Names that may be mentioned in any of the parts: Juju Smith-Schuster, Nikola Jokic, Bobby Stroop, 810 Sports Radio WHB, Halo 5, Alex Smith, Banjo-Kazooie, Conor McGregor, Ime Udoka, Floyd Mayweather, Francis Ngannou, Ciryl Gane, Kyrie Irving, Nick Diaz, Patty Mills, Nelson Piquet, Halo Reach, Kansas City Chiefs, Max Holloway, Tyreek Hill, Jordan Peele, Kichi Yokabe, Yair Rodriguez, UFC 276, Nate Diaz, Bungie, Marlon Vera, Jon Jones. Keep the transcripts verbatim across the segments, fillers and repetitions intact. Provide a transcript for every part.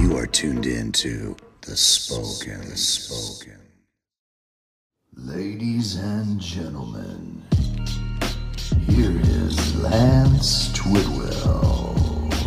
You are tuned in to The Spoken, The Spoken. Ladies and gentlemen, here is Lance Twidwell.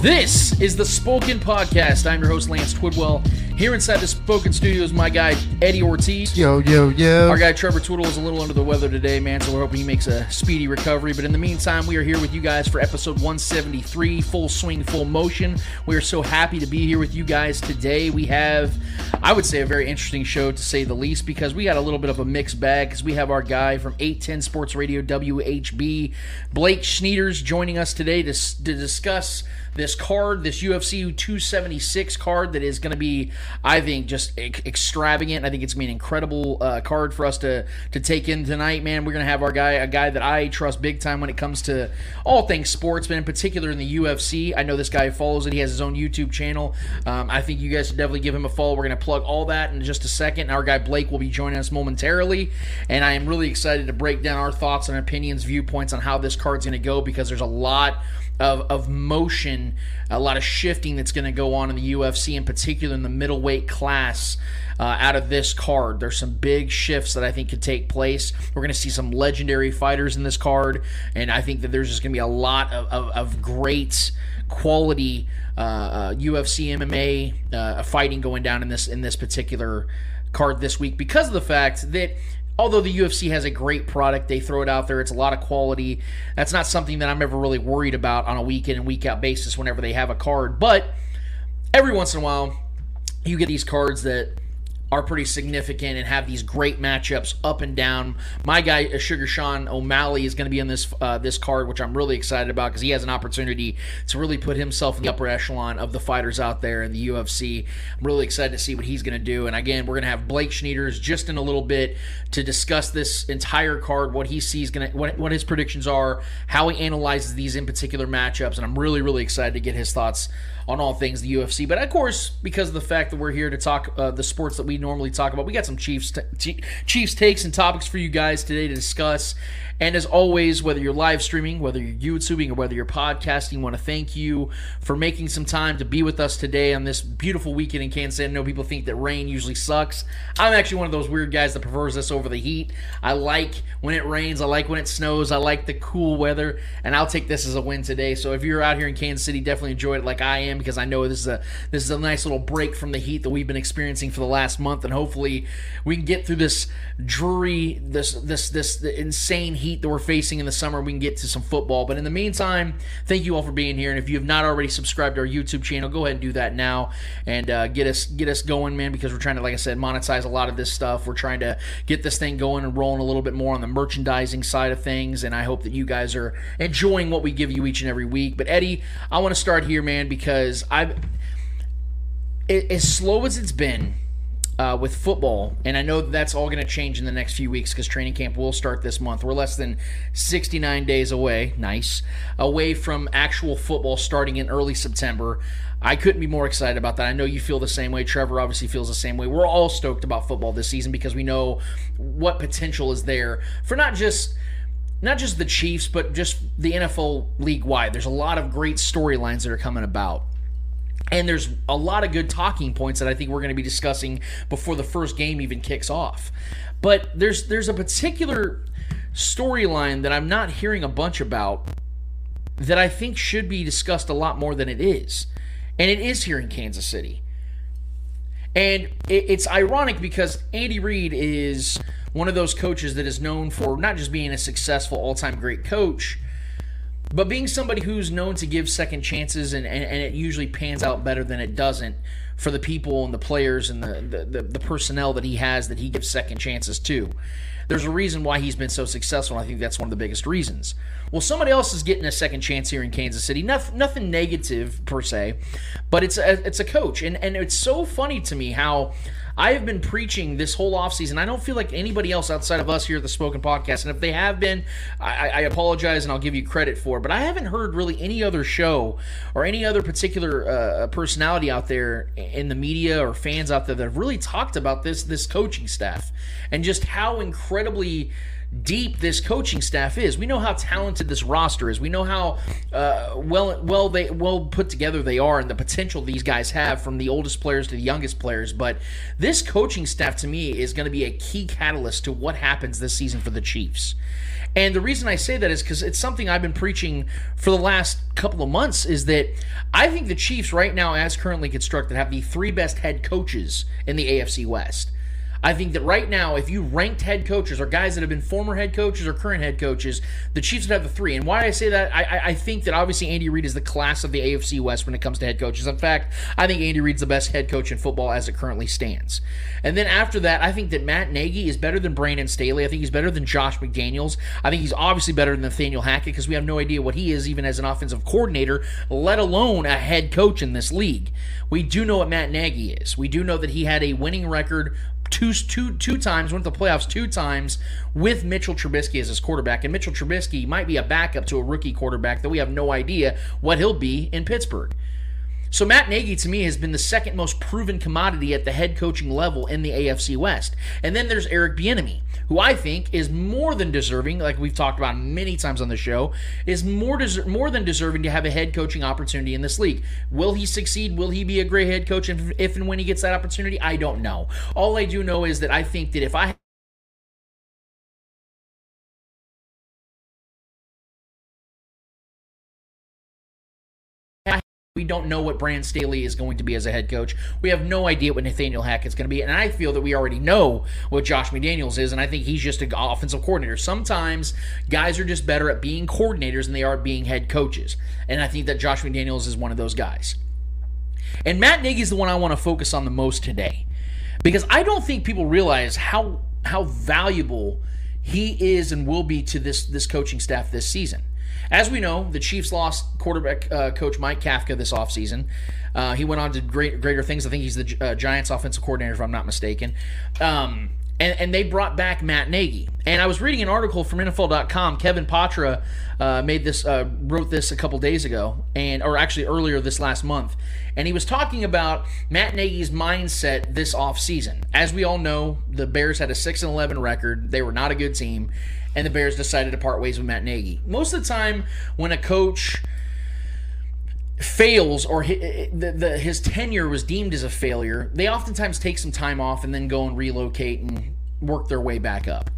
This is The Spoken Podcast. I'm your host, Lance Twidwell. Here inside the Spoken Studio is my guy, Eddie Ortiz. Yo, yo, yo. Our guy, Trevor Twiddle, is a little under the weather today, man, so we're hoping he makes a speedy recovery. But in the meantime, we are here with you guys for episode one seventy-three, full swing, full motion. We are so happy to be here with you guys today. We have, I would say, a very interesting show, to say the least, because we got a little bit of a mixed bag, because we have our guy from eight ten Sports Radio W H B, Blake Schneider, joining us today to, to discuss this card, this U F C two seventy-six card that is going to be, I think, just extravagant. I think it's going to be an incredible uh, card for us to to take in tonight, man. We're going to have our guy, a guy that I trust big time when it comes to all things sports, but in particular in the U F C. I know this guy follows it. He has his own YouTube channel. Um, I think you guys should definitely give him a follow. We're going to plug all that in just a second. Our guy Blake will be joining us momentarily, and I am really excited to break down our thoughts and opinions, viewpoints on how this card's going to go, because there's a lot Of, of motion, a lot of shifting that's going to go on in the U F C, in particular in the middleweight class. Uh, out of this card, there's some big shifts that I think could take place. We're going to see some legendary fighters in this card, and I think that there's just going to be a lot of, of, of great quality uh, uh, U F C M M A uh, fighting going down in this in this particular card this week, because of the fact that although the U F C has a great product, they throw it out there, it's a lot of quality. That's not something that I'm ever really worried about on a week in and week out basis whenever they have a card. But every once in a while, you get these cards that are pretty significant and have these great matchups up and down. My guy, Sugar Sean O'Malley, is going to be on this uh, this card, which I'm really excited about, because he has an opportunity to really put himself in the upper echelon of the fighters out there in the U F C. I'm really excited to see what he's going to do. And again, we're going to have Blake Schneider just in a little bit to discuss this entire card, what he sees, going to, what, what his predictions are, how he analyzes these in particular matchups. And I'm really, really excited to get his thoughts on all things the U F C. But of course, because of the fact that we're here to talk uh, the sports that we normally talk about, we got some Chiefs t- Chiefs takes and topics for you guys today to discuss. And as always, whether you're live streaming, whether you're YouTubing, or whether you're podcasting, I want to thank you for making some time to be with us today on this beautiful weekend in Kansas City. I know people think that rain usually sucks. I'm actually one of those weird guys that prefers this over the heat. I like when it rains. I like when it snows. I like the cool weather. And I'll take this as a win today. So if you're out here in Kansas City, definitely enjoy it like I am, because I know this is a this is a nice little break from the heat that we've been experiencing for the last month, and hopefully we can get through this dreary, this this this the insane heat that we're facing in the summer. We can get to some football. But in the meantime, thank you all for being here. And if you have not already subscribed to our YouTube channel, go ahead and do that now and uh, get us get us going, man, because we're trying to, like I said, monetize a lot of this stuff. We're trying to get this thing going and rolling a little bit more on the merchandising side of things, and I hope that you guys are enjoying what we give you each and every week. But Eddie, I want to start here, man, because I've, as slow as it's been uh, with football, and I know that's all going to change in the next few weeks, because training camp will start this month. We're less than sixty-nine days away, nice, away from actual football starting in early September. I couldn't be more excited about that. I know you feel the same way. Trevor obviously feels the same way. We're all stoked about football this season, because we know what potential is there for not just – Not just the Chiefs, but just the N F L league-wide. There's a lot of great storylines that are coming about. And there's a lot of good talking points that I think we're going to be discussing before the first game even kicks off. But there's there's a particular storyline that I'm not hearing a bunch about that I think should be discussed a lot more than it is. And it is here in Kansas City. And it's ironic, because Andy Reid is one of those coaches that is known for not just being a successful all-time great coach, but being somebody who's known to give second chances, and, and, and it usually pans out better than it doesn't for the people and the players and the, the, the, the personnel that he has that he gives second chances to. There's a reason why he's been so successful, and I think that's one of the biggest reasons. Well, somebody else is getting a second chance here in Kansas City. Nothing, nothing negative per se, but it's a, it's a coach. And, and it's so funny to me how I have been preaching this whole offseason. I don't feel like anybody else outside of us here at the Spoken Podcast, and if they have been, I, I apologize and I'll give you credit for it, but I haven't heard really any other show or any other particular uh, personality out there in the media or fans out there that have really talked about this, this coaching staff and just how incredibly deep this coaching staff is. We know how talented this roster is. We know how uh, well well they well put together they are and the potential these guys have, from the oldest players to the youngest players. But this coaching staff, to me, is going to be a key catalyst to what happens this season for the Chiefs. And the reason I say that is because it's something I've been preaching for the last couple of months, is that I think the Chiefs right now, as currently constructed, have the three best head coaches in the A F C West. I think that right now, if you ranked head coaches or guys that have been former head coaches or current head coaches, the Chiefs would have the three. And why I say that, I, I think that obviously Andy Reid is the class of the A F C West when it comes to head coaches. In fact, I think Andy Reid's the best head coach in football as it currently stands. And then after that, I think that Matt Nagy is better than Brandon Staley. I think he's better than Josh McDaniels. I think he's obviously better than Nathaniel Hackett, because we have no idea what he is even as an offensive coordinator, let alone a head coach in this league. We do know what Matt Nagy is. We do know that he had a winning record Two, two, two times, went to the playoffs two times with Mitchell Trubisky as his quarterback. And Mitchell Trubisky might be a backup to a rookie quarterback that we have no idea what he'll be in Pittsburgh. So Matt Nagy, to me, has been the second most proven commodity at the head coaching level in the A F C West. And then there's Eric Bieniemy, who I think is more than deserving, like we've talked about many times on the show, is more deser- more than deserving to have a head coaching opportunity in this league. Will he succeed? Will he be a great head coach if, if and when he gets that opportunity? I don't know. All I do know is that I think that if I We don't know what Brandon Staley is going to be as a head coach. We have no idea what Nathaniel Hackett's going to be. And I feel that we already know what Josh McDaniels is, and I think he's just an offensive coordinator. Sometimes guys are just better at being coordinators than they are at being head coaches. And I think that Josh McDaniels is one of those guys. And Matt Nagy is the one I want to focus on the most today, because I don't think people realize how how valuable he is and will be to this, this coaching staff this season. As we know, the Chiefs lost quarterback uh, coach Mike Kafka this offseason. Uh, he went on to great, greater things. I think he's the uh, Giants offensive coordinator, if I'm not mistaken. Um, and, and they brought back Matt Nagy. And I was reading an article from N F L dot com. Kevin Patra uh, made this, uh, wrote this a couple days ago, and or actually earlier this last month. And he was talking about Matt Nagy's mindset this offseason. As we all know, the Bears had a six and eleven record. They were not a good team. And the Bears decided to part ways with Matt Nagy. Most of the time, when a coach fails or his, the, the, his tenure was deemed as a failure, they oftentimes take some time off and then go and relocate and work their way back up.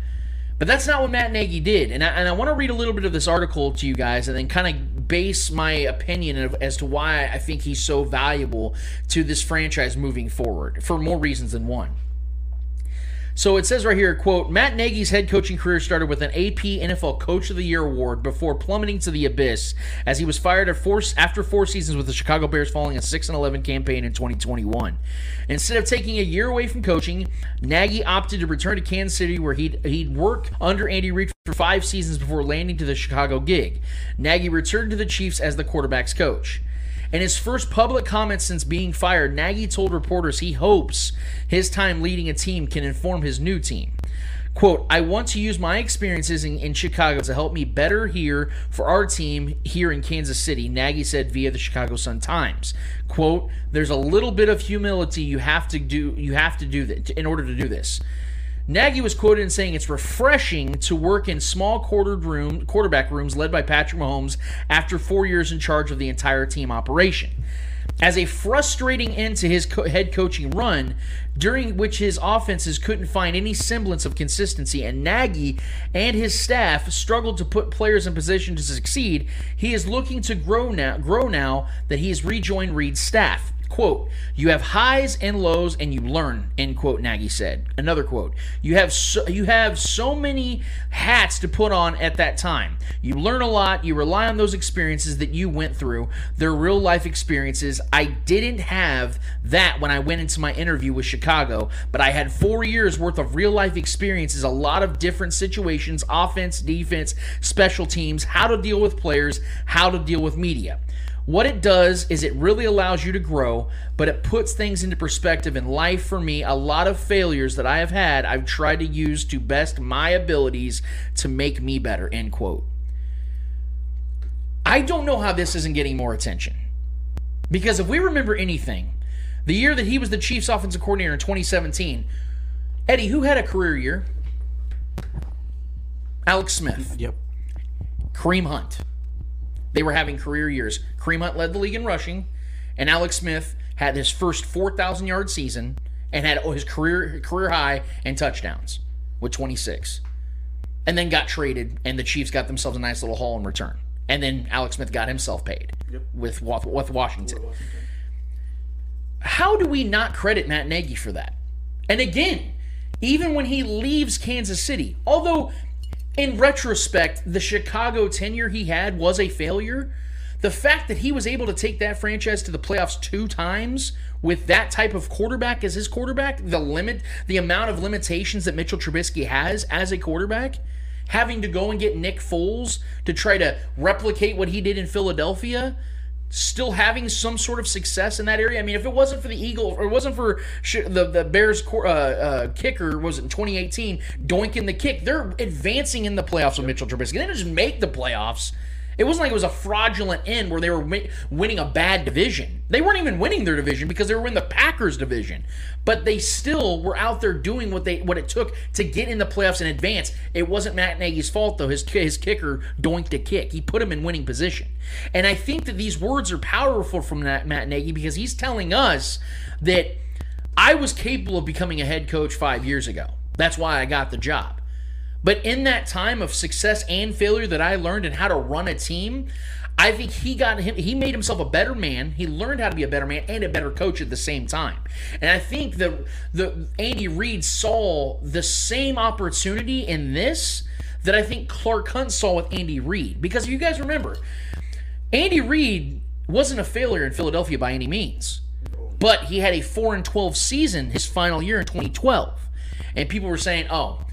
But that's not what Matt Nagy did. And I, and I want to read a little bit of this article to you guys and then kind of base my opinion of, as to why I think he's so valuable to this franchise moving forward, for more reasons than one. So it says right here, quote, Matt Nagy's head coaching career started with an A P N F L Coach of the Year award before plummeting to the abyss as he was fired at four, after four seasons with the Chicago Bears following a six and eleven campaign in twenty twenty-one. Instead of taking a year away from coaching, Nagy opted to return to Kansas City, where he'd, he'd work under Andy Reid for five seasons before landing to the Chicago gig. Nagy returned to the Chiefs as the quarterback's coach. In his first public comment since being fired, Nagy told reporters he hopes his time leading a team can inform his new team. Quote, I want to use my experiences in, in Chicago to help me better here for our team here in Kansas City, Nagy said via the Chicago Sun-Times. Quote, there's a little bit of humility you have to do, you have to do that in order to do this. Nagy was quoted in saying it's refreshing to work in small quartered room, quarterback rooms led by Patrick Mahomes after four years in charge of the entire team operation. As a frustrating end to his co- head coaching run, during which his offenses couldn't find any semblance of consistency and Nagy and his staff struggled to put players in position to succeed, he is looking to grow now, grow now that he has rejoined Reid's staff. Quote, you have highs and lows and you learn, end quote, Nagy said. Another quote, you have so, you have so many hats to put on at that time. You learn a lot. You rely on those experiences that you went through. They're real life experiences. I didn't have that when I went into my interview with Chicago, but I had four years worth of real life experiences, a lot of different situations, offense, defense, special teams, how to deal with players, how to deal with media. What it does is it really allows you to grow, but it puts things into perspective in life for me. A lot of failures that I have had, I've tried to use to best my abilities to make me better, end quote. I don't know how this isn't getting more attention. Because if we remember anything, the year that he was the Chiefs offensive coordinator in twenty seventeen, Eddie, who had a career year? Alex Smith. Yep. Kareem Hunt. They were having career years. Kareem Hunt led the league in rushing, and Alex Smith had his first four thousand yard season and had his career career high in touchdowns with twenty-six. And then got traded, and the Chiefs got themselves a nice little haul in return. And then Alex Smith got himself paid yep. with, with Washington. Washington. How do we not credit Matt Nagy for that? And again, even when he leaves Kansas City, although in retrospect, the Chicago tenure he had was a failure. The fact that he was able to take that franchise to the playoffs two times with that type of quarterback as his quarterback, the limit, the amount of limitations that Mitchell Trubisky has as a quarterback, having to go and get Nick Foles to try to replicate what he did in Philadelphia, still having some sort of success in that area. I mean, if it wasn't for the Eagles, or it wasn't for the, the Bears uh, uh, kicker, was it in twenty eighteen, doinking the kick, they're advancing in the playoffs with Mitchell Trubisky. They didn't just make the playoffs. It wasn't like it was a fraudulent end where they were win- winning a bad division. They weren't even winning their division because they were in the Packers division. But they still were out there doing what they what it took to get in the playoffs and advance. It wasn't Matt Nagy's fault, though. His, his kicker doinked a kick. He put him in winning position. And I think that these words are powerful from Matt Nagy because he's telling us that I was capable of becoming a head coach five years ago. That's why I got the job. But in that time of success and failure that I learned and how to run a team, I think he got him. He made himself a better man. He learned how to be a better man and a better coach at the same time. And I think the the Andy Reid saw the same opportunity in this that I think Clark Hunt saw with Andy Reid. Because if you guys remember, Andy Reid wasn't a failure in Philadelphia by any means, but he had a four and twelve season his final year in twenty twelve, and people were saying, "Oh."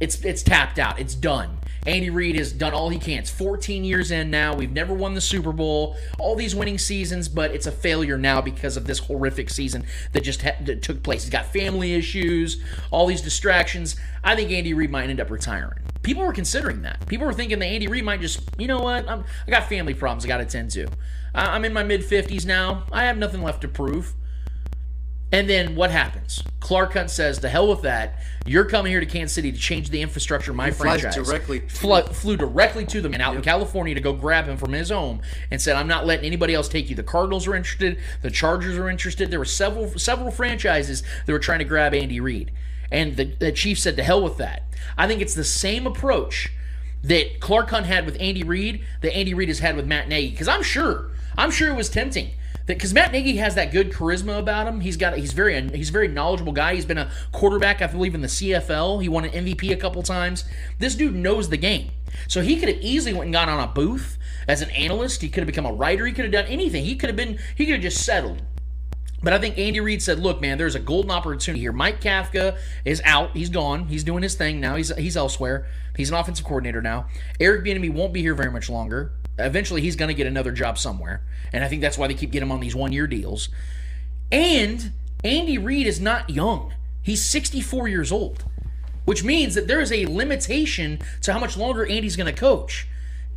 It's it's tapped out. It's done. Andy Reid has done all he can. It's fourteen years in now. We've never won the Super Bowl. All these winning seasons, but it's a failure now because of this horrific season that just ha- that took place. He's got family issues, all these distractions. I think Andy Reid might end up retiring. People were considering that. People were thinking that Andy Reid might just, you know what, I'm, I got family problems I got to attend to. I, I'm in my mid-fifties now. I have nothing left to prove. And then what happens? Clark Hunt says, "To hell with that. You're coming here to Kansas City to change the infrastructure of my he franchise." Directly Fle- flew directly to them and out yep. in California to go grab him from his home and said, "I'm not letting anybody else take you. The Cardinals are interested. The Chargers are interested." There were several several franchises that were trying to grab Andy Reid. And the, the Chiefs said, "To hell with that." I think it's the same approach that Clark Hunt had with Andy Reid that Andy Reid has had with Matt Nagy. Because I'm sure, I'm sure it was tempting. Because Matt Nagy has that good charisma about him. He's got he's very he's a very knowledgeable guy. He's been a quarterback, I believe, in the C F L. He won an M V P a couple times. This dude knows the game. So he could have easily went and got on a booth as an analyst. He could have become a writer. He could have done anything. He could have been he could have just settled. But I think Andy Reid said, "Look, man, there's a golden opportunity here. Mike Kafka is out. He's gone. He's doing his thing now. He's he's elsewhere. He's an offensive coordinator now. Eric Bieniemy won't be here very much longer. Eventually, he's going to get another job somewhere." And I think that's why they keep getting him on these one-year deals. And Andy Reid is not young. He's sixty-four years old, which means that there is a limitation to how much longer Andy's going to coach.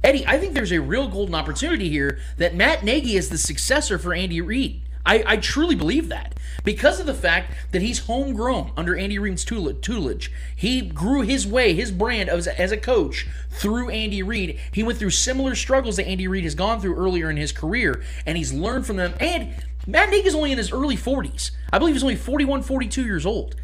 Eddie, I think there's a real golden opportunity here that Matt Nagy is the successor for Andy Reid. I, I truly believe that because of the fact that he's homegrown under Andy Reid's tutelage. He grew his way, his brand as, as a coach through Andy Reid. He went through similar struggles that Andy Reid has gone through earlier in his career, and he's learned from them. And Matt Nagy's only in his early forties. I believe he's only forty-one, forty-two years old.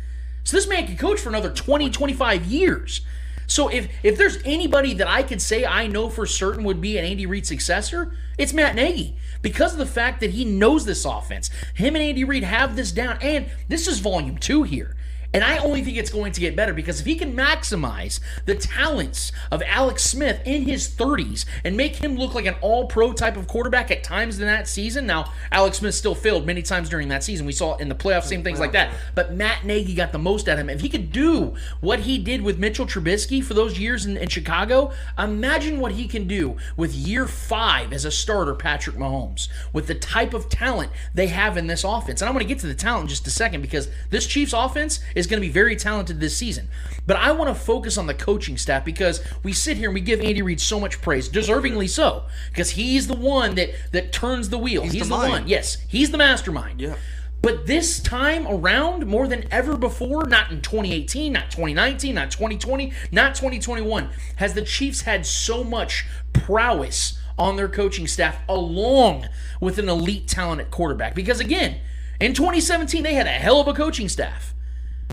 So this man can coach for another twenty, twenty-five years. So if if there's anybody that I could say I know for certain would be an Andy Reid successor, it's Matt Nagy, because of the fact that he knows this offense. Him and Andy Reid have this down, and this is volume two here. And I only think it's going to get better, because if he can maximize the talents of Alex Smith in his thirties and make him look like an all-pro type of quarterback at times in that season. Now, Alex Smith still failed many times during that season. We saw it in the playoffs, same things like that. But Matt Nagy got the most out of him. If he could do what he did with Mitchell Trubisky for those years in, in Chicago, imagine what he can do with year five as a starter, Patrick Mahomes, with the type of talent they have in this offense. And I want to get to the talent in just a second, because this Chiefs offense is is going to be very talented this season. But I want to focus on the coaching staff, because we sit here and we give Andy Reid so much praise, deservingly so, because he's the one that that turns the wheel. He's, he's the, the one. Yes, he's the mastermind. Yeah. But this time around, more than ever before, not in twenty eighteen, not twenty nineteen, not twenty twenty, not twenty twenty-one, has the Chiefs had so much prowess on their coaching staff along with an elite talent at quarterback. Because again, in twenty seventeen, they had a hell of a coaching staff.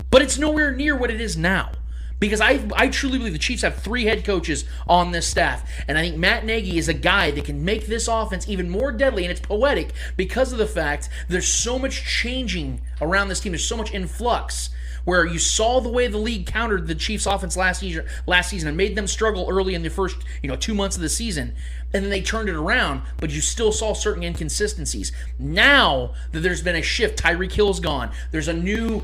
But it's nowhere near what it is now, because I I truly believe the Chiefs have three head coaches on this staff, and I think Matt Nagy is a guy that can make this offense even more deadly, and it's poetic because of the fact there's so much changing around this team. There's so much influx, where you saw the way the league countered the Chiefs' offense last year, last season, and made them struggle early in the first you know two months of the season. And then they turned it around, but you still saw certain inconsistencies. Now that there's been a shift, Tyreek Hill's gone. There's a new,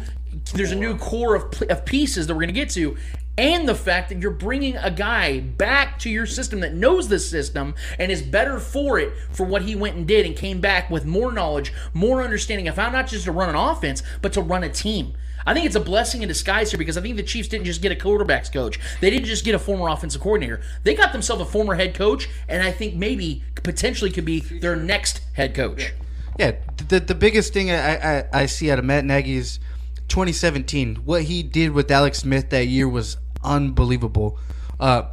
there's a new core of of pieces that we're going to get to, and the fact that you're bringing a guy back to your system that knows this system and is better for it for what he went and did, and came back with more knowledge, more understanding of how not just to run an offense, but to run a team. I think it's a blessing in disguise here, because I think the Chiefs didn't just get a quarterback's coach. They didn't just get a former offensive coordinator. They got themselves a former head coach, and I think maybe potentially could be their next head coach. Yeah, yeah. The, the biggest thing I, I, I see out of Matt Nagy is twenty seventeen. What he did with Alex Smith that year was unbelievable. Uh,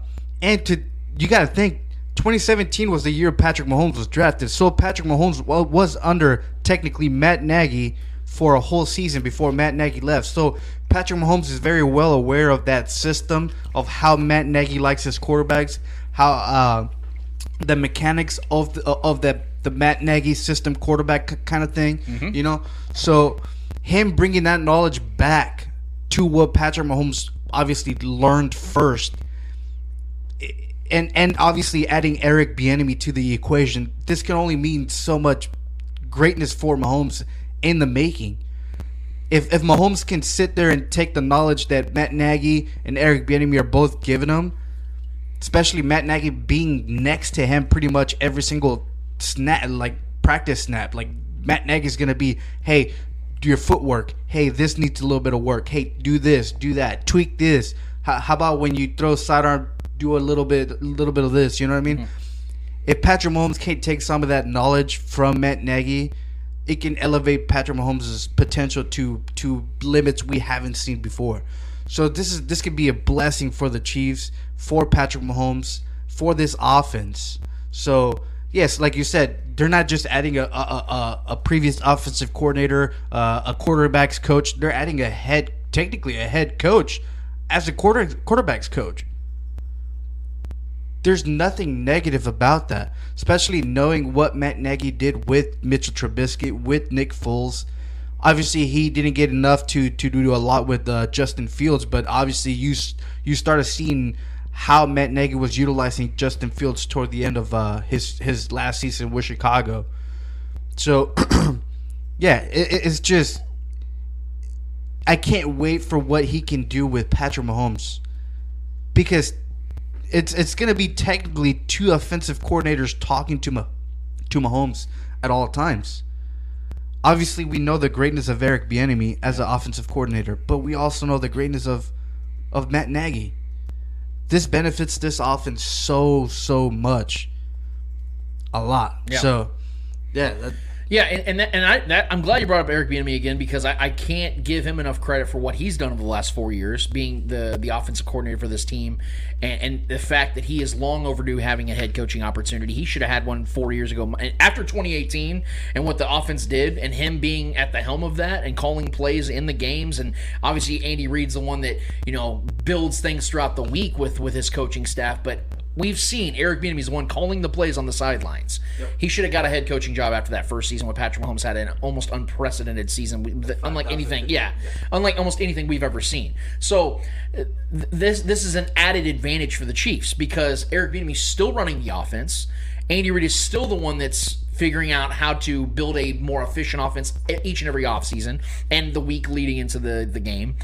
and to you got to think, twenty seventeen was the year Patrick Mahomes was drafted. So Patrick Mahomes was under technically Matt Nagy for a whole season before Matt Nagy left. So Patrick Mahomes is very well aware of that system, of how Matt Nagy likes his quarterbacks, how uh, the mechanics of the, of the, the Matt Nagy system quarterback kind of thing, mm-hmm. you know. So him bringing that knowledge back to what Patrick Mahomes obviously learned first, and and obviously adding Eric Bieniemy to the equation, this can only mean so much greatness for Mahomes in the making. If if Mahomes can sit there and take the knowledge that Matt Nagy and Eric Bieniemy are both giving him, especially Matt Nagy being next to him pretty much every single snap, like practice snap, like Matt Nagy's gonna be, hey, do your footwork. Hey, this needs a little bit of work. Hey, do this, do that, tweak this. How, how about when you throw sidearm, do a little bit, a little bit of this. You know what I mean? Mm-hmm. If Patrick Mahomes can't take some of that knowledge from Matt Nagy, it can elevate Patrick Mahomes' potential to to limits we haven't seen before. So this is this could be a blessing for the Chiefs, for Patrick Mahomes, for this offense. So yes, like you said, they're not just adding a a, a, a previous offensive coordinator, uh, a quarterback's coach. They're adding a head, technically a head coach, as a quarter quarterback's coach. There's nothing negative about that, especially knowing what Matt Nagy did with Mitchell Trubisky, with Nick Foles. Obviously, he didn't get enough to to do a lot with uh, Justin Fields, but obviously you you started seeing how Matt Nagy was utilizing Justin Fields toward the end of uh, his his last season with Chicago. So, yeah, it, it's just I can't wait for what he can do with Patrick Mahomes, because It's it's going to be technically two offensive coordinators talking to Mah- to Mahomes at all times. Obviously, we know the greatness of Eric Bieniemy as an offensive coordinator, but we also know the greatness of, of Matt Nagy. This benefits this offense so, so much. A lot. Yeah. So, yeah. That- Yeah, and and, that, and I, that, I'm glad you brought up Eric Bieniemy again, because I, I can't give him enough credit for what he's done over the last four years, being the, the offensive coordinator for this team, and, and the fact that he is long overdue having a head coaching opportunity. He should have had one four years ago. After twenty eighteen and what the offense did, and him being at the helm of that and calling plays in the games, and obviously Andy Reid's the one that, you know, builds things throughout the week with, with his coaching staff, but we've seen Eric Bieniemy's the one calling the plays on the sidelines. Yep. He should have got a head coaching job after that first season when Patrick Mahomes had an almost unprecedented season, unlike anything, yeah, unlike almost anything we've ever seen. So this this is an added advantage for the Chiefs, because Eric Bieniemy's still running the offense. Andy Reid is still the one that's figuring out how to build a more efficient offense each and every offseason and the week leading into the, the game.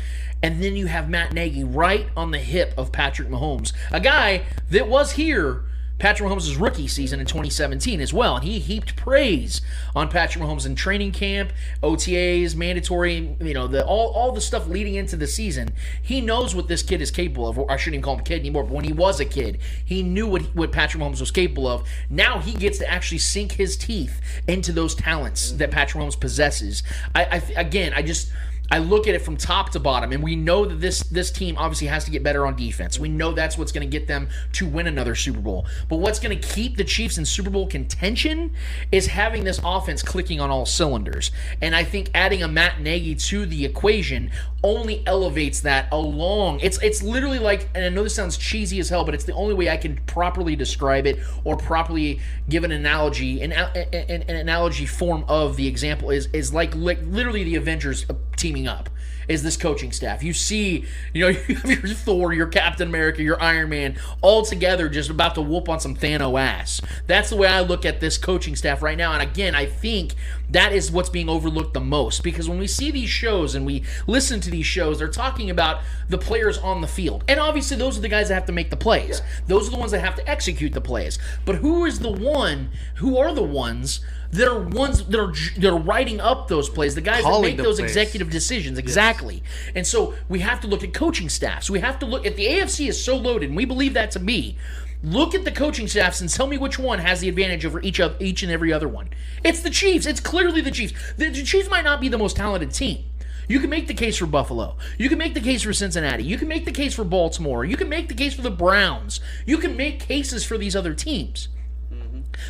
And then you have Matt Nagy right on the hip of Patrick Mahomes, a guy that was here Patrick Mahomes' rookie season in twenty seventeen as well, and he heaped praise on Patrick Mahomes in training camp, O T As, mandatory, you know, the all, all the stuff leading into the season. He knows what this kid is capable of. I shouldn't even call him a kid anymore, but when he was a kid, he knew what, what Patrick Mahomes was capable of. Now he gets to actually sink his teeth into those talents that Patrick Mahomes possesses. I, I again, I just... I look at it from top to bottom, and we know that this this team obviously has to get better on defense. We know that's what's going to get them to win another Super Bowl. But what's going to keep the Chiefs in Super Bowl contention is having this offense clicking on all cylinders. And I think adding a Matt Nagy to the equation only elevates that along. It's it's literally like, and I know this sounds cheesy as hell, but it's the only way I can properly describe it or properly give an analogy, an, an, an analogy form of the example is is like li- literally the Avengers teaming up. Is this coaching staff? You see, you know, you have your Thor, your Captain America, your Iron Man, all together just about to whoop on some Thanos ass. That's the way I look at this coaching staff right now. And again, I think that is what's being overlooked the most, because when we see these shows and we listen to these shows, they're talking about the players on the field. And obviously, those are the guys that have to make the plays. Those are the ones that have to execute the plays. But who is the one, who are the ones that are ones that are that are writing up those plays, the guys that make those plays. Executive decisions, exactly. Yes. And so we have to look at coaching staffs. We have to look at the A F C is so loaded, and we believe that to be. Look at the coaching staffs and tell me which one has the advantage over each of each and every other one. It's the Chiefs. It's clearly the Chiefs. The, the Chiefs might not be the most talented team. You can make the case for Buffalo. You can make the case for Cincinnati. You can make the case for Baltimore. You can make the case for the Browns. You can make cases for these other teams.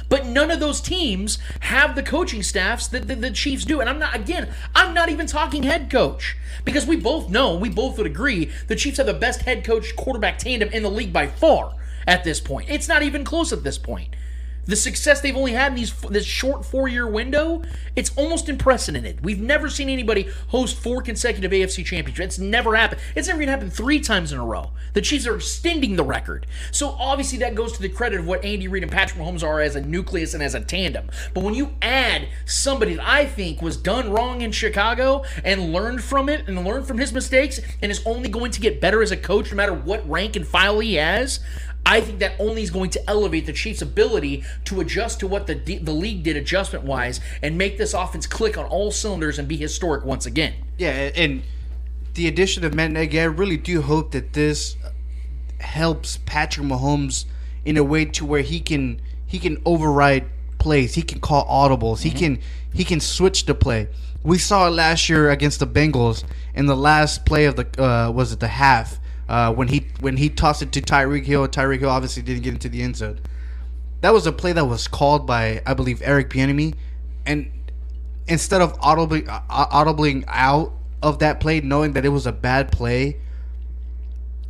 But none of those teams have the coaching staffs that the, the Chiefs do. And I'm not, again, I'm not even talking head coach, because we both know, we both would agree, the Chiefs have the best head coach quarterback tandem in the league by far at this point. It's not even close at this point. The success they've only had in these this short four-year window, it's almost unprecedented. We've never seen anybody host four consecutive A F C championships. It's never happened. It's never even happened three times in a row. The Chiefs are extending the record. So obviously that goes to the credit of what Andy Reid and Patrick Mahomes are as a nucleus and as a tandem. But when you add somebody that I think was done wrong in Chicago and learned from it and learned from his mistakes and is only going to get better as a coach no matter what rank and file he has, I think that only is going to elevate the Chiefs' ability to adjust to what the D- the league did adjustment-wise and make this offense click on all cylinders and be historic once again. Yeah, and the addition of Matt Nagy, I really do hope that this helps Patrick Mahomes in a way to where he can he can override plays, he can call audibles, mm-hmm. he can he can switch the play. We saw it last year against the Bengals in the last play of the uh, was it the half. Uh, when he when he tossed it to Tyreek Hill, Tyreek Hill obviously didn't get into the end zone. That was a play that was called by, I believe, Eric Bieniemy, and instead of audibly uh, audibling out of that play, knowing that it was a bad play,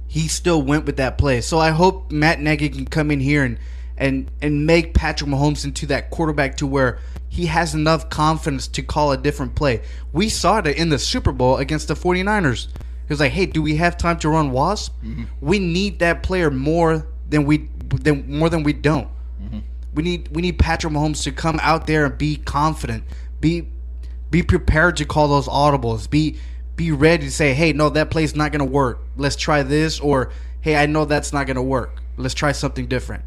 he still went with that play. So I hope Matt Nagy can come in here and and and make Patrick Mahomes into that quarterback to where he has enough confidence to call a different play. We saw it in the Super Bowl against the forty-niners. He was like, "Hey, do we have time to run wasp? Mm-hmm. We need that player more than we than more than we don't. Mm-hmm. We need we need Patrick Mahomes to come out there and be confident, be be prepared to call those audibles, be be ready to say, hey, no, that play's not gonna work. Let's try this, or hey, I know that's not gonna work. Let's try something different."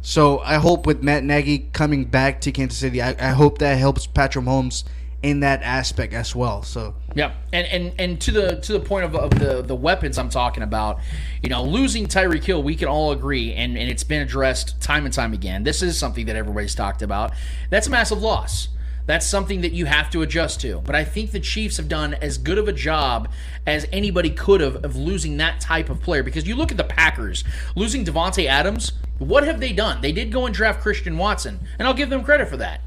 So I hope with Matt Nagy coming back to Kansas City, I, I hope that helps Patrick Mahomes in that aspect as well. So yeah, and and and to the to the point of, of the the weapons I'm talking about, you know, losing Tyreek Hill, we can all agree, and and it's been addressed time and time again. This is something that everybody's talked about. That's a massive loss. That's something that you have to adjust to. But I think the Chiefs have done as good of a job as anybody could have of losing that type of player. Because you look at the Packers, losing Devontae Adams, what have they done? They did go and draft Christian Watson, and I'll give them credit for that.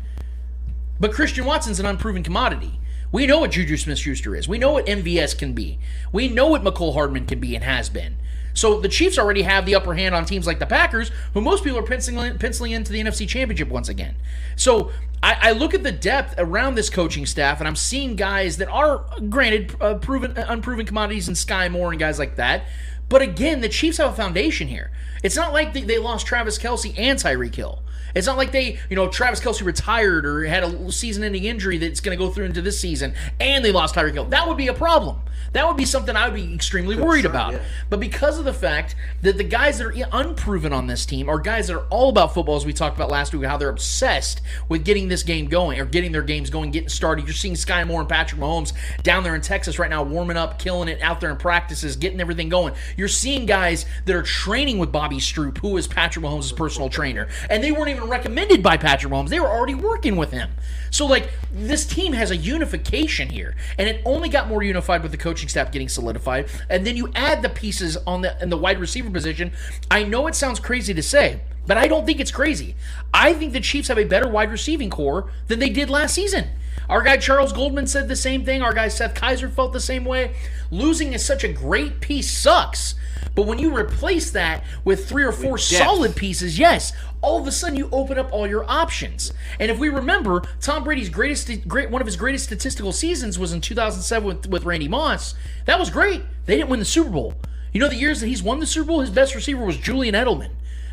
But Christian Watson's an unproven commodity. We know what Juju Smith-Schuster is. We know what M V S can be. We know what McCole Hardman can be and has been. So the Chiefs already have the upper hand on teams like the Packers, who most people are penciling, penciling into the N F C Championship once again. So I, I look at the depth around this coaching staff, and I'm seeing guys that are, granted, uh, proven, uh, unproven commodities in Sky Moore and guys like that. But again, the Chiefs have a foundation here. It's not like they, they lost Travis Kelce and Tyreek Hill. It's not like they, you know, Travis Kelce retired or had a season-ending injury that's going to go through into this season, and they lost Tyreek Hill. That would be a problem. That would be something I would be extremely Good worried sign, about. Yeah. But because of the fact that the guys that are unproven on this team are guys that are all about football, as we talked about last week, how they're obsessed with getting this game going or getting their games going, getting started. You're seeing Sky Moore and Patrick Mahomes down there in Texas right now, warming up, killing it out there in practices, getting everything going. You're seeing guys that are training with Bobby Stroop, who is Patrick Mahomes' personal trainer, and they weren't even recommended by Patrick Mahomes. They were already working with him. So, like, this team has a unification here, and it only got more unified with the coaching staff getting solidified, and then you add the pieces on the in the wide receiver position. I know it sounds crazy to say, but I don't think it's crazy. I think the Chiefs have a better wide receiving core than they did last season. Our guy Charles Goldman said the same thing. Our guy Seth Kaiser felt the same way. Losing is such a great piece, sucks. But when you replace that with three or four solid pieces, yes, all of a sudden you open up all your options. And if we remember, Tom Brady's greatest, great one of his greatest statistical seasons was in two thousand seven with, with Randy Moss. That was great. They didn't win the Super Bowl. You know, the years that he's won the Super Bowl, his best receiver was Julian Edelman.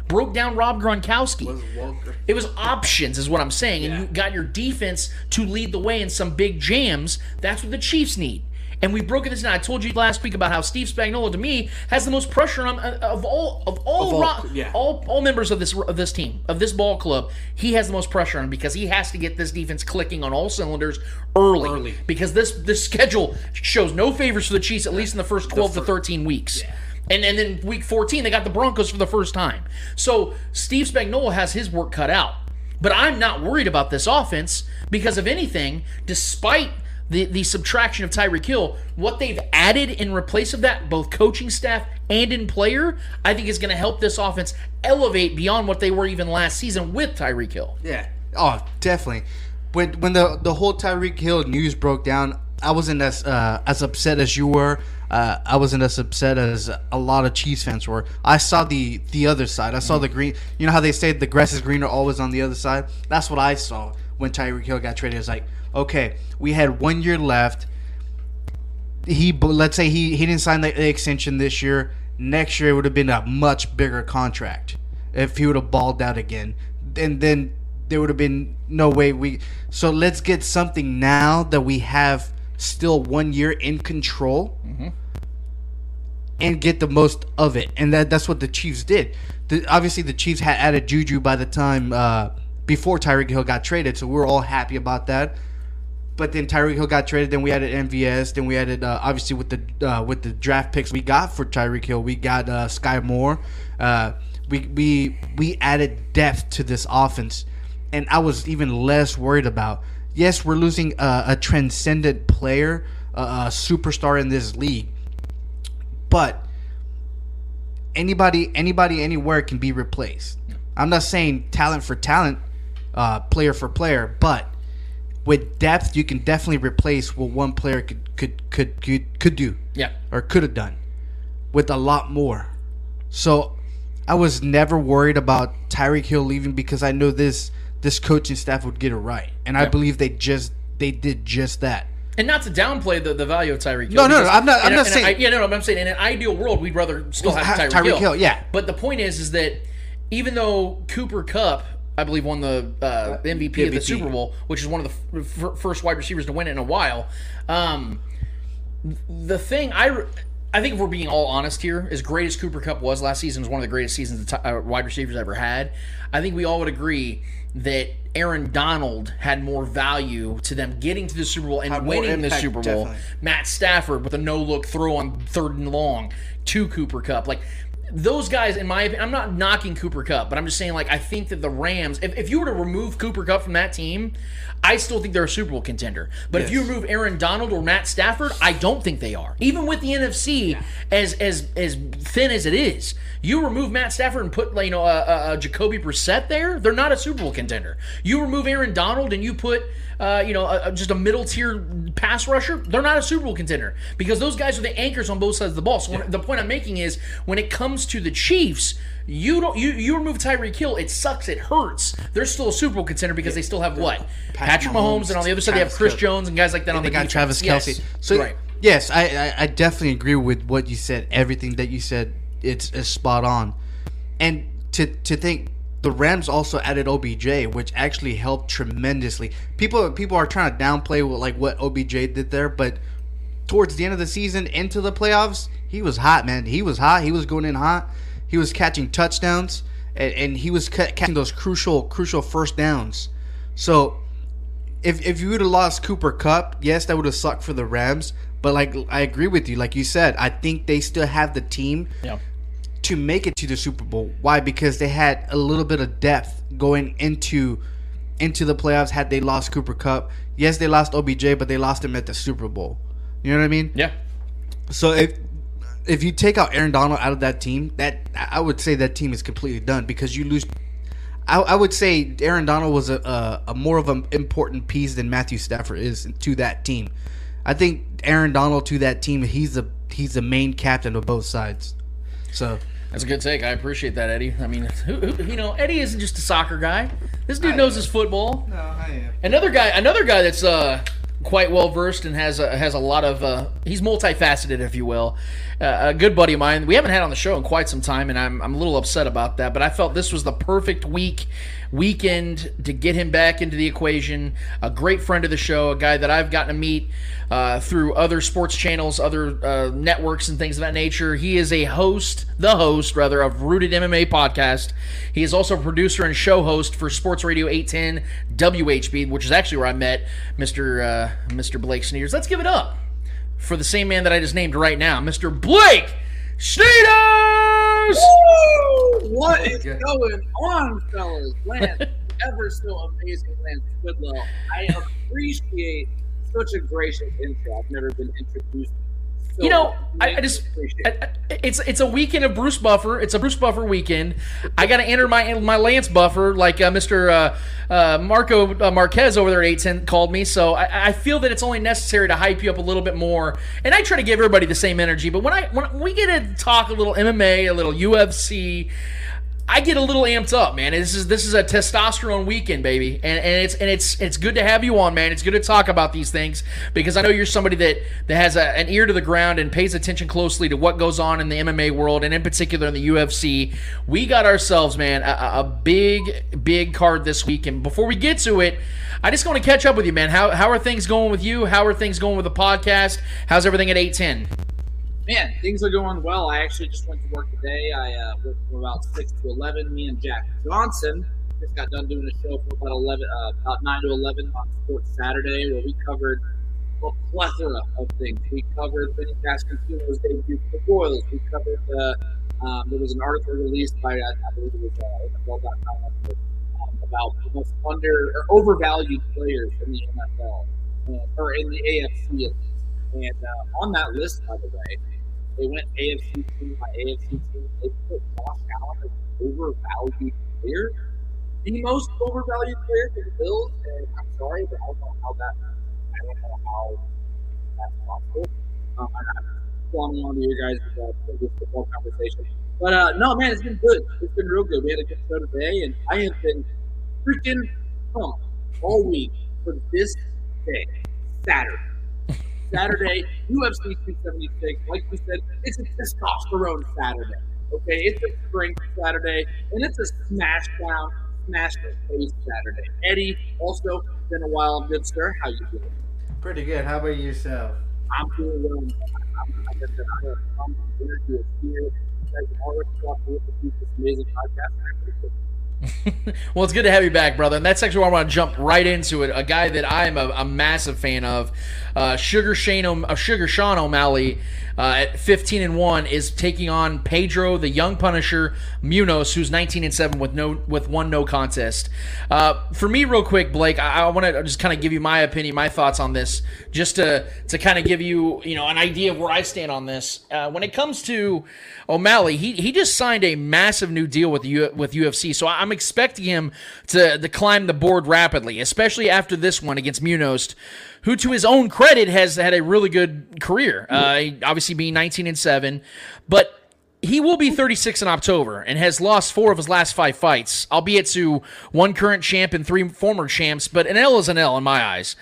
Broke down Rob Gronkowski. Was it was options is what I'm saying. Yeah. And you got your defense to lead the way in some big jams. That's what the Chiefs need. And we've broken this down. I told you last week about how Steve Spagnuolo, to me, has the most pressure on uh, of all of all of all, rock, yeah. all all members of this of this team of this ball club. He has the most pressure on him because he has to get this defense clicking on all cylinders early. early. Because this this schedule shows no favors for the Chiefs, at least in the first twelve the first, to thirteen weeks. Yeah. And, and then week fourteen, they got the Broncos for the first time. So Steve Spagnuolo has his work cut out. But I'm not worried about this offense because, if anything, despite The, the subtraction of Tyreek Hill, what they've added in replace of that, both coaching staff and in player, I think is going to help this offense elevate beyond what they were even last season with Tyreek Hill. Yeah, oh, definitely. When when the, the whole Tyreek Hill news broke down, I wasn't as uh, as upset as you were. Uh, I wasn't as upset as a lot of Chiefs fans were. I saw the, the other side. I saw mm-hmm. the green. You know how they say the grass is greener always on the other side? That's what I saw when Tyreek Hill got traded. It's like, okay, we had one year left. He let's say he, he didn't sign the extension this year. Next year it would have been a much bigger contract if he would have balled out again. And then there would have been no way we. So let's get something now that we have still one year in control, mm-hmm. and get the most of it. And that that's what the Chiefs did. The, obviously, the Chiefs had added Juju by the time uh, before Tyreek Hill got traded, so we were all happy about that. But then Tyreek Hill got traded. Then we added M V S. Then we added uh, obviously with the uh, with the draft picks we got for Tyreek Hill, we got uh, Sky Moore. Uh, we we we added depth to this offense, and I was even less worried about. Yes, we're losing a, a transcendent player, a, a superstar in this league, but anybody anybody anywhere can be replaced. I'm not saying talent for talent, uh, player for player, but with depth, you can definitely replace what one player could could could could, could do, yeah, or could have done, with a lot more. So, I was never worried about Tyreek Hill leaving because I know this this coaching staff would get it right, and yeah. I believe they just they did just that. And not to downplay the, the value of Tyreek Hill. No, no, no, I'm not. I'm not saying. I, yeah, no, no, I'm saying in an ideal world, we'd rather still have Tyreek Hill. Tyreek Hill, yeah. But the point is, is that even though Cooper Kupp, I believe, won the uh, M V P, M V P of the Super Bowl, which is one of the f- f- first wide receivers to win it in a while. Um, the thing, I, re- I think if we're being all honest here, as great as Cooper Kupp was last season, was one of the greatest seasons the t- uh, wide receivers ever had, I think we all would agree that Aaron Donald had more value to them getting to the Super Bowl and had winning impact, the Super Bowl. Definitely. Matt Stafford with a no-look throw on third and long to Cooper Kupp. Like, those guys, in my opinion, I'm not knocking Cooper Kupp, but I'm just saying, like, I think that the Rams, if, if you were to remove Cooper Kupp from that team, I still think they're a Super Bowl contender. But yes. if you remove Aaron Donald or Matt Stafford, I don't think they are. Even with the N F C yeah. as as as thin as it is, you remove Matt Stafford and put, you know, a, a, a Jacoby Brissett there, they're not a Super Bowl contender. You remove Aaron Donald and you put, uh, you know, a, a, just a middle tier pass rusher, they're not a Super Bowl contender because those guys are the anchors on both sides of the ball. So yeah. when, the point I'm making is when it comes to the Chiefs, you don't you, you remove Tyreek Hill, it sucks, it hurts. They're still a Super Bowl contender because yeah. they still have what? Patrick, Patrick Mahomes, Mahomes, and on the other side Travis they have Chris Kelce. Jones and guys like that and on they the got defense. Travis Kelce. Yes. So right. yes, I, I, I definitely agree with what you said. Everything that you said, it's, it's spot on. And to to think the Rams also added O B J, which actually helped tremendously. People people are trying to downplay what, like what O B J did there, but towards the end of the season into the playoffs, he was hot, man. He was hot. He was going in hot. He was catching touchdowns, and, and he was ca- catching those crucial, crucial first downs. So, if if you would have lost Cooper Kupp, yes, that would have sucked for the Rams. But like I agree with you, like you said, I think they still have the team yeah. to make it to the Super Bowl. Why? Because they had a little bit of depth going into into the playoffs. Had they lost Cooper Kupp, yes, they lost O B J, but they lost him at the Super Bowl. You know what I mean? Yeah. So if If you take out Aaron Donald out of that team, that I would say that team is completely done because you lose. I, I would say Aaron Donald was a, a, a more of an important piece than Matthew Stafford is to that team. I think Aaron Donald to that team, he's the he's the main captain of both sides. So that's a good take. I appreciate that, Eddie. I mean, who, who, you know, Eddie isn't just a soccer guy. This dude I knows am. his football. No, I am. Another guy, another guy that's uh. quite well versed and has a, has a lot of uh, he's multifaceted, if you will. Uh, a good buddy of mine we haven't had on the show in quite some time, and I'm I'm a little upset about that. But I felt this was the perfect week weekend to get him back into the equation. A great friend of the show, a guy that I've gotten to meet uh, through other sports channels, other uh, networks, and things of that nature. He is a host, the host rather, of Rooted M M A podcast. He is also a producer and show host for Sports Radio eight ten W H B, which is actually where I met Mister Uh, Mister Blake Schneider. Let's give it up for the same man that I just named right now, Mister Blake Schneider. What is going on, fellas? Lance, ever so amazing, Lance Twidwell. I appreciate such a gracious intro. I've never been introduced. So you know, I, I just I, it's it's a weekend of Bruce Buffer. It's a Bruce Buffer weekend. I got to enter my my Lance Buffer, like uh, Mister Uh, uh, Marco uh, Marquez over there at eight ten called me. So I, I feel that it's only necessary to hype you up a little bit more. And I try to give everybody the same energy. But when I when we get to talk a little M M A, a little U F C, I get a little amped up, man. This is this is a testosterone weekend, baby, and and it's and it's it's good to have you on, man. It's good to talk about these things because I know you're somebody that that has a, an ear to the ground and pays attention closely to what goes on in the M M A world, and in particular in the U F C. We got ourselves, man, a, a big big card this week. And before we get to it, I just want to catch up with you, man. How how are things going with you? How are things going with the podcast? How's everything at eight ten? Man, things are going well. I actually just went to work today. I uh, worked from about six to eleven. Me and Jack Johnson just got done doing a show for about eleven, uh, about nine to eleven on Sports Saturday, where we covered a plethora of things. We covered Benny Pasquantino's debut for the Royals. We covered the, um, there was an article released by, I, I believe it was N F L dot com, um, about the most under or overvalued players in the N F L, uh, or in the A F C at least. And uh, on that list, by the way, they went A F C team by A F C team. They put Josh Allen as an overvalued player. The most overvalued player for the Bills. And I'm sorry, but I don't know how that I don't know how that's possible. Um, I'm not falling on to your guys' uh, previous football conversation. But uh, no, man, it's been good. It's been real good. We had a good show today, and I have been freaking pumped all week for this day, Saturday. Saturday, U F C two seventy-six, like we said, it's a testosterone Saturday, okay? It's a strength Saturday, and it's a smash-down, smash-to-face Saturday. Eddie, also, been a while, good sir. How you doing? Pretty good. How about yourself? I'm doing well. I'm, I guess I'm I'm here. You guys have already talked about this amazing podcast. I appreciate Well, it's good to have you back, brother. And that's actually why I want to jump right into it. A guy that I am a, a massive fan of, uh, Sugar Shane o- uh, Sugar Sean O'Malley, uh, at fifteen and one, is taking on Pedro, the young Punisher Munhoz, who's nineteen and seven with no with one no contest. Uh, for me, real quick, Blake, I, I want to just kind of give you my opinion, my thoughts on this, just to to kind of give you you know an idea of where I stand on this. Uh, when it comes to O'Malley, he he just signed a massive new deal with U- with U F C, so I'm expecting him to, to climb the board rapidly, especially after this one against Munhoz, who, to his own credit, has had a really good career. Uh, obviously, being nineteen and seven, but he will be thirty-six in October and has lost four of his last five fights, albeit to one current champ and three former champs. But an L is an L in my eyes.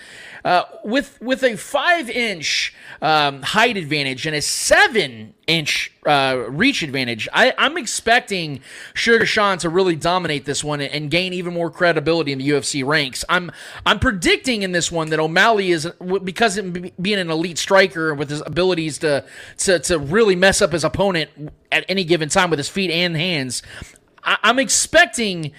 Uh, with with a five-inch um, height advantage and a seven-inch uh, reach advantage, I, I'm expecting Sugar Sean to really dominate this one and gain even more credibility in the U F C ranks. I'm I'm predicting in this one that O'Malley is, because of being an elite striker with his abilities to to to really mess up his opponent at any given time with his feet and hands, I, I'm expecting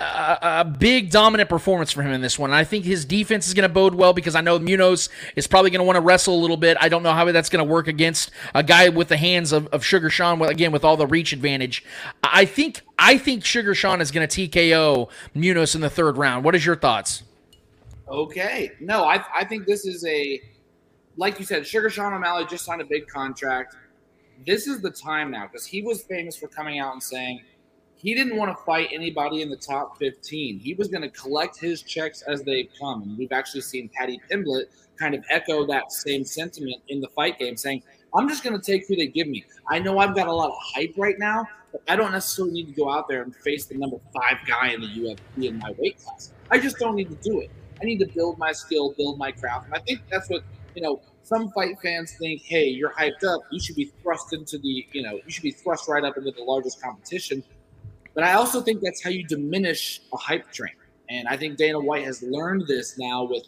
A, a big dominant performance for him in this one. And I think his defense is going to bode well, because I know Munhoz is probably going to want to wrestle a little bit. I don't know how that's going to work against a guy with the hands of, of Sugar Sean, again, with all the reach advantage. I think I think Sugar Sean is going to T K O Munhoz in the third round. What is your thoughts? Okay. No, I, I think this is a, like you said, Sugar Sean O'Malley just signed a big contract. This is the time now, because he was famous for coming out and saying he didn't want to fight anybody in the top fifteen. He was going to collect his checks as they come. And we've actually seen Paddy Pimblett kind of echo that same sentiment in the fight game, saying, I'm just going to take who they give me. I know I've got a lot of hype right now, but I don't necessarily need to go out there and face the number five guy in the U F C in my weight class. I just don't need to do it. I need to build my skill, build my craft. And I think that's what, you know, some fight fans think, hey, you're hyped up. You should be thrust into the, you know, you should be thrust right up into the largest competition. But I also think that's how you diminish a hype train. And I think Dana White has learned this now with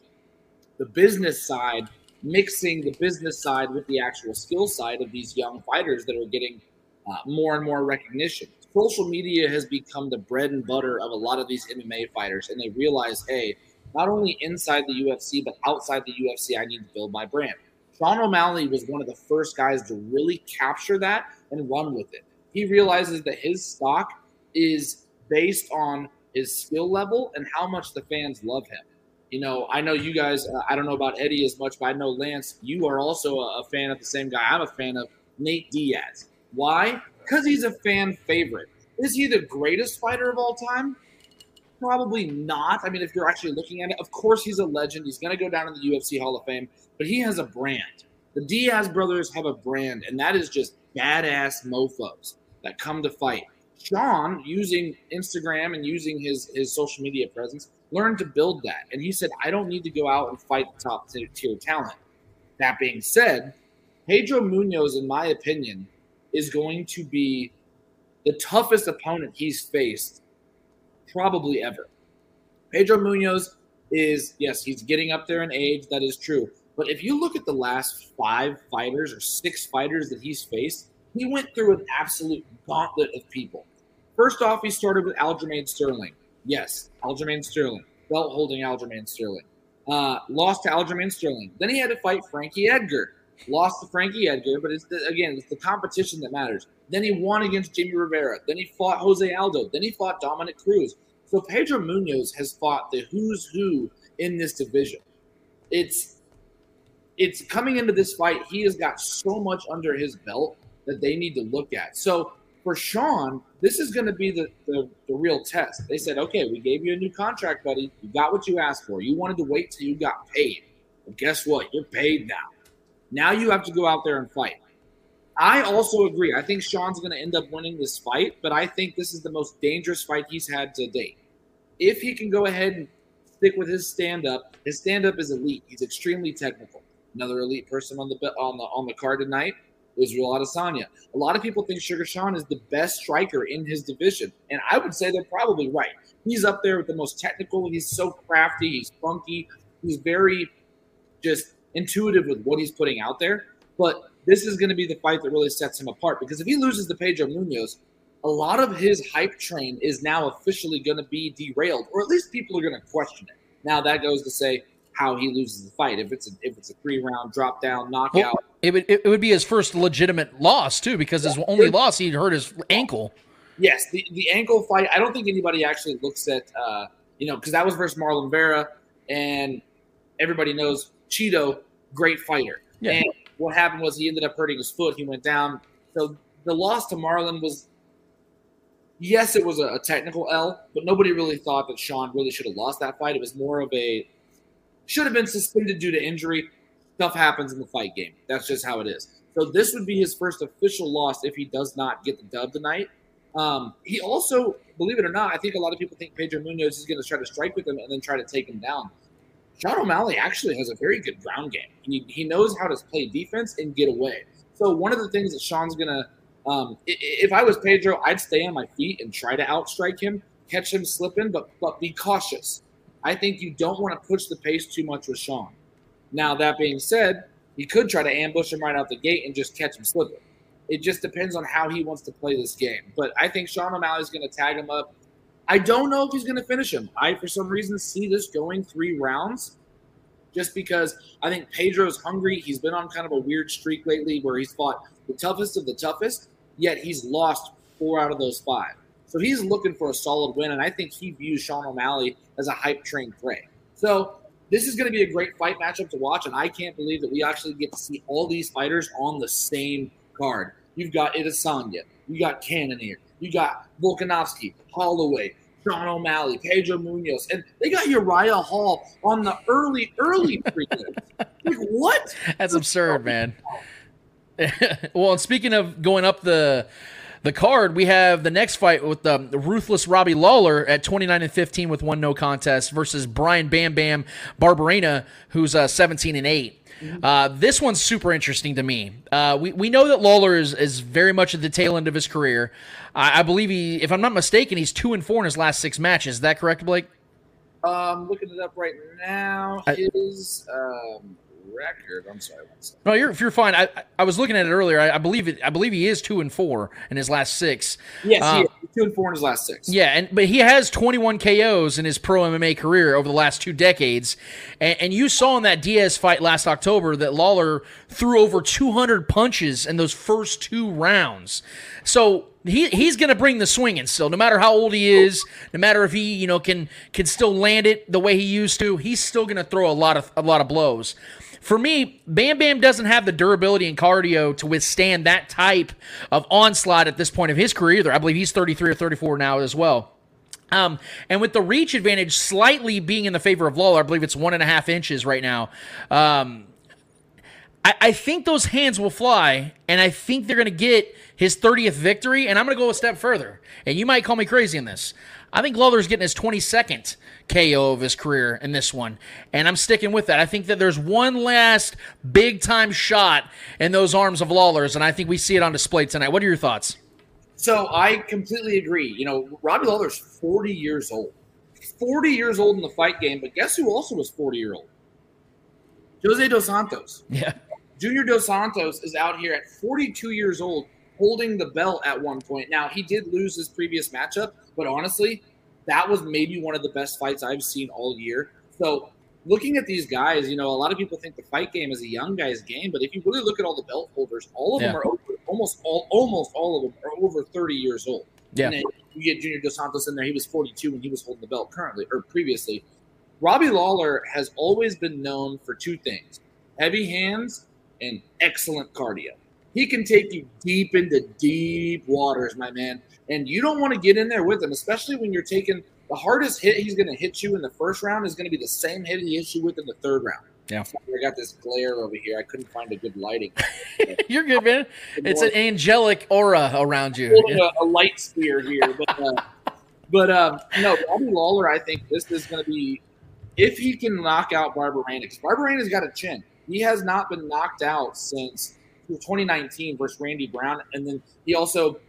the business side, mixing the business side with the actual skill side of these young fighters that are getting uh, more and more recognition. Social media has become the bread and butter of a lot of these M M A fighters. And they realize, hey, not only inside the U F C, but outside the U F C, I need to build my brand. Sean O'Malley was one of the first guys to really capture that and run with it. He realizes that his stock is based on his skill level and how much the fans love him. You know, I know you guys, uh, I don't know about Eddie as much, but I know, Lance, you are also a, a fan of the same guy I'm a fan of, Nate Diaz. Why? Because he's a fan favorite. Is he the greatest fighter of all time? Probably not. I mean, if you're actually looking at it, of course he's a legend. He's going to go down in the U F C Hall of Fame, but he has a brand. The Diaz brothers have a brand, and that is just badass mofos that come to fight. Sean, using Instagram and using his, his social media presence, learned to build that. And he said, I don't need to go out and fight the top tier talent. That being said, Pedro Munhoz, in my opinion, is going to be the toughest opponent he's faced probably ever. Pedro Munhoz is, yes, he's getting up there in age. That is true. But if you look at the last five fighters or six fighters that he's faced, he went through an absolute gauntlet of people. First off, he started with Aljamain Sterling. Yes, Aljamain Sterling. Belt-holding Aljamain Sterling. Uh, lost to Aljamain Sterling. Then he had to fight Frankie Edgar. Lost to Frankie Edgar, but it's the, again, it's the competition that matters. Then he won against Jimmy Rivera. Then he fought Jose Aldo. Then he fought Dominic Cruz. So Pedro Munhoz has fought the who's who in this division. It's, it's coming into this fight, he has got so much under his belt that they need to look at. So for Sean, this is going to be the, the, the real test. They said, okay, we gave you a new contract, buddy. You got what you asked for. You wanted to wait till you got paid. Well, guess what? You're paid now. Now you have to go out there and fight. I also agree. I think Sean's going to end up winning this fight, but I think this is the most dangerous fight he's had to date. If he can go ahead and stick with his stand-up, his stand-up is elite. He's extremely technical. Another elite person on the on the, on the card tonight, Israel Adesanya. A lot of people think Sugar Sean is the best striker in his division, and I would say they're probably right. He's up there with the most technical. He's so crafty. He's funky. He's very just intuitive with what he's putting out there. But this is going to be the fight that really sets him apart, because if he loses to Pedro Munhoz, a lot of his hype train is now officially going to be derailed, or at least people are going to question it. Now that goes to say how he loses the fight. If it's a, if it's a three round drop down knockout, well, it would it would be his first legitimate loss too, because his yeah. only loss he'd hurt his ankle. Yes, the, the ankle fight. I don't think anybody actually looks at uh, you know because that was versus Marlon Vera, and everybody knows Cheeto, great fighter. Yeah. And what happened was he ended up hurting his foot. He went down. So the loss to Marlon was, yes, it was a, a technical L, but nobody really thought that Sean really should have lost that fight. It was more of a should have been suspended due to injury. Stuff happens in the fight game. That's just how it is. So this would be his first official loss if he does not get the dub tonight. Um, he also, believe it or not, I think a lot of people think Pedro Munhoz is going to try to strike with him and then try to take him down. Sean O'Malley actually has a very good ground game. He, he knows how to play defense and get away. So one of the things that Sean's going to um, – if I was Pedro, I'd stay on my feet and try to outstrike him, catch him slipping, but, but be cautious. I think you don't want to push the pace too much with Sean. Now, that being said, you could try to ambush him right out the gate and just catch him slipping. It just depends on how he wants to play this game. But I think Sean O'Malley's going to tag him up. I don't know if he's going to finish him. I, for some reason, see this going three rounds just because I think Pedro's hungry. He's been on kind of a weird streak lately where he's fought the toughest of the toughest, yet he's lost four out of those five. So he's looking for a solid win, and I think he views Sean O'Malley as a hype train prey. So this is going to be a great fight matchup to watch, and I can't believe that we actually get to see all these fighters on the same card. You've got Adesanya. You got Cannonier. You got Volkanovski, Holloway, Sean O'Malley, Pedro Munhoz, and they got Uriah Hall on the early, early prelims. Like, what? That's absurd, man. Well, and speaking of going up the the card, we have the next fight with um, the ruthless Robbie Lawler at twenty-nine and fifteen with one no contest versus Brian Bam Bam Barbarena, who's uh, seventeen and eight. Uh, this one's super interesting to me. Uh, we, we know that Lawler is, is very much at the tail end of his career. I, I believe he, if I'm not mistaken, he's two and four in his last six matches. Is that correct, Blake? I'm um, looking it up right now. His I, um, record. I'm sorry. One second. No, you're if you're fine. I I was looking at it earlier. I, I believe it. I believe he is two and four in his last six. Yes, um, he is. He's two and four in his last six. Yeah, and but he has twenty-one K Os in his pro M M A career over the last two decades. And, and you saw in that Diaz fight last October that Lawler threw over two hundred punches in those first two rounds. So he he's going to bring the swinging still, no matter how old he is, no matter if he you know can can still land it the way he used to. He's still going to throw a lot of a lot of blows. For me, Bam Bam doesn't have the durability and cardio to withstand that type of onslaught at this point of his career either. I believe he's thirty-three or thirty-four now as well. Um, and with the reach advantage slightly being in the favor of Lawler, I believe it's one and a half inches right now. Um, I, I think those hands will fly, and I think they're going to get his thirtieth victory, and I'm going to go a step further. And you might call me crazy in this. I think Lawler's getting his twenty-second K O of his career in this one, and I'm sticking with that. I think that there's one last big-time shot in those arms of Lawler's, and I think we see it on display tonight. What are your thoughts? So I completely agree. You know, Robbie Lawler's forty years old. forty years old in the fight game, but guess who also was forty-year-old? Jose Dos Santos. Yeah. Junior Dos Santos is out here at forty-two years old, holding the belt at one point. Now, he did lose his previous matchup, but honestly, that was maybe one of the best fights I've seen all year. So looking at these guys, you know, a lot of people think the fight game is a young guy's game, but if you really look at all the belt holders, all of yeah. them are over, almost all almost all of them are over thirty years old. Yeah. And then you get Junior Dos Santos in there. He was forty-two when he was holding the belt currently or previously. Robbie Lawler has always been known for two things, heavy hands and excellent cardio. He can take you deep into deep waters, my man. And you don't want to get in there with him, especially when you're taking the hardest hit he's going to hit you in the first round is going to be the same hit he hits you with in the third round. Yeah. I got this glare over here. I couldn't find a good lighting. You're good, man. It's an angelic aura around you. Yeah. A, a light sphere here. But, uh, but um, no, Robbie Lawler, I think this is going to be – if he can knock out Barbarena, because Barbarena's got a chin. He has not been knocked out since – twenty nineteen versus Randy Brown, and then he also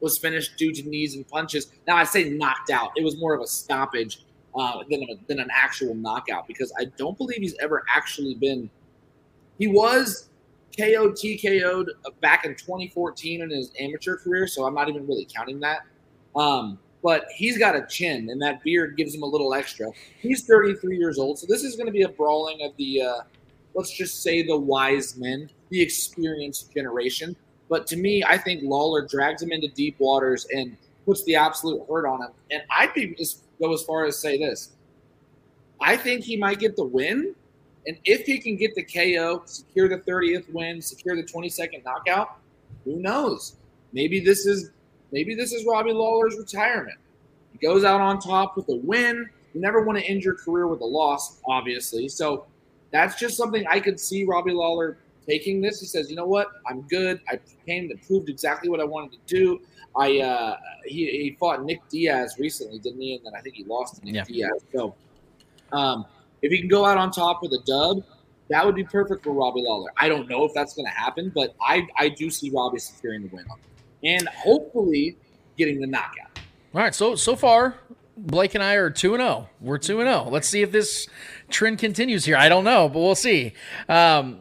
was finished due to knees and punches. Now, I say knocked out. It was more of a stoppage uh, than, a, than an actual knockout because I don't believe he's ever actually been – he was K O'd, T K O'd back in twenty fourteen in his amateur career, so I'm not even really counting that. Um, but he's got a chin, and that beard gives him a little extra. He's thirty-three years old, so this is going to be a brawling of the, uh, let's just say the wise men, the experienced generation. But to me, I think Lawler drags him into deep waters and puts the absolute hurt on him. And I'd be just go as far as say this. I think he might get the win. And if he can get the K O, secure the thirtieth win, secure the twenty-second knockout, who knows? Maybe this is maybe this is Robbie Lawler's retirement. He goes out on top with a win. You never want to end your career with a loss, obviously. So that's just something I could see Robbie Lawler taking this. He says, you know what? I'm good. I came and proved exactly what I wanted to do. I uh, he, he fought Nick Diaz recently, didn't he? And then I think he lost to Nick yeah. Diaz. So um, if he can go out on top with a dub, that would be perfect for Robbie Lawler. I don't know if that's going to happen, but I, I do see Robbie securing the win on it and hopefully getting the knockout. All right, so so far, Blake and I are two and oh. We're two and oh. Let's see if this trend continues here. I don't know, but we'll see. Um,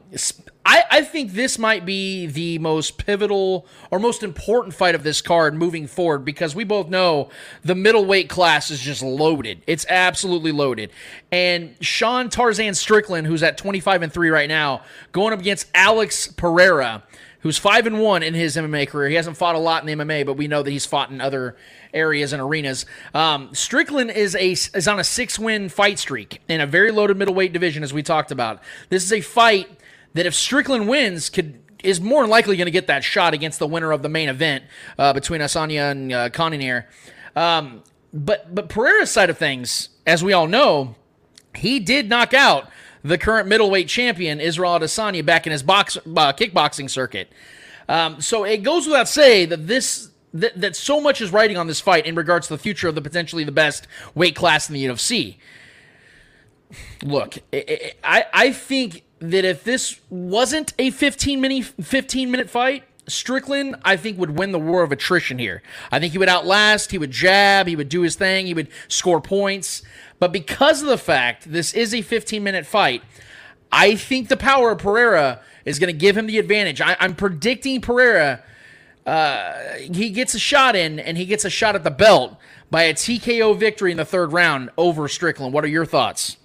I, I think this might be the most pivotal or most important fight of this card moving forward because we both know the middleweight class is just loaded. It's absolutely loaded. And Sean Tarzan Strickland, who's at twenty-five and three right now, going up against Alex Pereira, who's five and one in his M M A career. He hasn't fought a lot in M M A, but we know that he's fought in other areas and arenas. Um, Strickland is a is on a six-win fight streak in a very loaded middleweight division, as we talked about. This is a fight that if Strickland wins, could is more than likely going to get that shot against the winner of the main event uh, between Adesanya and uh, Cannonier. Um, but, but Pereira's side of things, as we all know, he did knock out the current middleweight champion, Israel Adesanya, back in his box, uh, kickboxing circuit. Um, so it goes without say that this th- that so much is riding on this fight in regards to the future of the potentially the best weight class in the U F C. Look, it, it, I, I think that if this wasn't a fifteen minute, fifteen minute fight, Strickland, I think, would win the war of attrition here. I think he would outlast, he would jab, he would do his thing, he would score points. But because of the fact this is a fifteen-minute fight, I think the power of Pereira is going to give him the advantage. I, I'm predicting Pereira, uh, he gets a shot in, and he gets a shot at the belt by a T K O victory in the third round over Strickland. What are your thoughts?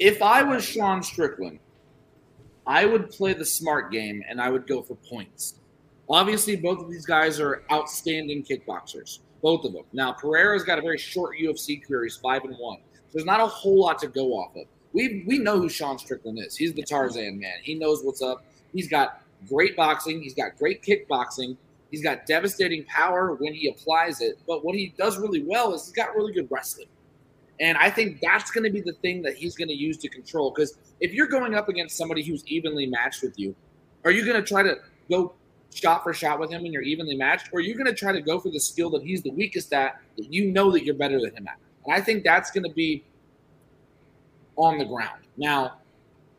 If I was Sean Strickland, I would play the smart game, and I would go for points. Obviously, both of these guys are outstanding kickboxers, both of them. Now, Pereira's got a very short U F C career. He's five and one. There's not a whole lot to go off of. We we know who Sean Strickland is. He's the Tarzan man. He knows what's up. He's got great boxing. He's got great kickboxing. He's got devastating power when he applies it. But what he does really well is he's got really good wrestling. And I think that's going to be the thing that he's going to use to control. Because if you're going up against somebody who's evenly matched with you, are you going to try to go shot for shot with him when you're evenly matched? Or are you going to try to go for the skill that he's the weakest at, that you know that you're better than him at? And I think that's going to be on the ground. Now,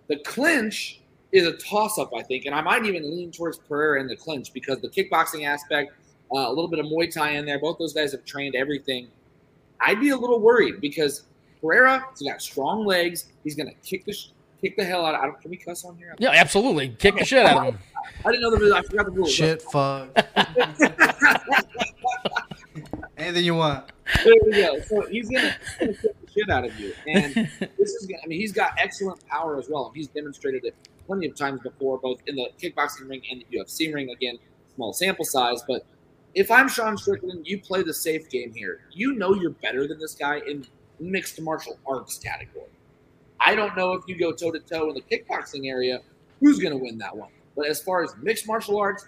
the clinch is a toss-up, I think. And I might even lean towards Pereira in the clinch because the kickboxing aspect, uh, a little bit of Muay Thai in there. Both those guys have trained everything. I'd be a little worried because Pereira, he's got strong legs. He's going to kick the sh- kick the hell out of him. Can we cuss on here? Yeah, absolutely. Kick okay. the shit out of him. I didn't know the rule. I forgot the rule. Shit, fuck. Anything you want. There we go. So he's going to kick the shit out of you. And this is, I mean, he's got excellent power as well. He's demonstrated it plenty of times before, both in the kickboxing ring and the U F C ring. Again, small sample size, but if I'm Sean Strickland, you play the safe game here. You know you're better than this guy in mixed martial arts category. I don't know if you go toe-to-toe in the kickboxing area, who's going to win that one. But as far as mixed martial arts,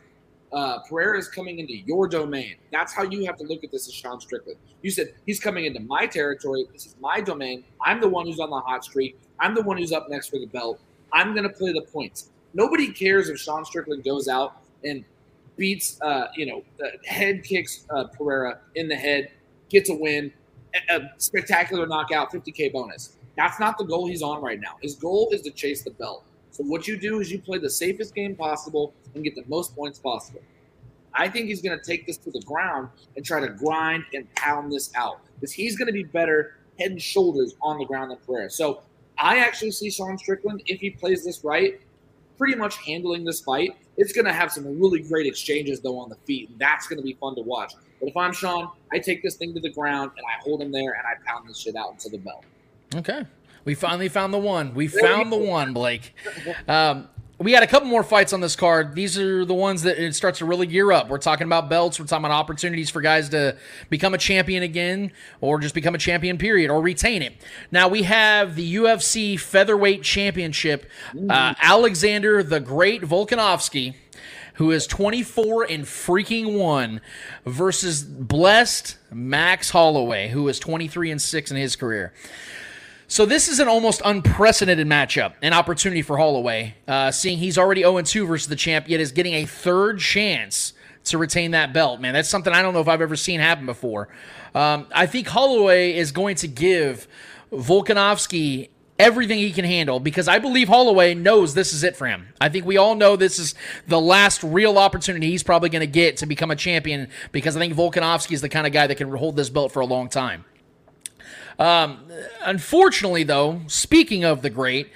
uh, Pereira is coming into your domain. That's how you have to look at this as Sean Strickland. You said, he's coming into my territory. This is my domain. I'm the one who's on the hot streak. I'm the one who's up next for the belt. I'm going to play the points. Nobody cares if Sean Strickland goes out and – beats, uh, you know, uh, head kicks uh, Pereira in the head, gets a win, a, a spectacular knockout, fifty K bonus. That's not the goal he's on right now. His goal is to chase the belt. So what you do is you play the safest game possible and get the most points possible. I think he's going to take this to the ground and try to grind and pound this out because he's going to be better head and shoulders on the ground than Pereira. So I actually see Sean Strickland, if he plays this right, pretty much handling this fight. It's going to have some really great exchanges, though, on the feet. And that's going to be fun to watch. But if I'm Sean, I take this thing to the ground, and I hold him there, and I pound this shit out into the belt. Okay. We finally found the one. We found the one, Blake. Um, we had a couple more fights on this card. These are the ones that it starts to really gear up. We're talking about belts. We're talking about opportunities for guys to become a champion again or just become a champion, period, or retain it. Now, we have the U F C Featherweight Championship. Uh, Alexander the Great Volkanovski, who is twenty-four and freaking one, versus blessed Max Holloway, who is twenty-three and six in his career. So this is an almost unprecedented matchup, an opportunity for Holloway, uh, seeing he's already oh and two versus the champ, yet is getting a third chance to retain that belt. Man, that's something I don't know if I've ever seen happen before. Um, I think Holloway is going to give Volkanovski everything he can handle because I believe Holloway knows this is it for him. I think we all know this is the last real opportunity he's probably going to get to become a champion because I think Volkanovski is the kind of guy that can hold this belt for a long time. Um, unfortunately, though, speaking of the great,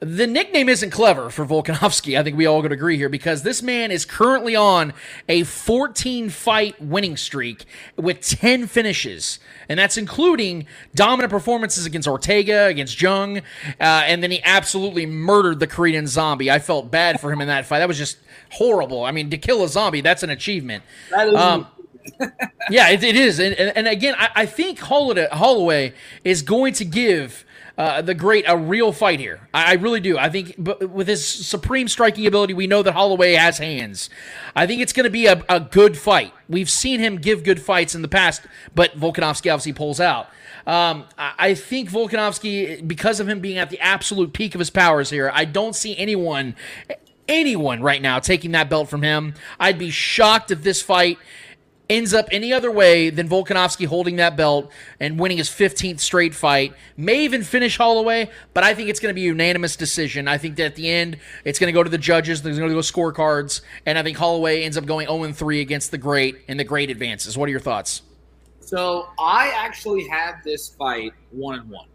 the nickname isn't clever for Volkanovski. I think we all could agree here because this man is currently on a fourteen-fight winning streak with ten finishes, and that's including dominant performances against Ortega, against Jung, uh, and then he absolutely murdered the Korean Zombie. I felt bad for him in that fight. That was just horrible. I mean, to kill a zombie, that's an achievement. That is- um, yeah, it, it is. And, and, and again, I, I think Holloway is going to give uh, the great a real fight here. I, I really do. I think but with his supreme striking ability, we know that Holloway has hands. I think it's going to be a, a good fight. We've seen him give good fights in the past, but Volkanovski obviously pulls out. Um, I, I think Volkanovski, because of him being at the absolute peak of his powers here, I don't see anyone, anyone right now taking that belt from him. I'd be shocked if this fight ends up any other way than Volkanovski holding that belt and winning his fifteenth straight fight. May even finish Holloway, but I think it's going to be a unanimous decision. I think that at the end, it's going to go to the judges, there's going to go scorecards, and I think Holloway ends up going oh and three against the great, and the great advances. What are your thoughts? So I actually had this fight one and one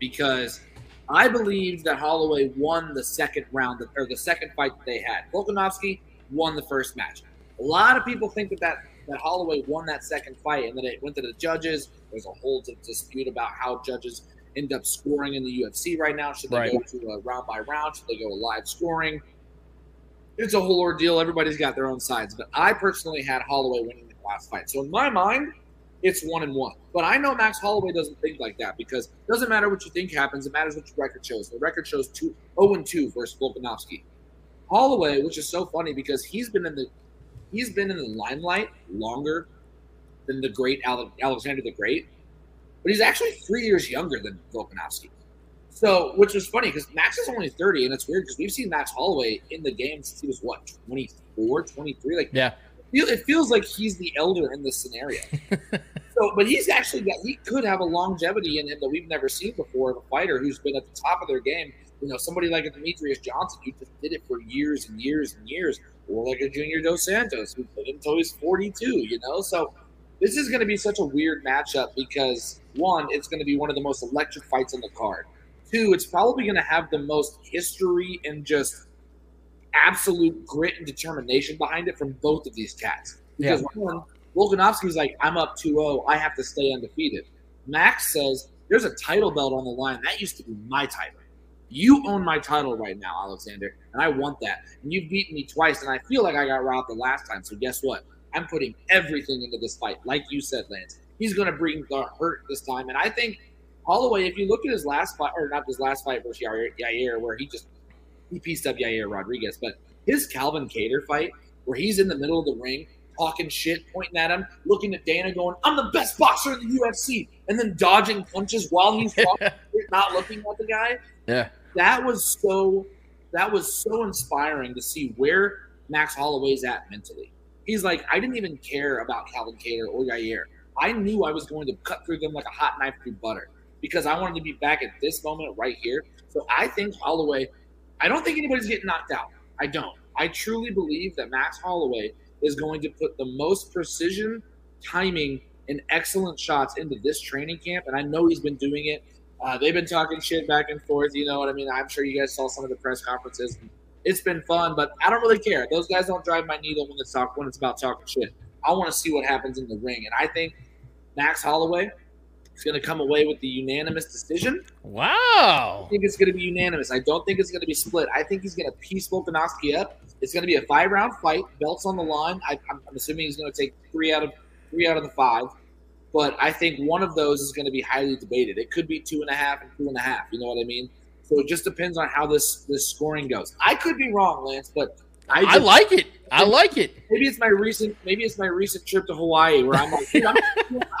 because I believe that Holloway won the second round, or the second fight that they had. Volkanovski won the first match. A lot of people think that that that Holloway won that second fight and then it went to the judges. There's a whole dispute about how judges end up scoring in the U F C right now. Should they right. go to a round by round? Should they go live scoring? It's a whole ordeal. Everybody's got their own sides. But I personally had Holloway winning the last fight. So in my mind, it's one and one. But I know Max Holloway doesn't think like that because it doesn't matter what you think happens. It matters what your record shows. The record shows two, oh and two versus Volkanovski. Holloway, which is so funny because he's been in the – He's been in the limelight longer than the great Ale- Alexander the Great, but he's actually three years younger than Volkanovski. So, which was funny because Max is only thirty, and it's weird because we've seen Max Holloway in the game since he was, what, twenty-four, twenty-three? Like, yeah. It feels like he's the elder in this scenario. So, but he's actually got, he could have a longevity in him that we've never seen before of a fighter who's been at the top of their game. You know, somebody like a Demetrius Johnson who just did it for years and years and years. Or like a Junior Dos Santos who played until he's forty-two, you know? So this is going to be such a weird matchup because, one, it's going to be one of the most electric fights on the card. Two, it's probably going to have the most history and just absolute grit and determination behind it from both of these cats. Because, yeah. One, Volkanovski's like, I'm up two oh, I have to stay undefeated. Max says, there's a title belt on the line. That used to be my title. You own my title right now, Alexander, and I want that. And you've beaten me twice, and I feel like I got robbed the last time. So guess what? I'm putting everything into this fight, like you said, Lance. He's going to bring the hurt this time. And I think Holloway, if you look at his last fight, or not his last fight versus Yair, Yair where he just he pieced up Yair Rodriguez, but his Calvin Kattar fight, where he's in the middle of the ring, talking shit, pointing at him, looking at Dana going, I'm the best boxer in the U F C, and then dodging punches while he's talking, not looking at the guy. Yeah. That was so that was so inspiring to see where Max Holloway's at mentally. He's like, I didn't even care about Calvin Kattar or Yair. I knew I was going to cut through them like a hot knife through butter because I wanted to be back at this moment right here. So I think Holloway, I don't think anybody's getting knocked out. I don't. I truly believe that Max Holloway is going to put the most precision, timing, and excellent shots into this training camp. And I know he's been doing it. Uh, they've been talking shit back and forth. You know what I mean? I'm sure you guys saw some of the press conferences. It's been fun, but I don't really care. Those guys don't drive my needle when it's, talk, when it's about talking shit. I want to see what happens in the ring. And I think Max Holloway is going to come away with the unanimous decision. Wow. I think it's going to be unanimous. I don't think it's going to be split. I think he's going to piece Volkanovski up. It's going to be a five-round fight, belts on the line. I, I'm, I'm assuming he's going to take three out of three out of the five. But I think one of those is going to be highly debated. It could be two and a half and two and a half. You know what I mean? So it just depends on how this, this scoring goes. I could be wrong, Lance, but I just, I like it. I like it. Maybe it's my recent maybe it's my recent trip to Hawaii where I'm like, dude, I'm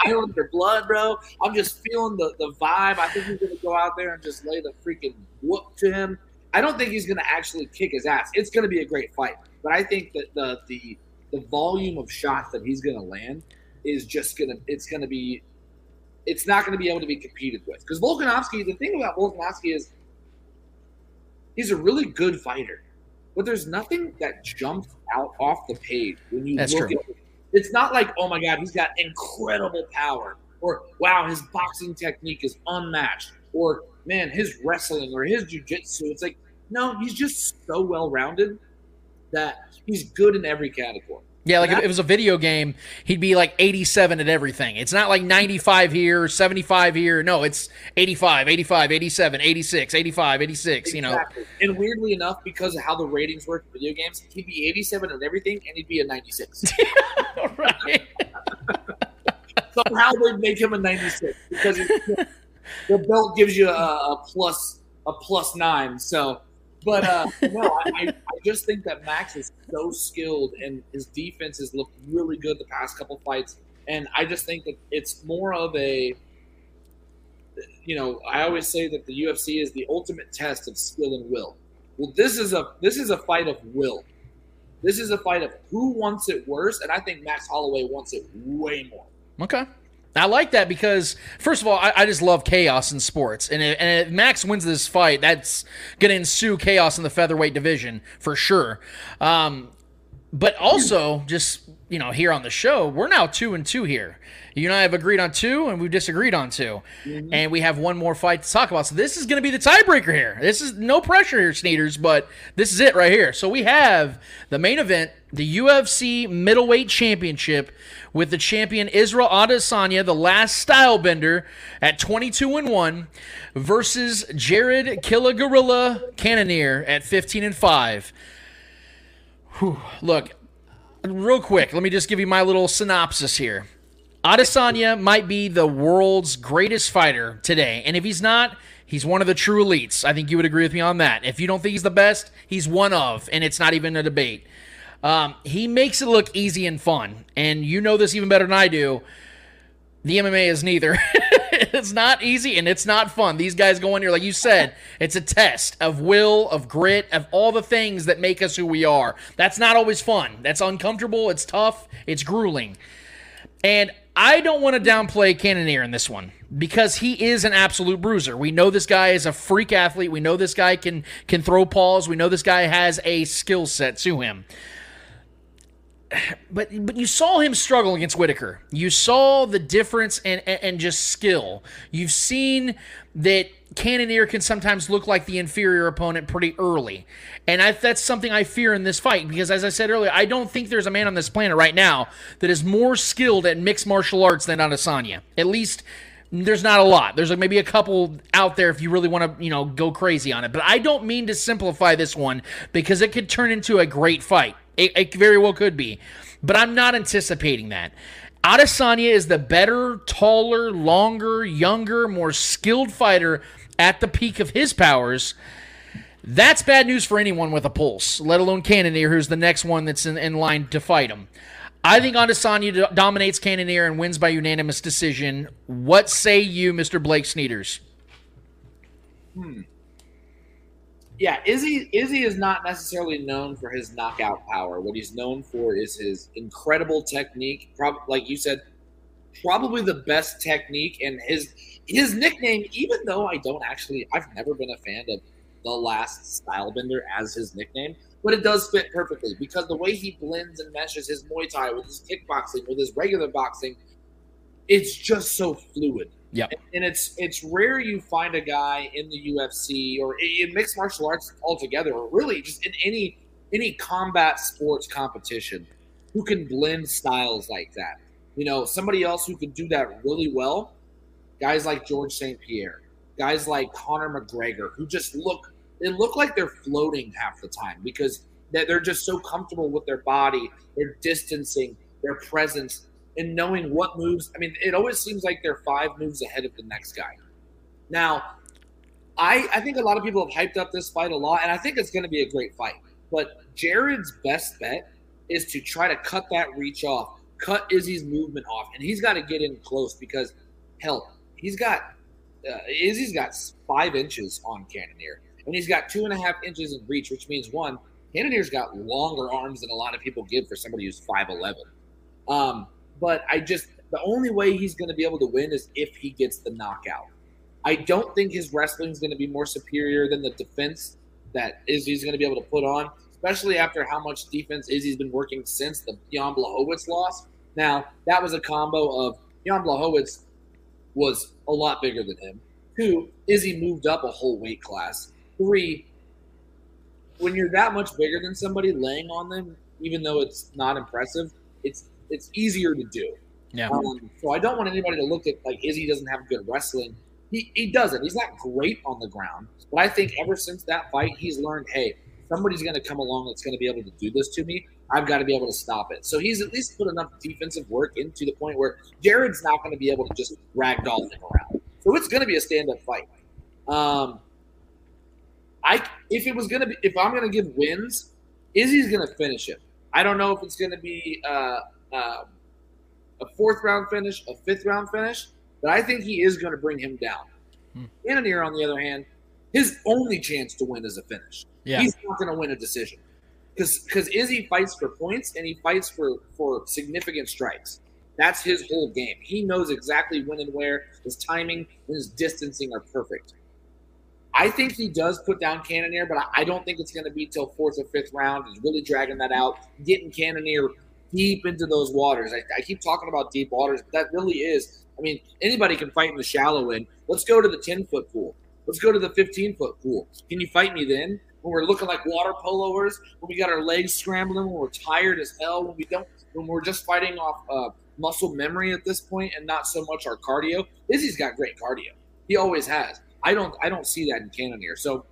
feeling your blood, bro. I'm just feeling the, the vibe. I think he's going to go out there and just lay the freaking whoop to him. I don't think he's going to actually kick his ass. It's going to be a great fight. But I think that the the the volume of shots that he's going to land is just going to – it's going to be – it's not going to be able to be competed with. Because Volkanovski – the thing about Volkanovski is he's a really good fighter. But there's nothing that jumps out off the page when you That's look true. At it. It's not like, oh, my God, he's got incredible power, or, wow, his boxing technique is unmatched, or, man, his wrestling or his jiu-jitsu. It's like, no, he's just so well-rounded that he's good in every category. Yeah, like if it was a video game, he'd be like eighty-seven at everything. It's not like ninety-five here, seventy-five here. No, it's eighty-five, eighty-five, eighty-seven, eighty-six, eighty-five, eighty-six, exactly. You know. And weirdly enough, because of how the ratings work in video games, he'd be eighty-seven at everything, and he'd be a ninety-six. Right. Somehow they'd make him a ninety-six because it, the belt gives you a, a plus a plus nine, so... But uh, no, I, I just think that Max is so skilled, and his defense has looked really good the past couple fights. And I just think that it's more of a, you know, I always say that the U F C is the ultimate test of skill and will. Well, this is a this is a fight of will. This is a fight of who wants it worse, and I think Max Holloway wants it way more. Okay. I like that because, first of all, I, I just love chaos in sports. And if, and if Max wins this fight, that's going to ensue chaos in the featherweight division for sure. Um, but also, just, you know, here on the show, we're now two and two here. You and I have agreed on two, and we've disagreed on two. Mm-hmm. And we have one more fight to talk about. So this is going to be the tiebreaker here. This is no pressure here, Sneeders, but this is it right here. So we have the main event, the U F C Middleweight Championship, with the champion Israel Adesanya, the last style bender, at twenty-two and one, versus Jared Killa Gorilla Cannonier at fifteen and five. Whew. Look, real quick, let me just give you my little synopsis here. Adesanya might be the world's greatest fighter today, and if he's not, he's one of the true elites. I think you would agree with me on that. If you don't think he's the best, he's one of, and it's not even a debate. Um, he makes it look easy and fun, and you know this even better than I do. The M M A is neither. It's not easy, and it's not fun. These guys go in here, like you said, it's a test of will, of grit, of all the things that make us who we are. That's not always fun. That's uncomfortable. It's tough. It's grueling. And I don't want to downplay Cannonier in this one because he is an absolute bruiser. We know this guy is a freak athlete. We know this guy can, can throw paws. We know this guy has a skill set to him. But but you saw him struggle against Whitaker. You saw the difference and, and, and just skill. You've seen that Cannonier can sometimes look like the inferior opponent pretty early. And I, that's something I fear in this fight because, as I said earlier, I don't think there's a man on this planet right now that is more skilled at mixed martial arts than Adesanya. At least there's not a lot. There's like maybe a couple out there if you really want to, you know, go crazy on it. But I don't mean to simplify this one because it could turn into a great fight. It, it very well could be, but I'm not anticipating that. Adesanya is the better, taller, longer, younger, more skilled fighter at the peak of his powers. That's bad news for anyone with a pulse, let alone Cannonier, who's the next one that's in, in line to fight him. I think Adesanya dominates Cannonier and wins by unanimous decision. What say you, Mister Blake Sneeders? Hmm. Yeah, Izzy Izzy is not necessarily known for his knockout power. What he's known for is his incredible technique. Probably, like you said, probably the best technique. And his his nickname, even though I don't actually, I've never been a fan of the last stylebender as his nickname, but it does fit perfectly because the way he blends and meshes his Muay Thai with his kickboxing, with his regular boxing, it's just so fluid. Yeah. And it's it's rare you find a guy in the U F C or in mixed martial arts altogether, or really just in any any combat sports competition, who can blend styles like that. You know, somebody else who can do that really well, guys like George Saint Pierre, guys like Conor McGregor, who just look they look like they're floating half the time because they're just so comfortable with their body, their distancing, their presence, and knowing what moves. I mean, it always seems like they're five moves ahead of the next guy. Now, I, I think a lot of people have hyped up this fight a lot, and I think it's going to be a great fight. But Jared's best bet is to try to cut that reach off, cut Izzy's movement off, and he's got to get in close because, hell, he's got uh, Izzy's got five inches on Cannonier, and he's got two and a half inches in reach, which means, one, Cannonier's got longer arms than a lot of people give for somebody who's five eleven. Um, but I just – the only way he's going to be able to win is if he gets the knockout. I don't think his wrestling is going to be more superior than the defense that Izzy's going to be able to put on, especially after how much defense Izzy's been working since the Jan Blachowicz loss. Now, that was a combo of Jan Blachowicz was a lot bigger than him. Two, Izzy moved up a whole weight class. Three, when you're that much bigger than somebody, laying on them, even though it's not impressive, it's it's easier to do. Yeah. Um, so I don't want anybody to look at, like, Izzy doesn't have good wrestling. He he doesn't. He's not great on the ground. But I think ever since that fight, he's learned, hey, somebody's going to come along that's going to be able to do this to me. I've got to be able to stop it. So he's at least put enough defensive work into the point where Jared's not going to be able to just ragdoll him around. So it's going to be a stand-up fight. Um, I if it was going to be – if I'm going to give wins, Izzy's going to finish him. I don't know if it's going to be uh, uh, a fourth-round finish, a fifth-round finish, but I think he is going to bring him down. Hmm. Cannonier, on the other hand, his only chance to win is a finish. Yeah. He's not going to win a decision because Izzy fights for points and he fights for, for significant strikes. That's his whole game. He knows exactly when and where. His timing and his distancing are perfect. I think he does put down Cannonier, but I don't think it's going to be till fourth or fifth round. He's really dragging that out, getting Cannonier deep into those waters. I, I keep talking about deep waters, but that really is. I mean, anybody can fight in the shallow end. Let's go to the ten-foot pool. Let's go to the fifteen-foot pool. Can you fight me then? When we're looking like water poloers, when we got our legs scrambling, when we're tired as hell, when we don't, when we're just fighting off uh, muscle memory at this point and not so much our cardio. Izzy's got great cardio; he always has. I don't, I don't see that in Cannonier. So,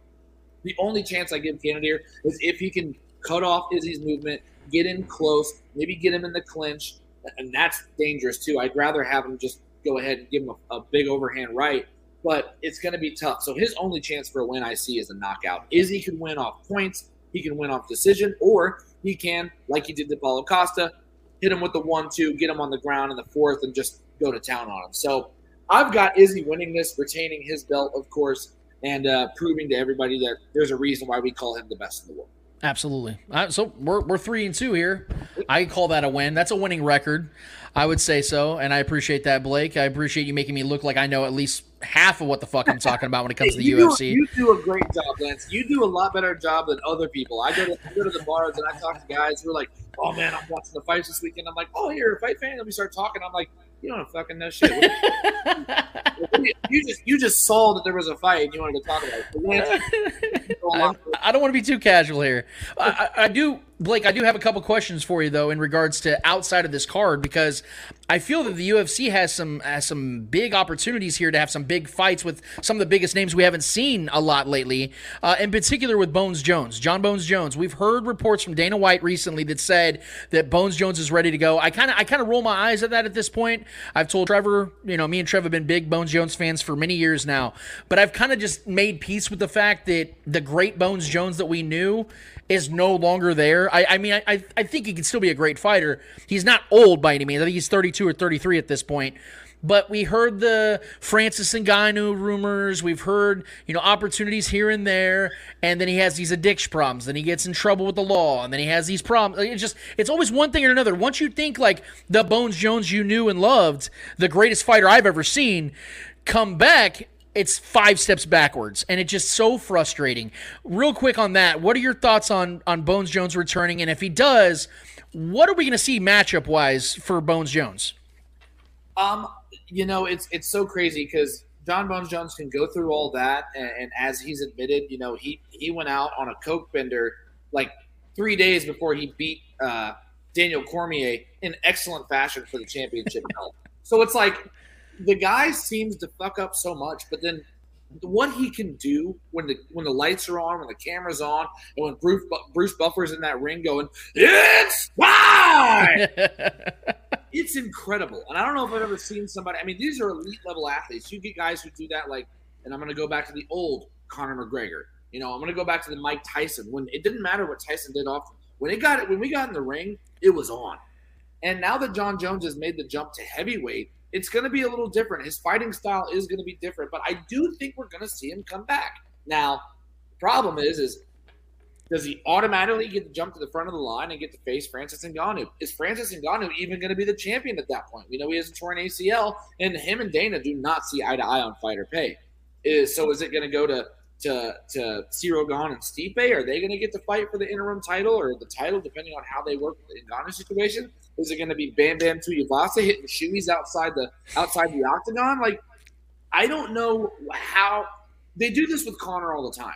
the only chance I give Cannonier is if he can cut off Izzy's movement, get in close, maybe get him in the clinch, and that's dangerous too. I'd rather have him just go ahead and give him a, a big overhand right. But it's going to be tough. So his only chance for a win I see is a knockout. Izzy can win off points. He can win off decision. Or he can, like he did to Paulo Costa, hit him with the one two, get him on the ground in the fourth, and just go to town on him. So I've got Izzy winning this, retaining his belt, of course, and uh, proving to everybody that there's a reason why we call him the best in the world. Absolutely. Uh, so we're we're three and two here. I call that a win. That's a winning record. I would say so, and I appreciate that, Blake. I appreciate you making me look like I know at least half of what the fuck I'm talking about when it comes to the you U F C. Do, you do a great job, Lance. You do a lot better job than other people. I go to, I go to the bars and I talk to guys who are like, oh, man, I'm watching the fights this weekend. I'm like, oh, you're a fight fan? And we start talking. I'm like, you don't fucking know shit. you, just, you just saw that there was a fight and you wanted to talk about it. I, I don't want to be too casual here. I, I do – Blake, I do have a couple questions for you, though, in regards to outside of this card, because I feel that the U F C has some has some big opportunities here to have some big fights with some of the biggest names we haven't seen a lot lately, uh, in particular with Bones Jones, John Bones Jones. We've heard reports from Dana White recently that said that Bones Jones is ready to go. I kind of I kind of roll my eyes at that at this point. I've told Trevor, you know, me and Trevor have been big Bones Jones fans for many years now, but I've kind of just made peace with the fact that the great Bones Jones that we knew is no longer there. I, I mean, I I think he can still be a great fighter. He's not old by any means. I think he's thirty-two or thirty-three at this point. But we heard the Francis Ngannou rumors. We've heard, you know, opportunities here and there. And then he has these addiction problems. Then he gets in trouble with the law. And then he has these problems. It's just, it's always one thing or another. Once you think, like, the Bones Jones you knew and loved, the greatest fighter I've ever seen, come back, it's five steps backwards, and it's just so frustrating. Real quick on that, what are your thoughts on, on Bones Jones returning? And if he does, what are we going to see matchup-wise for Bones Jones? Um, you know, it's it's so crazy because John Bones Jones can go through all that, and, and as he's admitted, you know, he, he went out on a coke bender like three days before he beat uh, Daniel Cormier in excellent fashion for the championship belt. So it's like the guy seems to fuck up so much, but then what he can do when the when the lights are on, when the camera's on, and when Bruce, Bruce Buffer's in that ring going, it's why! It's incredible. And I don't know if I've ever seen somebody – I mean, these are elite-level athletes. You get guys who do that, like – and I'm going to go back to the old Conor McGregor. You know, I'm going to go back to the Mike Tyson. When it didn't matter what Tyson did often. When it got when we got in the ring, it was on. And now that John Jones has made the jump to heavyweight, it's going to be a little different. His fighting style is going to be different, but I do think we're going to see him come back. Now, the problem is, is does he automatically get to jump to the front of the line and get to face Francis Ngannou? Is Francis Ngannou even going to be the champion at that point? We know he has a torn A C L, and him and Dana do not see eye to eye on fighter pay. Is, so is it going to go to to to Ciryl Gane and Stipe? Are they going to get to fight for the interim title or the title, depending on how they work with the Ngannou situation? Is it going to be Bam Bam Tuyavasa hitting shoeys outside the outside the octagon? Like, I don't know how they do this with Conor all the time.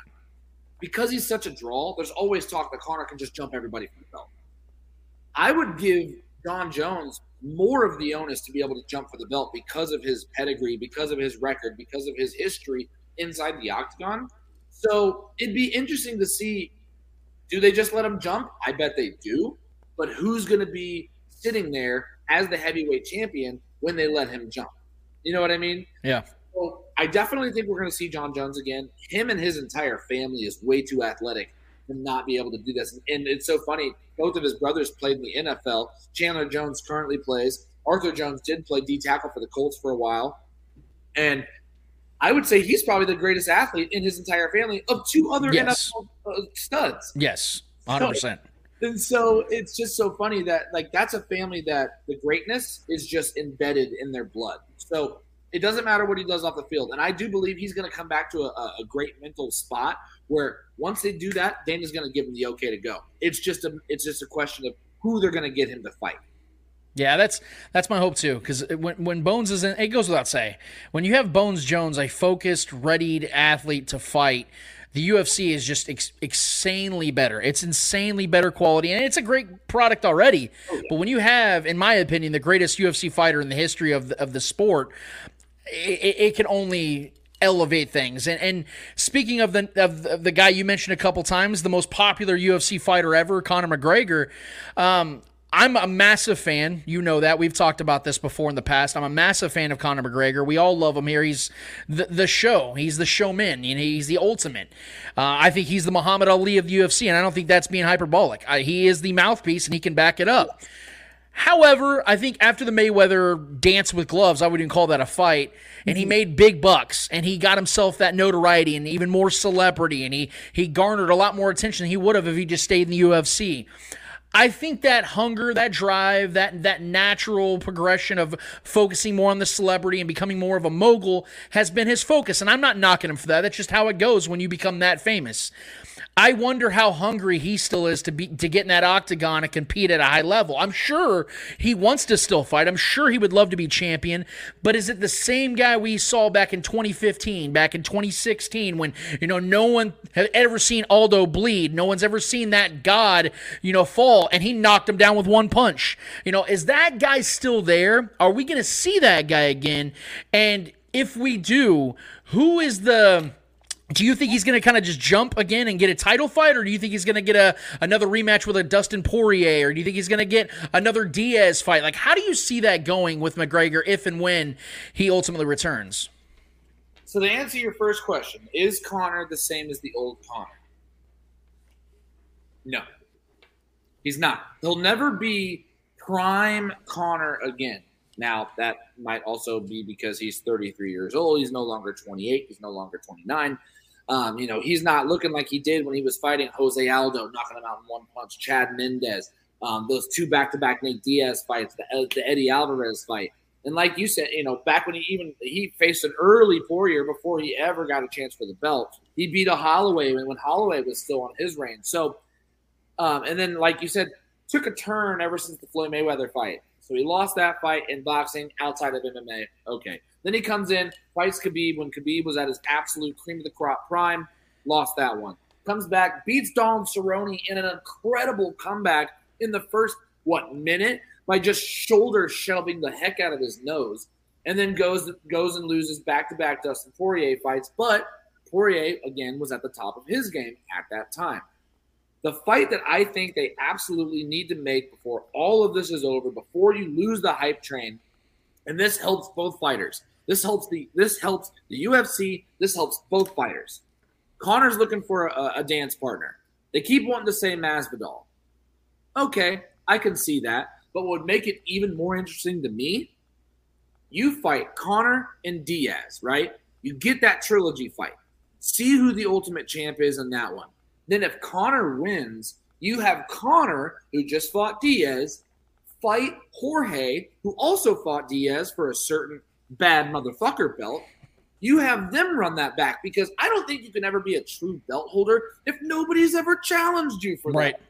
Because he's such a draw, there's always talk that Conor can just jump everybody from the belt. I would give John Jones more of the onus to be able to jump for the belt because of his pedigree, because of his record, because of his history inside the octagon. So it'd be interesting to see, do they just let him jump? I bet they do. But who's going to be sitting there as the heavyweight champion when they let him jump? You know what I mean? Yeah. So I definitely think we're going to see John Jones again. Him and his entire family is way too athletic to not be able to do this. And it's so funny. Both of his brothers played in the N F L. Chandler Jones currently plays. Arthur Jones did play D tackle for the Colts for a while. And I would say he's probably the greatest athlete in his entire family of two other yes. N F L studs. Yes, one hundred percent. So, And so it's just so funny that, like, that's a family that the greatness is just embedded in their blood. So it doesn't matter what he does off the field. And I do believe he's going to come back to a, a great mental spot where once they do that, Dana's going to give him the okay to go. It's just a, it's just a question of who they're going to get him to fight. Yeah, that's that's my hope too, because when, when Bones is in, it goes without say, when you have Bones Jones, a focused, readied athlete to fight, the U F C is just ex- insanely better. It's insanely better quality, and it's a great product already. But when you have, in my opinion, the greatest U F C fighter in the history of the, of the sport, it, it can only elevate things. And, and speaking of the of the guy you mentioned a couple times, the most popular U F C fighter ever, Conor McGregor, um, I'm a massive fan. You know that. We've talked about this before in the past. I'm a massive fan of Conor McGregor. We all love him here. He's the, the show. He's the showman. You know, he's the ultimate. Uh, I think he's the Muhammad Ali of the U F C, and I don't think that's being hyperbolic. I, he is the mouthpiece, and he can back it up. However, I think after the Mayweather dance with gloves, I wouldn't call that a fight, and he made big bucks, and he got himself that notoriety and even more celebrity, and he, he garnered a lot more attention than he would have if he just stayed in the U F C. I think that hunger, that drive, that that natural progression of focusing more on the celebrity and becoming more of a mogul has been his focus, and I'm not knocking him for that. That's just how it goes when you become that famous. I wonder how hungry he still is to be to get in that octagon and compete at a high level. I'm sure he wants to still fight. I'm sure he would love to be champion, but is it the same guy we saw back in twenty fifteen, back in twenty sixteen, when, you know, no one had ever seen Aldo bleed. No one's ever seen that god, you know, fall. And he knocked him down with one punch. You know, is that guy still there? Are we going to see that guy again? And if we do, who is the... Do you think he's going to kind of just jump again and get a title fight, or do you think he's going to get a another rematch with a Dustin Poirier, or do you think he's going to get another Diaz fight? Like, how do you see that going with McGregor if and when he ultimately returns? So to answer your first question, is Conor the same as the old Conor? No. He's not. He'll never be prime Conor again. Now, that might also be because he's thirty-three years old. He's no longer twenty-eight. He's no longer twenty-nine. Um, you know, he's not looking like he did when he was fighting Jose Aldo, knocking him out in one punch, Chad Mendez, um, those two back-to-back Nate Diaz fights, the, the Eddie Alvarez fight. And like you said, you know, back when he even he faced an early Poirier before he ever got a chance for the belt. He beat a Holloway when Holloway was still on his reign. So, Um, and then, like you said, took a turn ever since the Floyd Mayweather fight. So he lost that fight in boxing outside of M M A. Okay. Then he comes in, fights Khabib when Khabib was at his absolute cream of the crop prime, lost that one. Comes back, beats Don Cerrone in an incredible comeback in the first, what, minute by just shoulder shoving the heck out of his nose, and then goes goes and loses back-to-back Dustin Poirier fights. But Poirier, again, was at the top of his game at that time. The fight that I think they absolutely need to make before all of this is over, before you lose the hype train, and this helps both fighters. This helps the this helps the U F C. This helps both fighters. Conor's looking for a, a dance partner. They keep wanting to say Masvidal. Okay, I can see that. But what would make it even more interesting to me, you fight Conor and Diaz, right? You get that trilogy fight. See who the ultimate champ is in that one. Then if Conor wins, you have Conor, who just fought Diaz, fight Jorge, who also fought Diaz for a certain bad motherfucker belt. You have them run that back, because I don't think you can ever be a true belt holder if nobody's ever challenged you for right. that.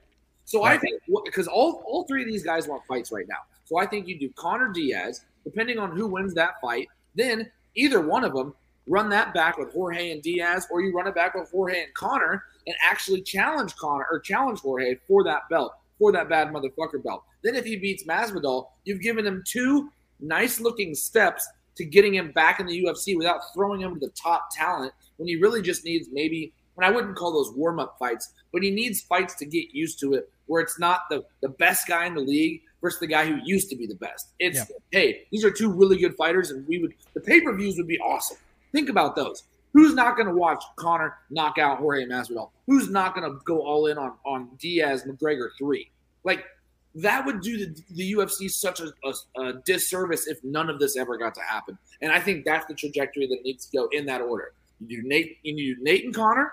So right. I think – because all, all three of these guys want fights right now. So I think you do Conor Diaz, depending on who wins that fight. Then either one of them run that back with Jorge and Diaz, or you run it back with Jorge and Conor and actually challenge Conor or challenge Jorge for that belt, for that bad motherfucker belt. Then if he beats Masvidal, you've given him two nice-looking steps to getting him back in the U F C without throwing him to the top talent when he really just needs maybe, and I wouldn't call those warm-up fights, but he needs fights to get used to it where it's not the, the best guy in the league versus the guy who used to be the best. It's, yeah. hey, these are two really good fighters, and we would the pay-per-views would be awesome. Think about those. Who's not going to watch Conor knock out Jorge Masvidal? Who's not going to go all in on, on Diaz-McGregor three? Like, that would do the, the U F C such a, a, a disservice if none of this ever got to happen. And I think that's the trajectory that needs to go in that order. You do Nate, you do Nate and Conor,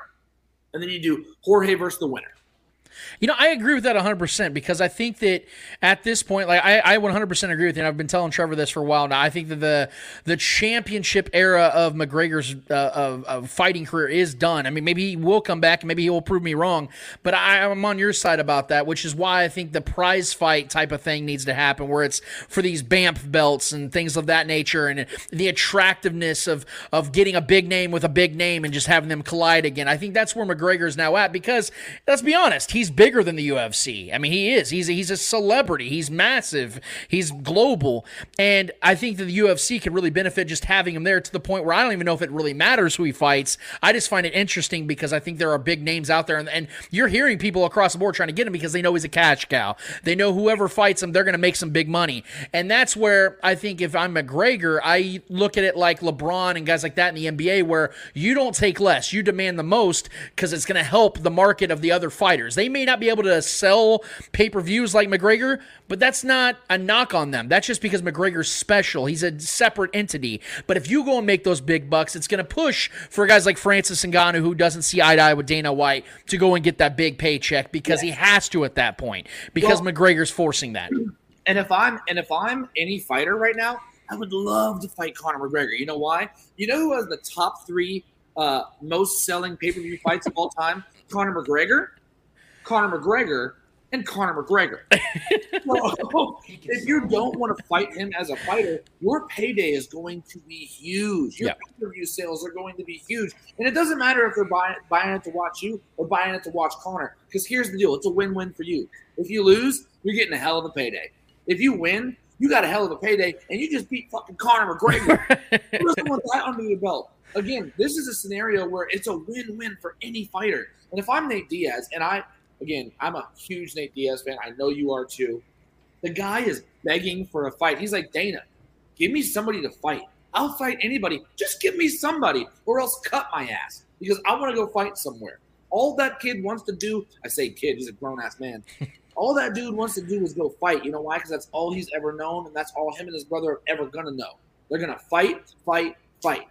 and then you do Jorge versus the winner. You know, I agree with that one hundred percent because I think that at this point, like I, I one hundred percent agree with you, and I've been telling Trevor this for a while now. I think that the the championship era of McGregor's uh, of, of fighting career is done. I mean, maybe he will come back, and maybe he will prove me wrong, but I, I'm on your side about that, which is why I think the prize fight type of thing needs to happen, where it's for these B A M F belts and things of that nature, and the attractiveness of, of getting a big name with a big name and just having them collide again. I think that's where McGregor's now at because, let's be honest, he's He's bigger than the U F C. I mean, he is. He's a, he's a celebrity. He's massive. He's global. And I think that the U F C could really benefit just having him there to the point where I don't even know if it really matters who he fights. I just find it interesting because I think there are big names out there. And, and you're hearing people across the board trying to get him because they know he's a cash cow. They know whoever fights him, they're going to make some big money. And that's where I think if I'm McGregor, I look at it like LeBron and guys like that in the N B A where you don't take less. You demand the most because it's going to help the market of the other fighters. They may not be able to sell pay-per-views like McGregor, but that's not a knock on them. That's just because McGregor's special. He's a separate entity. But if you go and make those big bucks, it's going to push for guys like Francis Ngannou, who doesn't see eye-to-eye with Dana White, to go and get that big paycheck because yeah. he has to at that point because well, McGregor's forcing that. And if I'm and if I'm any fighter right now, I would love to fight Conor McGregor. You know why? You know who has the top three uh, most selling pay-per-view fights of all time? Conor McGregor. Conor McGregor, and Conor McGregor. So, if you don't want to fight him as a fighter, your payday is going to be huge. Your yep. pay-per-view sales are going to be huge. And it doesn't matter if they're buying, buying it to watch you or buying it to watch Conor, because here's the deal. It's a win-win for you. If you lose, you're getting a hell of a payday. If you win, you got a hell of a payday, and you just beat fucking Conor McGregor. Who doesn't want that under your belt? Again, this is a scenario where it's a win-win for any fighter. And if I'm Nate Diaz, and I – again, I'm a huge Nate Diaz fan. I know you are too. The guy is begging for a fight. He's like, Dana, give me somebody to fight. I'll fight anybody. Just give me somebody or else cut my ass because I want to go fight somewhere. All that kid wants to do, I say kid, he's a grown-ass man. All that dude wants to do is go fight. You know why? Because that's all he's ever known, and that's all him and his brother are ever going to know. They're going to fight, fight, fight.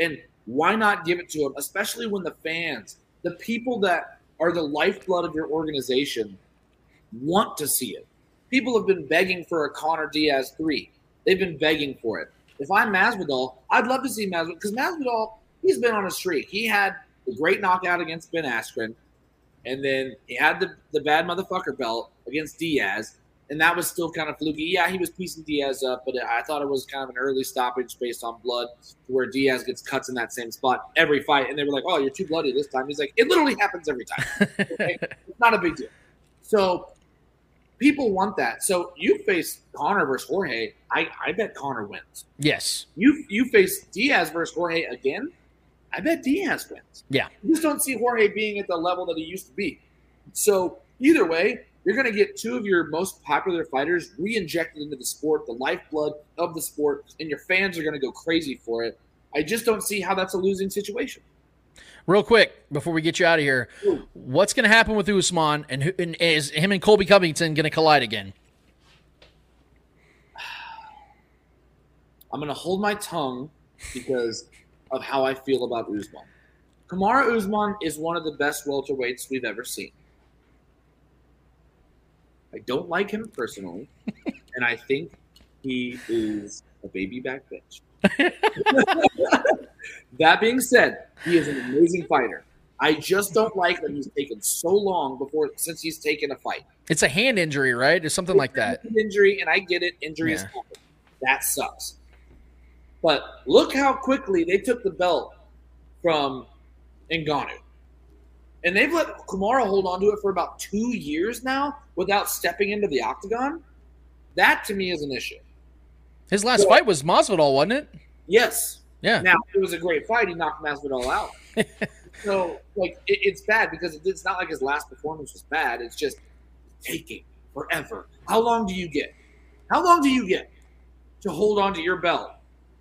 And why not give it to him, especially when the fans, the people that – are the lifeblood of your organization, want to see it. People have been begging for a Conor Diaz three. They've been begging for it. If I'm Masvidal, I'd love to see Masvidal because Masvidal, he's been on a streak. He had the great knockout against Ben Askren, and then he had the, the bad motherfucker belt against Diaz, and that was still kind of fluky. Yeah, he was piecing Diaz up, but I thought it was kind of an early stoppage based on blood where Diaz gets cuts in that same spot every fight. And they were like, oh, you're too bloody this time. He's like, it literally happens every time. Okay? It's not a big deal. So people want that. So you face Conor versus Jorge. I, I bet Conor wins. Yes. You you face Diaz versus Jorge again. I bet Diaz wins. Yeah. You just don't see Jorge being at the level that he used to be. So either way, you're going to get two of your most popular fighters re-injected into the sport, the lifeblood of the sport, and your fans are going to go crazy for it. I just don't see how that's a losing situation. Real quick, before we get you out of here, Ooh. what's going to happen with Usman, and, who, and is him and Colby Covington going to collide again? I'm going to hold my tongue because of how I feel about Usman. Kamaru Usman is one of the best welterweights we've ever seen. I don't like him personally, and I think he is a baby back bitch. That being said, he is an amazing fighter. I just don't like that he's taken so long before since he's taken a fight. It's a hand injury, right? Or something it's like that. An injury, and I get it. Injuries yeah. happen. That sucks. But look how quickly they took the belt from Ngannou. And they've let Kamaru hold on to it for about two years now without stepping into the octagon. That, to me, is an issue. His last so, fight was Masvidal, wasn't it? Yes. Yeah. Now, it was a great fight. He knocked Masvidal out. so, like, it, it's bad because it, it's not like his last performance was bad. It's just taking forever. How long do you get? How long do you get to hold on to your belt?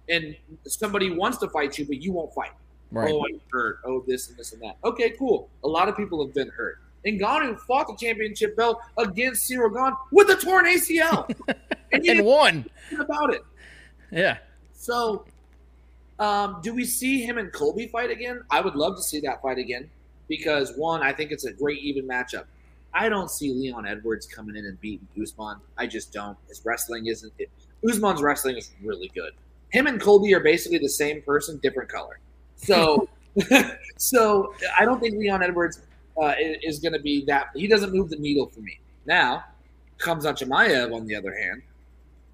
And somebody wants to fight you, but you won't fight. Right. Oh, I'm hurt. Oh, this and this and that. Okay, cool. A lot of people have been hurt. Ngannou fought the championship belt against Ciryl Gane with a torn A C L. and, and won. About it. Yeah. So um, do we see him and Colby fight again? I would love to see that fight again because, one, I think it's a great even matchup. I don't see Leon Edwards coming in and beating Usman. I just don't. His wrestling isn't it. Usman's wrestling is really good. Him and Colby are basically the same person, different color. So, so I don't think Leon Edwards uh, is going to be that. He doesn't move the needle for me. Now, Khamzat Chimaev, on the other hand,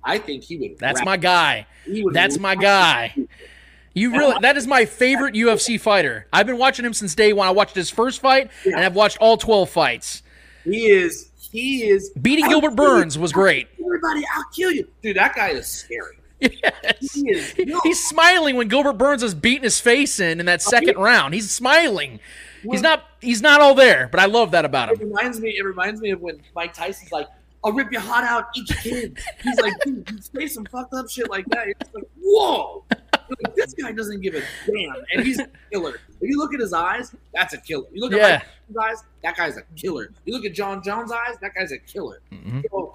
I think he would. That's my guy. That's my guy. You really? That is my favorite U F C fighter. I've been watching him since day one. I watched his first fight, yeah. and I've watched all twelve fights. He is. He is. Beating Gilbert Burns was great. Everybody, I'll kill you, dude. That guy is scary. Yes. He is, no. He's smiling when Gilbert Burns is beating his face in in that second round. He's smiling. When, he's not. He's not all there, but I love that about him. It reminds me. It reminds me of when Mike Tyson's like, "I'll rip your heart out, each kid." He's like, "Dude, you say some fucked up shit like that." You're just like, "Whoa, like, this guy doesn't give a damn," and he's a killer. If you look at his eyes, that's a killer. You look at yeah. Mike Tyson's eyes, that guy's a killer. You look at John Jones' eyes, that guy's a killer. Mm-hmm. So,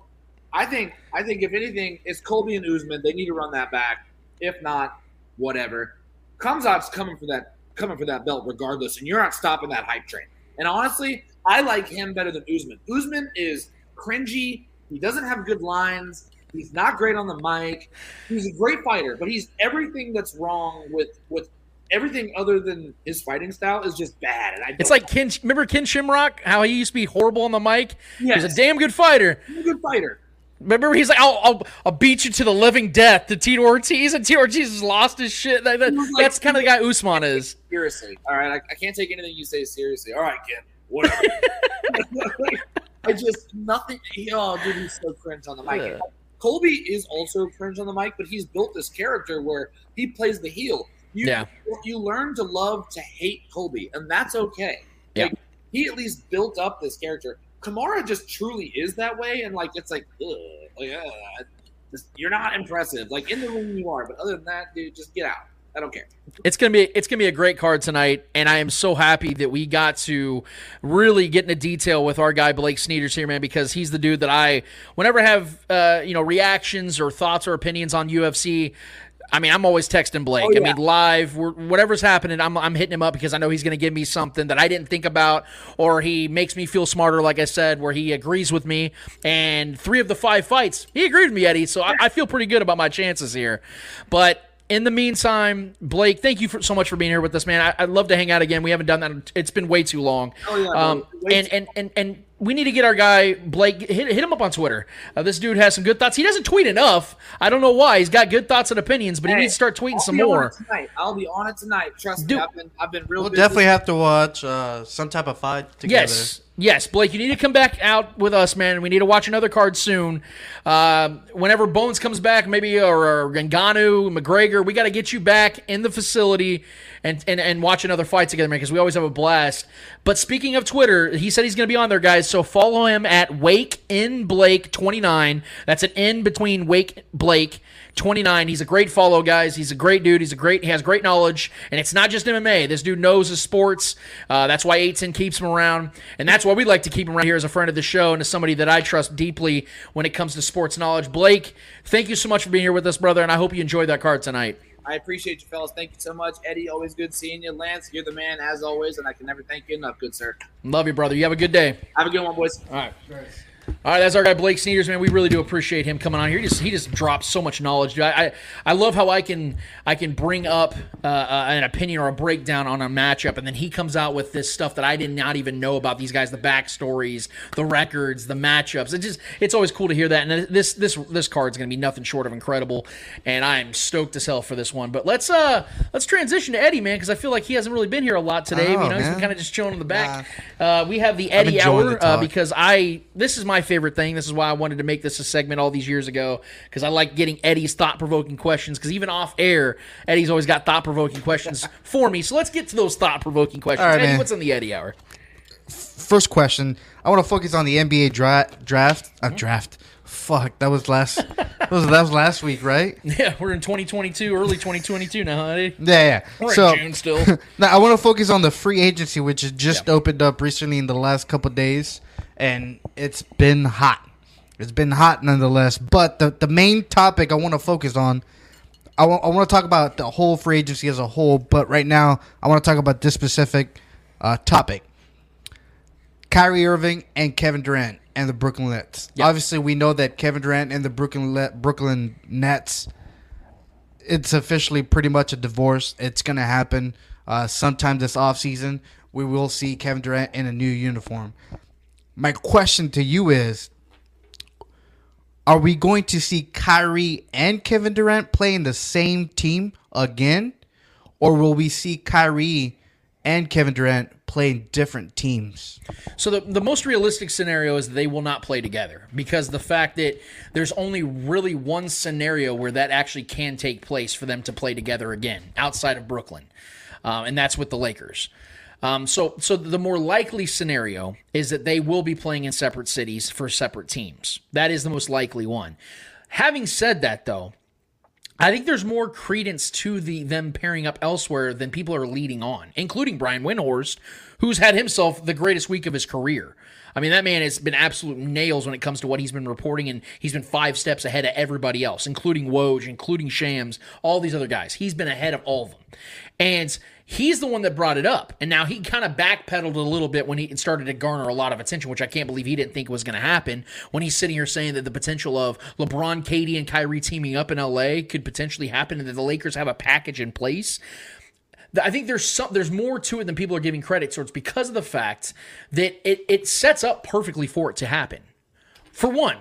I think I think if anything, it's Colby and Usman. They need to run that back. If not, whatever. Khamzat's coming for that coming for that belt regardless, and you're not stopping that hype train. And honestly, I like him better than Usman. Usman is cringy. He doesn't have good lines. He's not great on the mic. He's a great fighter, but he's everything that's wrong with with everything other than his fighting style is just bad. And I it's like, Ken, remember Ken Shamrock, how he used to be horrible on the mic? Yes. He's a damn good fighter. He's a good fighter. Remember, he's like, I'll, I'll, I'll beat you to the living death to Tito Ortiz, and Tito Ortiz has lost his shit. That, that, like, that's kind of the guy Usman is. Seriously. All right, I, I can't take anything you say seriously. All right, Ken, whatever. I just, nothing. Oh, dude, he's so cringe on the mic. Yeah. Colby is also cringe on the mic, but he's built this character where he plays the heel. You, yeah. you learn to love to hate Colby, and that's okay. Yeah. Like, he at least built up this character. Kamaru just truly is that way, and like it's like, ugh, like ugh, just, you're not impressive. Like in the room you are, but other than that, dude, just get out. I don't care. It's gonna be it's gonna be a great card tonight, and I am so happy that we got to really get into detail with our guy Blake Sneeders here, man, because he's the dude that I whenever I have uh, you know reactions or thoughts or opinions on U F C. I mean, I'm always texting Blake. Oh, yeah. I mean, live, we're, whatever's happening, I'm I'm hitting him up because I know he's going to give me something that I didn't think about, or he makes me feel smarter, like I said, where he agrees with me. And three of the five fights, he agreed with me, Eddie, so I, I feel pretty good about my chances here. But in the meantime, Blake, thank you for, so much for being here with us, man. I, I'd love to hang out again. We haven't done that. It's been way too long. Oh, yeah. Um, and, and, and, and we need to get our guy, Blake, hit, hit him up on Twitter. Uh, this dude has some good thoughts. He doesn't tweet enough. I don't know why. He's got good thoughts and opinions, but hey, he needs to start tweeting I'll some more. I'll be on it tonight. Trust dude. me. I've been, I've been real We'll busy. definitely have to watch uh, some type of fight together. Yes. Yes, Blake, you need to come back out with us, man. We need to watch another card soon. Uh, whenever Bones comes back, maybe, or, or Ngannou, McGregor, we got to get you back in the facility and, and, and watch another fight together, man, because we always have a blast. But speaking of Twitter, he said he's going to be on there, guys, so follow him at Wake In Blake twenty-nine. That's an N between Wake Blake twenty-nine. He's a great follow, guys. He's a great dude. He's a great. He has great knowledge, and it's not just M M A. This dude knows his sports. Uh, that's why eight ten keeps him around, and that's why we like to keep him around here as a friend of the show and as somebody that I trust deeply when it comes to sports knowledge. Blake, thank you so much for being here with us, brother, and I hope you enjoyed that card tonight. I appreciate you, fellas. Thank you so much. Eddie, always good seeing you. Lance, you're the man, as always, and I can never thank you enough, good sir. Love you, brother. You have a good day. Have a good one, boys. All right. Thanks. All right, that's our guy Blake Sneeders, man. We really do appreciate him coming on here. He just he just drops so much knowledge. Dude, I, I I love how I can I can bring up uh, uh, an opinion or a breakdown on a matchup, and then he comes out with this stuff that I did not even know about these guys, the backstories, the records, the matchups. It just it's always cool to hear that. And this this this card's gonna be nothing short of incredible, and I am stoked as hell for this one. But let's uh let's transition to Eddie, man, because I feel like he hasn't really been here a lot today. Oh, you know, man. He's been kind of just chilling in the back. Yeah. Uh, we have the Eddie Hour the uh, because I this is my. My favorite thing. This is why I wanted to make this a segment all these years ago, because I like getting Eddie's thought-provoking questions, because even off air, Eddie's always got thought-provoking questions for me. So let's get to those thought-provoking questions. Right, Eddie, man. What's in the Eddie Hour? First question, I want to focus on the N B A dra- draft. Uh, mm-hmm. Draft. Fuck, that was last that, was, that was last week, right? Yeah, we're in twenty twenty-two, early twenty twenty-two now, honey. Yeah, yeah. We're so, in June still. Now, I want to focus on the free agency, which has just yeah. opened up recently in the last couple of days. And it's been hot. It's been hot nonetheless. But the, the main topic I want to focus on, I, w- I want to talk about the whole free agency as a whole. But right now, I want to talk about this specific uh, topic. Kyrie Irving and Kevin Durant and the Brooklyn Nets. Yep. Obviously, we know that Kevin Durant and the Brooklyn Le- Brooklyn Nets, it's officially pretty much a divorce. It's going to happen uh, sometime this offseason. We will see Kevin Durant in a new uniform. My question to you is, are we going to see Kyrie and Kevin Durant play in the same team again? Or will we see Kyrie and Kevin Durant play in different teams? So the, the most realistic scenario is they will not play together, because the fact that there's only really one scenario where that actually can take place for them to play together again outside of Brooklyn, um, and that's with the Lakers. Um, so, so the more likely scenario is that they will be playing in separate cities for separate teams. That is the most likely one. Having said that, though, I think there's more credence to the them pairing up elsewhere than people are leading on, including Brian Windhorst, who's had himself the greatest week of his career. I mean, that man has been absolute nails when it comes to what he's been reporting, and he's been five steps ahead of everybody else, including Woj, including Shams, all these other guys. He's been ahead of all of them. And he's the one that brought it up, and now he kind of backpedaled a little bit when he started to garner a lot of attention, which I can't believe he didn't think was going to happen, when he's sitting here saying that the potential of LeBron, K D, and Kyrie teaming up in L A could potentially happen, and that the Lakers have a package in place. I think there's some, there's more to it than people are giving credit, so it's because of the fact that it it sets up perfectly for it to happen. For one,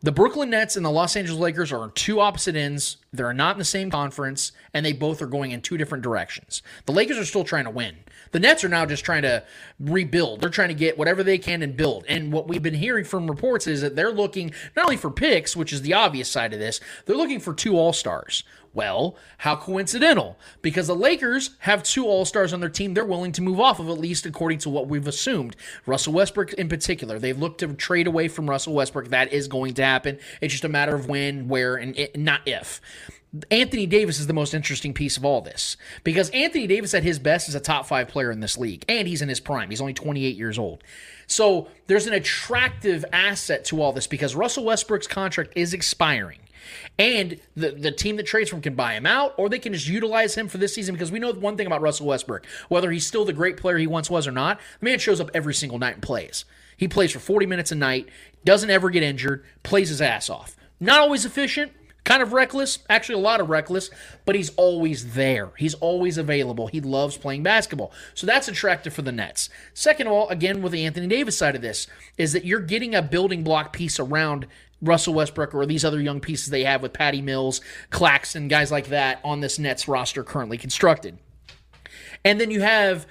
the Brooklyn Nets and the Los Angeles Lakers are on two opposite ends. They're not in the same conference, and they both are going in two different directions. The Lakers are still trying to win. The Nets are now just trying to rebuild. They're trying to get whatever they can and build. And what we've been hearing from reports is that they're looking not only for picks, which is the obvious side of this, they're looking for two All-Stars. Well, how coincidental, because the Lakers have two All-Stars on their team they're willing to move off of, at least according to what we've assumed. Russell Westbrook in particular, they've looked to trade away from Russell Westbrook. That is going to happen. It's just a matter of when, where, and it, not if. Anthony Davis is the most interesting piece of all this, because Anthony Davis at his best is a top five player in this league, and he's in his prime. He's only twenty-eight years old. So there's an attractive asset to all this, because Russell Westbrook's contract is expiring. And the, the team that trades for him can buy him out, or they can just utilize him for this season, because we know one thing about Russell Westbrook, whether he's still the great player he once was or not, the man shows up every single night and plays. He plays for forty minutes a night, doesn't ever get injured, plays his ass off. Not always efficient, Kind of reckless, actually a lot of reckless, but he's always there. He's always available. He loves playing basketball. So that's attractive for the Nets. Second of all, again, with the Anthony Davis side of this, is that you're getting a building block piece around Russell Westbrook or these other young pieces they have with Patty Mills, Claxton, guys like that on this Nets roster currently constructed. And then you have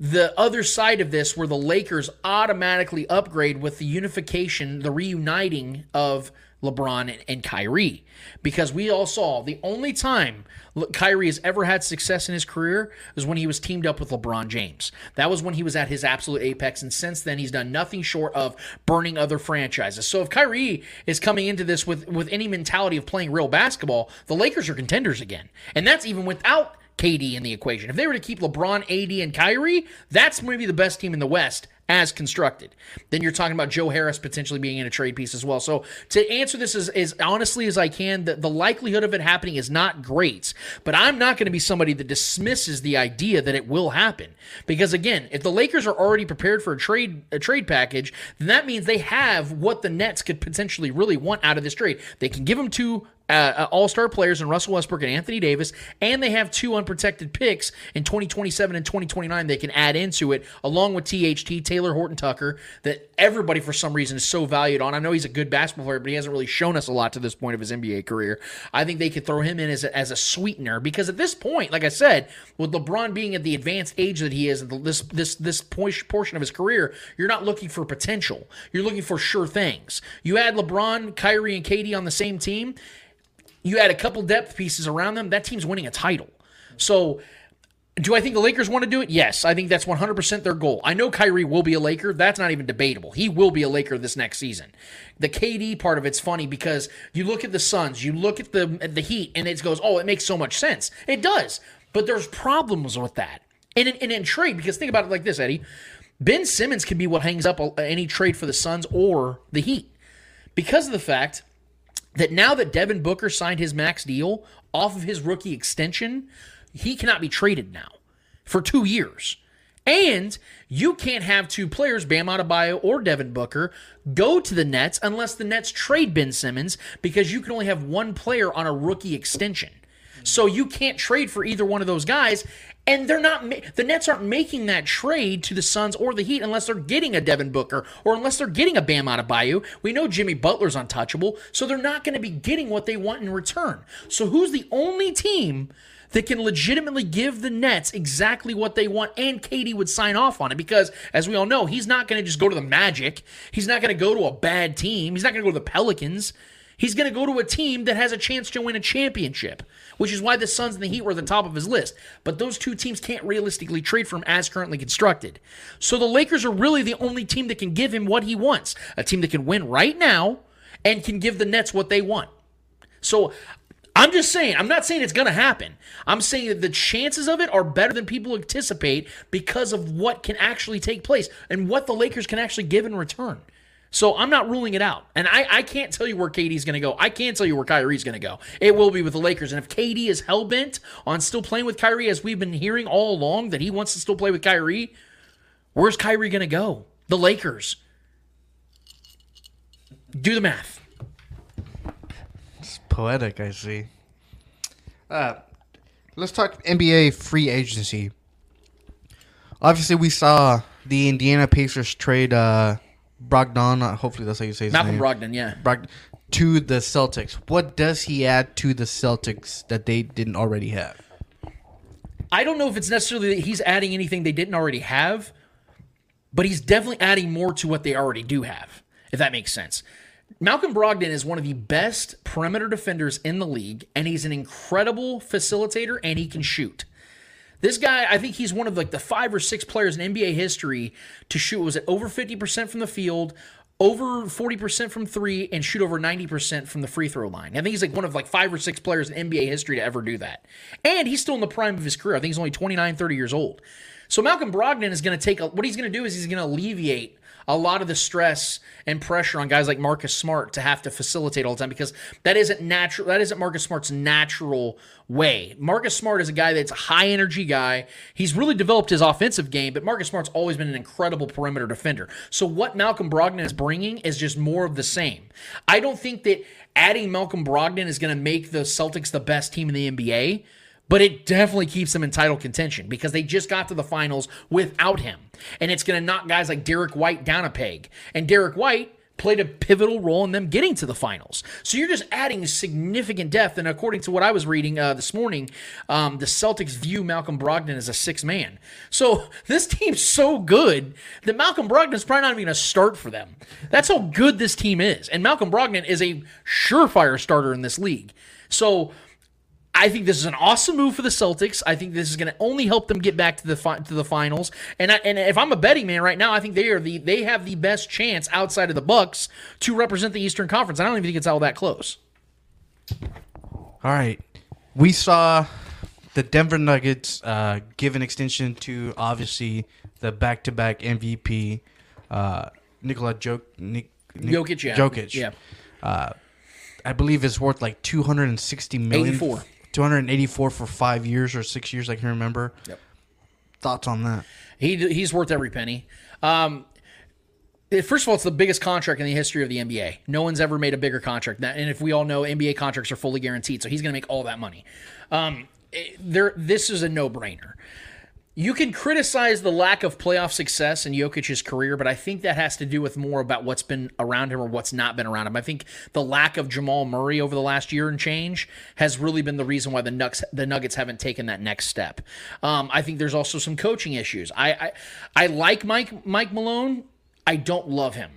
the other side of this where the Lakers automatically upgrade with the unification, the reuniting of LeBron and, and Kyrie, because we all saw the only time Kyrie has ever had success in his career is when he was teamed up with LeBron James. That was when he was at his absolute apex, and since then he's done nothing short of burning other franchises. So if Kyrie is coming into this with, with any mentality of playing real basketball, the Lakers are contenders again, and that's even without K D in the equation. If they were to keep LeBron, A D, and Kyrie, that's maybe the best team in the West as constructed. Then you're talking about Joe Harris potentially being in a trade piece as well. So to answer this as, as honestly as I can, the, the likelihood of it happening is not great, but I'm not going to be somebody that dismisses the idea that it will happen. Because again, if the Lakers are already prepared for a trade, a trade package, then that means they have what the Nets could potentially really want out of this trade. They can give them two Uh, all-star players in Russell Westbrook and Anthony Davis, and they have two unprotected picks in twenty twenty-seven and twenty twenty-nine they can add into it, along with T H T, Taylor Horton-Tucker, that everybody for some reason is so valued on. I know he's a good basketball player, but he hasn't really shown us a lot to this point of his N B A career. I think they could throw him in as a, as a sweetener, because at this point, like I said, with LeBron being at the advanced age that he is, at this this this portion of his career, you're not looking for potential. You're looking for sure things. You add LeBron, Kyrie, and K D on the same team, you add a couple depth pieces around them, that team's winning a title. So do I think the Lakers want to do it? Yes, I think that's one hundred percent their goal. I know Kyrie will be a Laker. That's not even debatable. He will be a Laker this next season. The K D part of it's funny because you look at the Suns, you look at the, at the Heat, and it goes, oh, it makes so much sense. It does, but there's problems with that. And in, and in trade, because think about it like this, Eddie. Ben Simmons could be what hangs up any trade for the Suns or the Heat because of the fact that now that Devin Booker signed his max deal off of his rookie extension, he cannot be traded now for two years. And you can't have two players, Bam Adebayo or Devin Booker, go to the Nets unless the Nets trade Ben Simmons, because you can only have one player on a rookie extension. So you can't trade for either one of those guys, and they're not. Ma- the Nets aren't making that trade to the Suns or the Heat unless they're getting a Devin Booker or unless they're getting a Bam Adebayo. We know Jimmy Butler's untouchable, so they're not going to be getting what they want in return. So who's the only team that can legitimately give the Nets exactly what they want, and K D would sign off on it? Because, as we all know, he's not going to just go to the Magic. He's not going to go to a bad team. He's not going to go to the Pelicans. He's going to go to a team that has a chance to win a championship, which is why the Suns and the Heat were at the top of his list. But those two teams can't realistically trade for him as currently constructed. So the Lakers are really the only team that can give him what he wants, a team that can win right now and can give the Nets what they want. So I'm just saying, I'm not saying it's going to happen. I'm saying that the chances of it are better than people anticipate because of what can actually take place and what the Lakers can actually give in return. So I'm not ruling it out. And I, I can't tell you where K D's going to go. I can't tell you where Kyrie's going to go. It will be with the Lakers. And if K D is hell-bent on still playing with Kyrie, as we've been hearing all along, that he wants to still play with Kyrie, where's Kyrie going to go? The Lakers. Do the math. It's poetic, I see. Uh, let's talk N B A free agency. Obviously, we saw the Indiana Pacers trade Uh, Brogdon, hopefully that's how you say his Malcolm name. Malcolm Brogdon, yeah. Brogdon, to the Celtics. What does he add to the Celtics that they didn't already have? I don't know if it's necessarily that he's adding anything they didn't already have, but he's definitely adding more to what they already do have, if that makes sense. Malcolm Brogdon is one of the best perimeter defenders in the league, and he's an incredible facilitator, and he can shoot. This guy, I think he's one of like the five or six players in N B A history to shoot, was it over fifty percent from the field, over forty percent from three, and shoot over ninety percent from the free throw line. I think he's like one of like five or six players in N B A history to ever do that. And he's still in the prime of his career. I think he's only twenty-nine, thirty years old. So Malcolm Brogdon is going to take a, what he's going to do is he's going to alleviate a lot of the stress and pressure on guys like Marcus Smart to have to facilitate all the time, because that isn't natural. That isn't Marcus Smart's natural way. Marcus Smart is a guy that's a high-energy guy. He's really developed his offensive game, but Marcus Smart's always been an incredible perimeter defender. So what Malcolm Brogdon is bringing is just more of the same. I don't think that adding Malcolm Brogdon is going to make the Celtics the best team in the N B A, but it definitely keeps them in title contention because they just got to the finals without him. And it's going to knock guys like Derek White down a peg. And Derek White played a pivotal role in them getting to the finals. So you're just adding significant depth. And according to what I was reading uh, this morning, um, the Celtics view Malcolm Brogdon as a sixth man. So this team's so good that Malcolm Brogdon is probably not even going to start for them. That's how good this team is. And Malcolm Brogdon is a surefire starter in this league. So I think this is an awesome move for the Celtics. I think this is going to only help them get back to the fi- to the finals. And I, and if I'm a betting man right now, I think they are the they have the best chance outside of the Bucks to represent the Eastern Conference. I don't even think it's all that close. All right, we saw the Denver Nuggets uh, give an extension to obviously the back-to-back M V P uh, Nikola Jok- Nik- Nik- Jokic. Yeah. Jokic. Yeah. Uh, I believe it's worth like two hundred sixty million dollars. eighty-four two hundred eighty-four for five years or six years, I can remember. Yep. Thoughts on that? He he's worth every penny. Um, first of all, it's the biggest contract in the history of the N B A. No one's ever made a bigger contract. And if we all know, N B A contracts are fully guaranteed, so he's going to make all that money. Um, there, this is a no-brainer. You can criticize the lack of playoff success in Jokic's career, but I think that has to do with more about what's been around him or what's not been around him. I think the lack of Jamal Murray over the last year and change has really been the reason why the Nuggets, the Nuggets haven't taken that next step. Um, I think there's also some coaching issues. I I, I like Mike Mike Malone. I don't love him.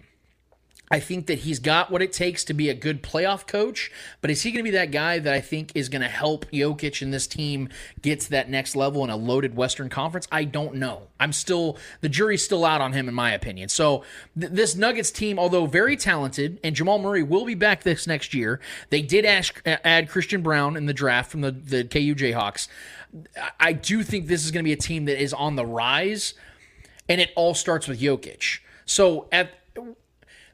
I think that he's got what it takes to be a good playoff coach, but is he going to be that guy that I think is going to help Jokic and this team get to that next level in a loaded Western Conference? I don't know. I'm still, the jury's still out on him, in my opinion. So th- this Nuggets team, although very talented, and Jamal Murray will be back this next year, they did ask, add Christian Brown in the draft from the, the K U Jayhawks. I do think this is going to be a team that is on the rise, and it all starts with Jokic. So at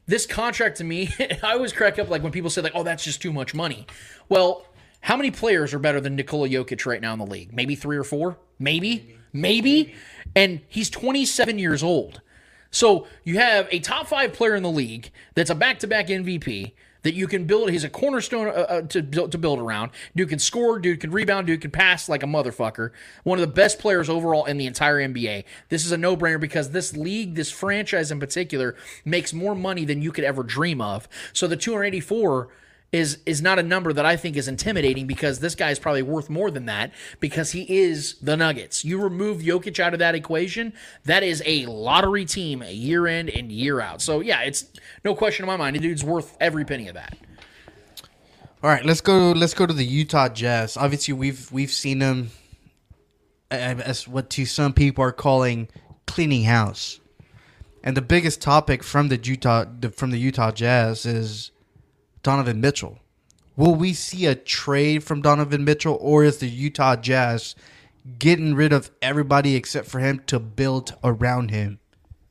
this contract to me, I always crack up like when people say like, oh, that's just too much money. Well, how many players are better than Nikola Jokic right now in the league? Maybe three or four? Maybe? Maybe? Maybe. And he's twenty-seven years old. So you have a top five player in the league that's a back-to-back M V P that you can build. He's a cornerstone uh, to, to build around. Dude can score. Dude can rebound. Dude can pass like a motherfucker. One of the best players overall in the entire N B A. This is a no-brainer because this league, this franchise in particular, makes more money than you could ever dream of. So the two hundred eighty-four is is not a number that I think is intimidating because this guy is probably worth more than that because he is the Nuggets. You remove Jokic out of that equation, that is a lottery team year in and year out. So, yeah, it's no question in my mind. The dude's worth every penny of that. All right, let's go let's go to the Utah Jazz. Obviously, we've we've seen them as what to some people are calling cleaning house. And the biggest topic from the Utah from the Utah Jazz is Donovan Mitchell. Will we see a trade from Donovan Mitchell, or is the Utah Jazz getting rid of everybody except for him to build around him?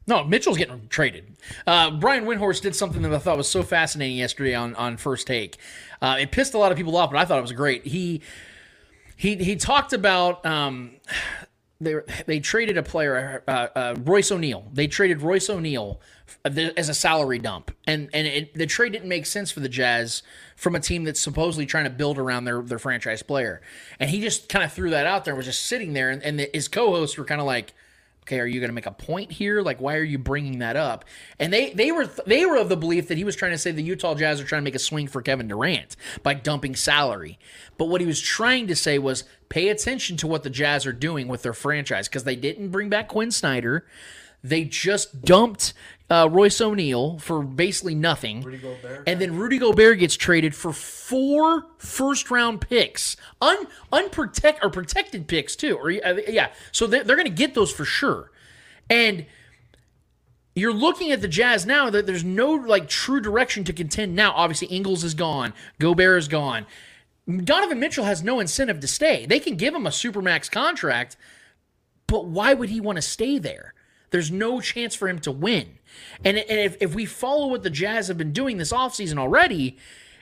No, Mitchell's getting traded. Uh, Brian Windhorst did something that I thought was so fascinating yesterday on, on First Take. Uh, it pissed a lot of people off, but I thought it was great. He he he talked about um, they they traded a player, uh, uh, Royce O'Neal. They traded Royce O'Neal as a salary dump, and and it, the trade didn't make sense for the Jazz from a team that's supposedly trying to build around their, their franchise player, and he just kind of threw that out there and was just sitting there, and, and the, his co-hosts were kind of like, okay, are you going to make a point here? Like, why are you bringing that up? And they they were they were of the belief that he was trying to say the Utah Jazz are trying to make a swing for Kevin Durant by dumping salary. But what he was trying to say was pay attention to what the Jazz are doing with their franchise because they didn't bring back Quinn Snyder. They just dumped uh, Royce O'Neal for basically nothing. Rudy Gobert. And then Rudy Gobert gets traded for four first-round picks, un unprotect or protected picks too. Or uh, yeah, so they're, they're going to get those for sure. And you're looking at the Jazz now that there's no like true direction to contend now. Obviously, Ingles is gone, Gobert is gone. Donovan Mitchell has no incentive to stay. They can give him a supermax contract, But why would he want to stay there? There's no chance for him to win. And, and if, if we follow what the Jazz have been doing this offseason already,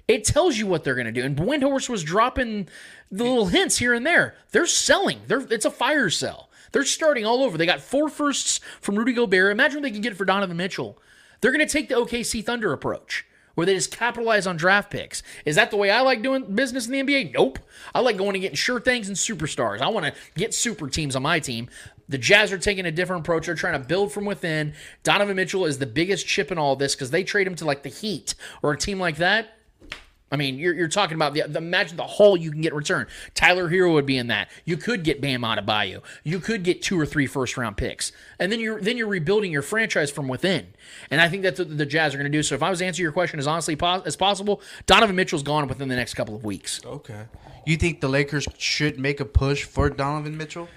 it tells you what they're going to do. And Windhorst was dropping the little hints here and there. They're selling. They're, it's a fire sale. They're starting all over. They got four firsts from Rudy Gobert. Imagine what they can get it for Donovan Mitchell. They're going to take the O K C Thunder approach, where they just capitalize on draft picks. Is that the way I like doing business in the N B A? Nope. I like going and getting sure things and superstars. I want to get super teams on my team. The Jazz are taking a different approach. They're trying to build from within. Donovan Mitchell is the biggest chip in all this because they trade him to like the Heat or a team like that. I mean, you're, you're talking about the, the imagine the haul you can get in return. Tyler Hero would be in that. You could get Bam Adebayo. You could get two or three first-round picks. And then you're then you're rebuilding your franchise from within. And I think that's what the Jazz are going to do. So if I was to answer your question as honestly po- as possible, Donovan Mitchell's gone within the next couple of weeks. Okay. You think the Lakers should make a push for Donovan Mitchell?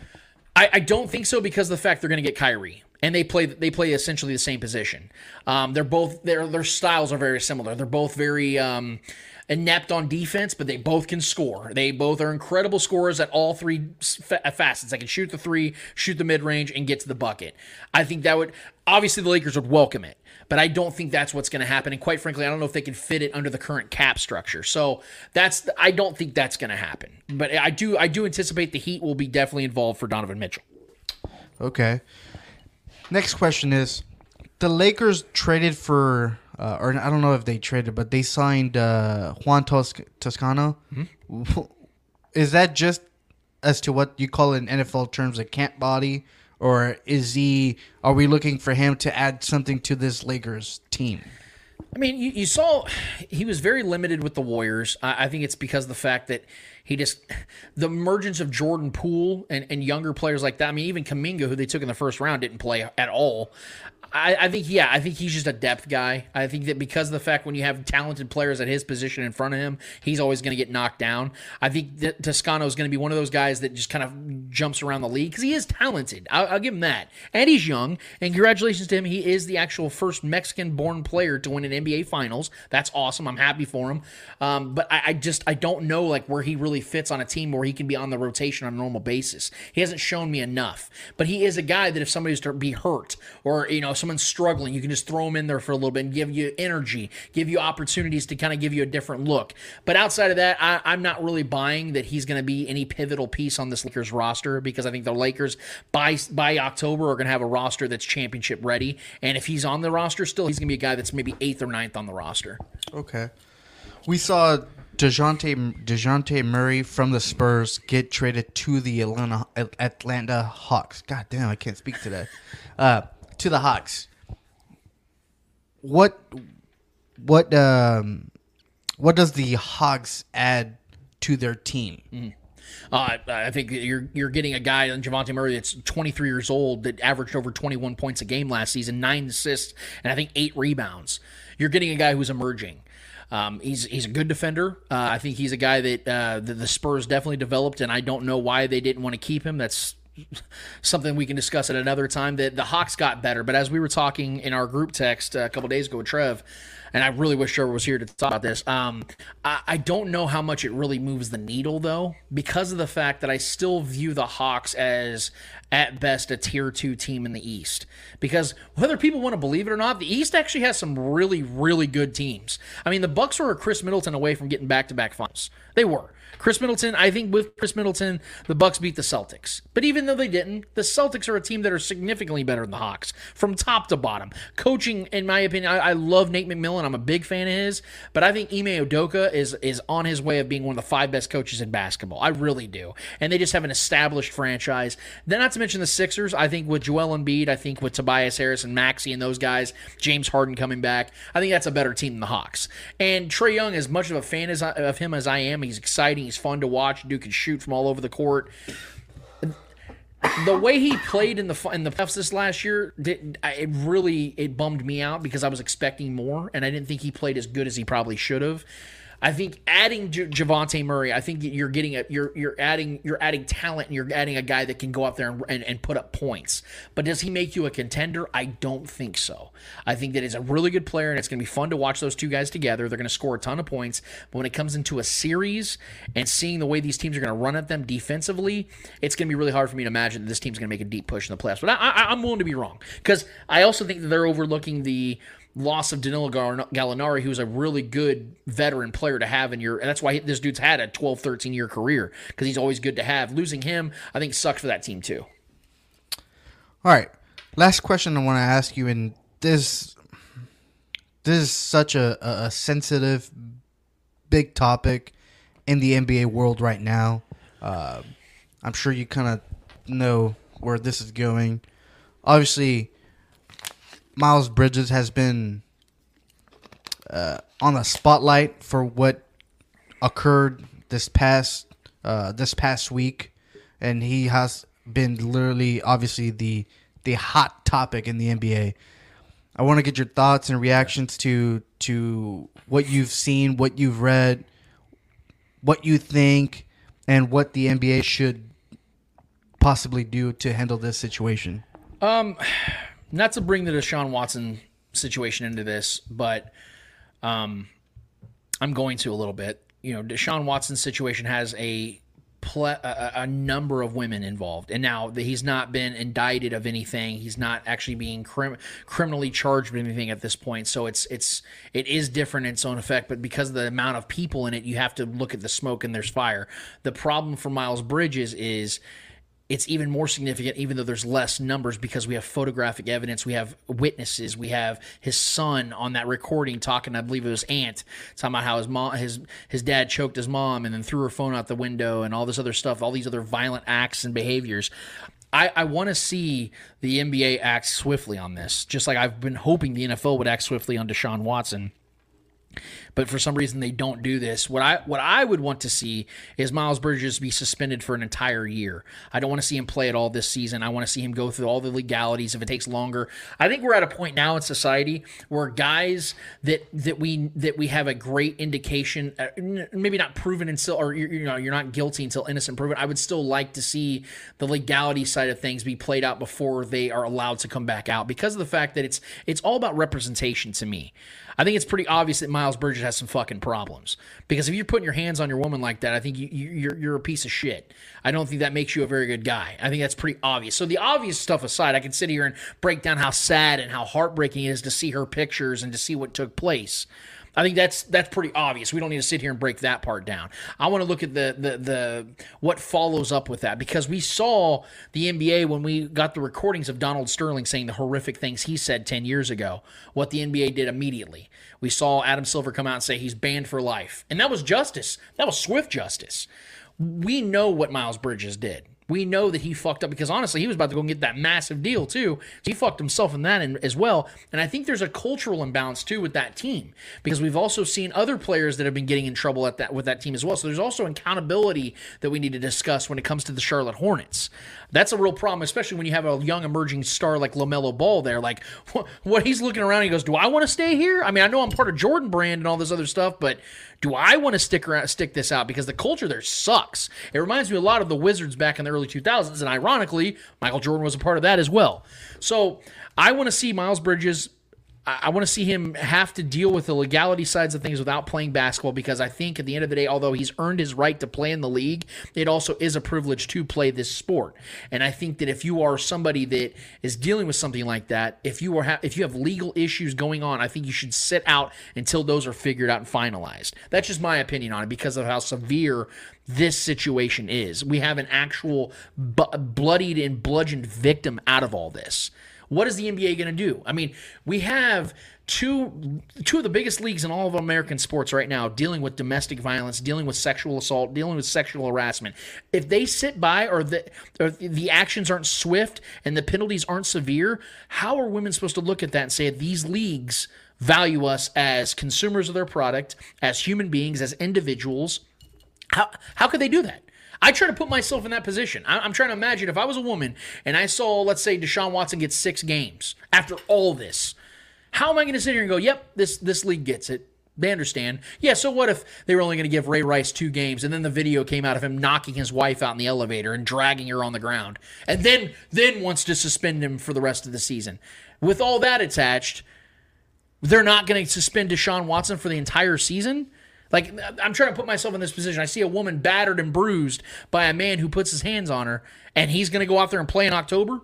I, I don't think so because of the fact they're going to get Kyrie. And they play they play essentially the same position. Um, they're both their their styles are very similar. They're both very um, inept on defense, but they both can score. They both are incredible scorers at all three fa- facets. They can shoot the three, shoot the mid-range, and get to the bucket. I think that would obviously the Lakers would welcome it, but I don't think that's what's going to happen. And quite frankly, I don't know if they can fit it under the current cap structure. So that's I don't think that's going to happen. But I do I do anticipate the Heat will be definitely involved for Donovan Mitchell. Okay. Next question is, the Lakers traded for, uh, or I don't know if they traded, but they signed uh, Juan Tosc- Toscano. Mm-hmm. Is that just as to what you call in N F L terms a camp body, or is he? Are we looking for him to add something to this Lakers team? I mean, you, you saw he was very limited with the Warriors. I, I think it's because of the fact that he just – the emergence of Jordan Poole and, and younger players like that. I mean, even Kuminga, who they took in the first round, didn't play at all. I, I think, yeah, I think he's just a depth guy. I think that because of the fact when you have talented players at his position in front of him, he's always going to get knocked down. I think that Toscano is going to be one of those guys that just kind of jumps around the league because he is talented. I'll, I'll give him that. And he's young, and congratulations to him. He is the actual first Mexican-born player to win an N B A Finals. That's awesome. I'm happy for him. Um, but I, I just I don't know like where he really fits on a team where he can be on the rotation on a normal basis. He hasn't shown me enough. But he is a guy that if somebody was to be hurt or, you know, someone's struggling, you can just throw him in there for a little bit and give you energy, give you opportunities to kind of give you a different look. But outside of that, I, I'm not really buying that he's going to be any pivotal piece on this Lakers roster because I think the Lakers by by October are going to have a roster that's championship ready. And if he's on the roster still, he's going to be a guy that's maybe eighth or ninth on the roster. Okay. We saw DeJounte, DeJounte Murray from the Spurs get traded to the Atlanta, Atlanta Hawks. God damn, I can't speak today. Uh, to the Hawks. What what um, what does the Hawks add to their team? Mm. Uh, I think you're you're getting a guy on Javonte Murray that's twenty-three years old that averaged over twenty-one points a game last season, nine assists, and I think eight rebounds. You're getting a guy who's emerging. Um, he's he's a good defender. Uh, I think he's a guy that uh, the, the Spurs definitely developed, and I don't know why they didn't want to keep him. That's something we can discuss at another time. That the Hawks got better, but as we were talking in our group text a couple days ago with Trev, and I really wish Trevor was here to talk about this. Um, I, I don't know how much it really moves the needle, though, because of the fact that I still view the Hawks as, at best, a tier two team in the East. Because whether people want to believe it or not, the East actually has some really, really good teams. I mean, the Bucks were a Chris Middleton away from getting back-to-back finals. They were. Chris Middleton, I think with Chris Middleton, the Bucks beat the Celtics. But even though they didn't, the Celtics are a team that are significantly better than the Hawks from top to bottom. Coaching, in my opinion, I, I love Nate McMillan. I'm a big fan of his, but I think Ime Udoka is is on his way of being one of the five best coaches in basketball. I really do. And they just have an established franchise. Then not to mention the Sixers, I think with Joel Embiid, I think with Tobias Harris and Maxey and those guys, James Harden coming back, I think that's a better team than the Hawks. And Trae Young, as much of a fan as I, of him as I am, he's exciting, he's fun to watch, dude can shoot from all over the court. The way he played in the in the playoffs this last year, did, it really it bummed me out because I was expecting more, and I didn't think he played as good as he probably should have. I think adding J- Javante Murray, I think you're getting a, you're you're adding you're adding talent, and you're adding a guy that can go out there and, and and put up points. But does he make you a contender? I don't think so. I think that he's a really good player, and it's going to be fun to watch those two guys together. They're going to score a ton of points. But when it comes into a series and seeing the way these teams are going to run at them defensively, it's going to be really hard for me to imagine that this team's going to make a deep push in the playoffs. But I, I, I'm willing to be wrong, because I also think that they're overlooking the loss of Danilo Gallinari, who's a really good veteran player to have in your, and that's why this dude's had a twelve, thirteen year career, because he's always good to have. Losing him, I think, sucks for that team too. All right, last question I want to ask you, and this this is such a, a sensitive, big topic in the N B A world right now. Uh, I'm sure you kind of know where this is going. Obviously, Miles Bridges has been uh, on the spotlight for what occurred this past uh, this past week, and he has been literally, obviously, the the hot topic in the N B A. I want to get your thoughts and reactions to to what you've seen, what you've read, what you think, and what the N B A should possibly do to handle this situation. Um. Not to bring the Deshaun Watson situation into this, but um, I'm going to a little bit. You know, Deshaun Watson's situation has a, ple- a a number of women involved, and now that he's not been indicted of anything, he's not actually being crim- criminally charged with anything at this point. So it's it's it is different in its own effect, but because of the amount of people in it, you have to look at the smoke and there's fire. The problem for Miles Bridges is, it's even more significant, even though there's less numbers, because we have photographic evidence, we have witnesses, we have his son on that recording talking, I believe it was aunt, talking about how his mom, his his dad choked his mom and then threw her phone out the window and all this other stuff, all these other violent acts and behaviors. I, I want to see the N B A act swiftly on this, just like I've been hoping the N F L would act swiftly on Deshaun Watson. But for some reason, they don't do this. What I what I would want to see is Miles Bridges be suspended for an entire year. I don't want to see him play at all this season. I want to see him go through all the legalities if it takes longer. I think we're at a point now in society where guys that that we that we have a great indication, maybe not proven until, or you know, you're not guilty until innocent proven. I would still like to see the legality side of things be played out before they are allowed to come back out, because of the fact that it's it's all about representation to me. I think it's pretty obvious that Miles Bridges has some fucking problems, because if you're putting your hands on your woman like that, I think you, you, you're you're a piece of shit. I don't think that makes you a very good guy. I think that's pretty obvious. So the obvious stuff aside, I can sit here and break down how sad and how heartbreaking it is to see her pictures and to see what took place. I think that's that's pretty obvious. We don't need to sit here and break that part down. I want to look at the the the what follows up with that, because we saw the N B A when we got the recordings of Donald Sterling saying the horrific things he said ten years ago, what the N B A did immediately. We saw Adam Silver come out and say he's banned for life. And that was justice. That was swift justice. We know what Miles Bridges did. We know that he fucked up, because honestly, he was about to go and get that massive deal too. So he fucked himself in that as well. And I think there's a cultural imbalance too with that team, because we've also seen other players that have been getting in trouble at that with that team as well. So there's also accountability that we need to discuss when it comes to the Charlotte Hornets. That's a real problem, especially when you have a young emerging star like LaMelo Ball there. Like, what, what he's looking around, and he goes, "Do I want to stay here? I mean, I know I'm part of Jordan Brand and all this other stuff, but do I want to stick around, stick this out?" Because the culture there sucks. It reminds me a lot of the Wizards back in the early two thousands, and ironically, Michael Jordan was a part of that as well. So I want to see Miles Bridges, I want to see him have to deal with the legality sides of things without playing basketball, because I think at the end of the day, although he's earned his right to play in the league, it also is a privilege to play this sport. And I think that if you are somebody that is dealing with something like that, if you are if you have legal issues going on, I think you should sit out until those are figured out and finalized. That's just my opinion on it, because of how severe this situation is. We have an actual bu- bloodied and bludgeoned victim out of all this. What is the N B A going to do? I mean, we have two two of the biggest leagues in all of American sports right now dealing with domestic violence, dealing with sexual assault, dealing with sexual harassment. If they sit by, or the, or the actions aren't swift and the penalties aren't severe, how are women supposed to look at that and say these leagues value us as consumers of their product, as human beings, as individuals? How, how could they do that? I try to put myself in that position. I'm trying to imagine if I was a woman and I saw, let's say, Deshaun Watson gets six games after all this, how am I going to sit here and go, yep, this this league gets it. They understand. Yeah, so what if they were only going to give Ray Rice two games, and then the video came out of him knocking his wife out in the elevator and dragging her on the ground, and then then wants to suspend him for the rest of the season. With all that attached, they're not going to suspend Deshaun Watson for the entire season? Like, I'm trying to put myself in this position. I see a woman battered and bruised by a man who puts his hands on her, and he's going to go out there and play in October?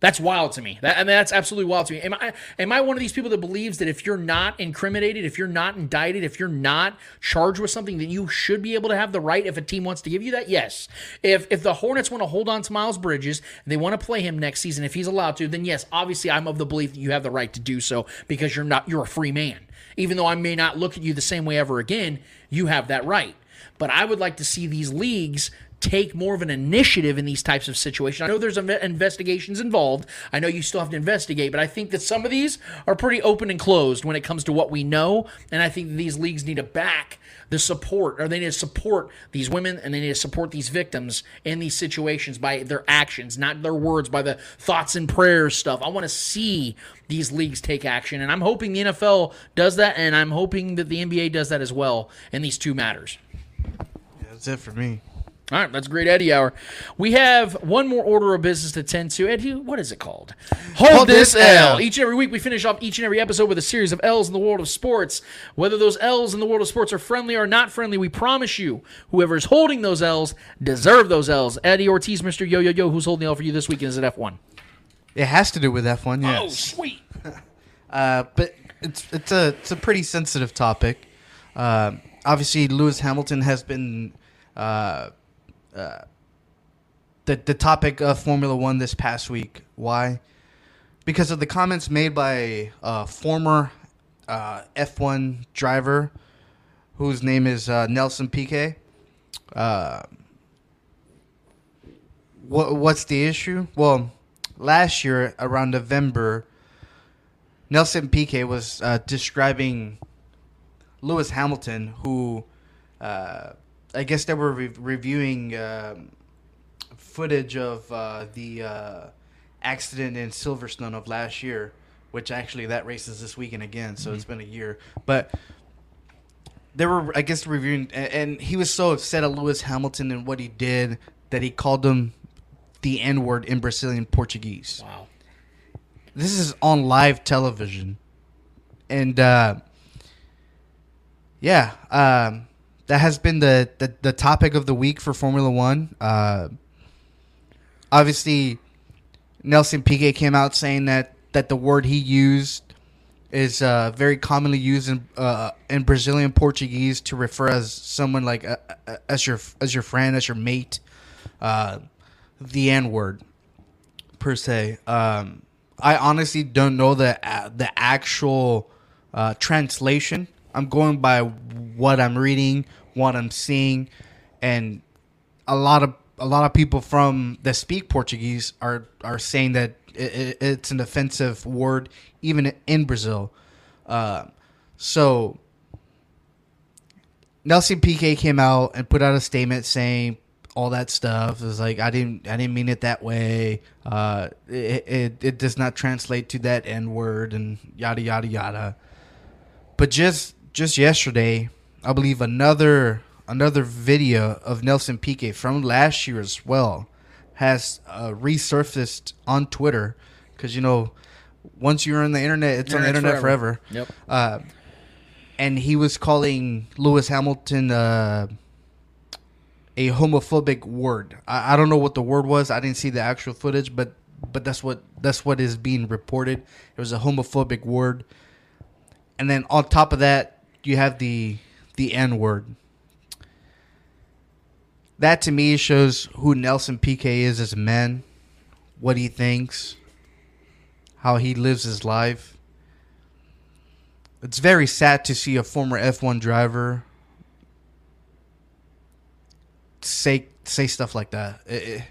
That's wild to me. That, I mean, that's absolutely wild to me. Am I, am I one of these people that believes that if you're not incriminated, if you're not indicted, if you're not charged with something, that you should be able to have the right if a team wants to give you that? Yes. If if the Hornets want to hold on to Miles Bridges, and they want to play him next season if he's allowed to, then yes, obviously I'm of the belief that you have the right to do so because you're not you're a free man. Even though I may not look at you the same way ever again, you have that right. But I would like to see these leagues take more of an initiative in these types of situations. I know there's investigations involved. I know you still have to investigate, but I think that some of these are pretty open and closed when it comes to what we know, and I think that these leagues need to back the support, or they need to support these women, and they need to support these victims in these situations by their actions, not their words, by the thoughts and prayers stuff. I want to see these leagues take action, and I'm hoping the N F L does that, and I'm hoping that the N B A does that as well in these two matters. Yeah, that's it for me. All right, that's great Eddie Hour. We have one more order of business to tend to. Eddie, what is it called? Hold, Hold this L. L. Each and every week, we finish off each and every episode with a series of L's in the world of sports. Whether those L's in the world of sports are friendly or not friendly, we promise you, whoever is holding those L's deserve those L's. Eddie Ortiz, Mister Yo Yo Yo, who's holding the L for you this week? Is it F one? It has to do with F one. Yes. Oh, sweet. uh, but it's it's a it's a pretty sensitive topic. Uh, obviously, Lewis Hamilton has been. Uh, Uh, the the topic of Formula One this past week. Why? Because of the comments made by a former uh, F one driver whose name is uh, Nelson Piquet. Uh, what what's the issue? Well, last year around November, Nelson Piquet was uh, describing Lewis Hamilton, who. Uh, I guess they were re- reviewing uh, footage of uh, the uh, accident in Silverstone of last year, which actually that race is this weekend again, so mm-hmm. It's been a year. But they were, I guess, reviewing, and, and he was so upset at Lewis Hamilton and what he did that he called him the N-word in Brazilian Portuguese. Wow. This is on live television. And, uh, yeah, um... that has been the, the, the topic of the week for Formula One. Uh, obviously, Nelson Piquet came out saying that, that the word he used is uh, very commonly used in uh, in Brazilian Portuguese to refer as someone like uh, as your as your friend, as your mate, uh, the N word per se. Um, I honestly don't know the uh, the actual uh, translation. I'm going by what I'm reading, what I'm seeing, and a lot of a lot of people from that speak Portuguese are, are saying that it, it's an offensive word even in Brazil. Uh, so Nelson Piquet came out and put out a statement saying all that stuff. It was like I didn't I didn't mean it that way. Uh, it, it it does not translate to that N word and yada yada yada. But just. Just yesterday, I believe another another video of Nelson Piquet from last year as well has uh, resurfaced on Twitter because, you know, once you're on the internet, it's Internet's on the internet forever. forever. Yep. Uh, and he was calling Lewis Hamilton uh, a homophobic word. I, I don't know what the word was. I didn't see the actual footage, but but that's what that's what is being reported. It was a homophobic word. And then on top of that, you have the the N word. That to me shows who Nelson Piquet is as a man, what he thinks, how he lives his life. It's very sad to see a former F one driver say say stuff like that. It, it,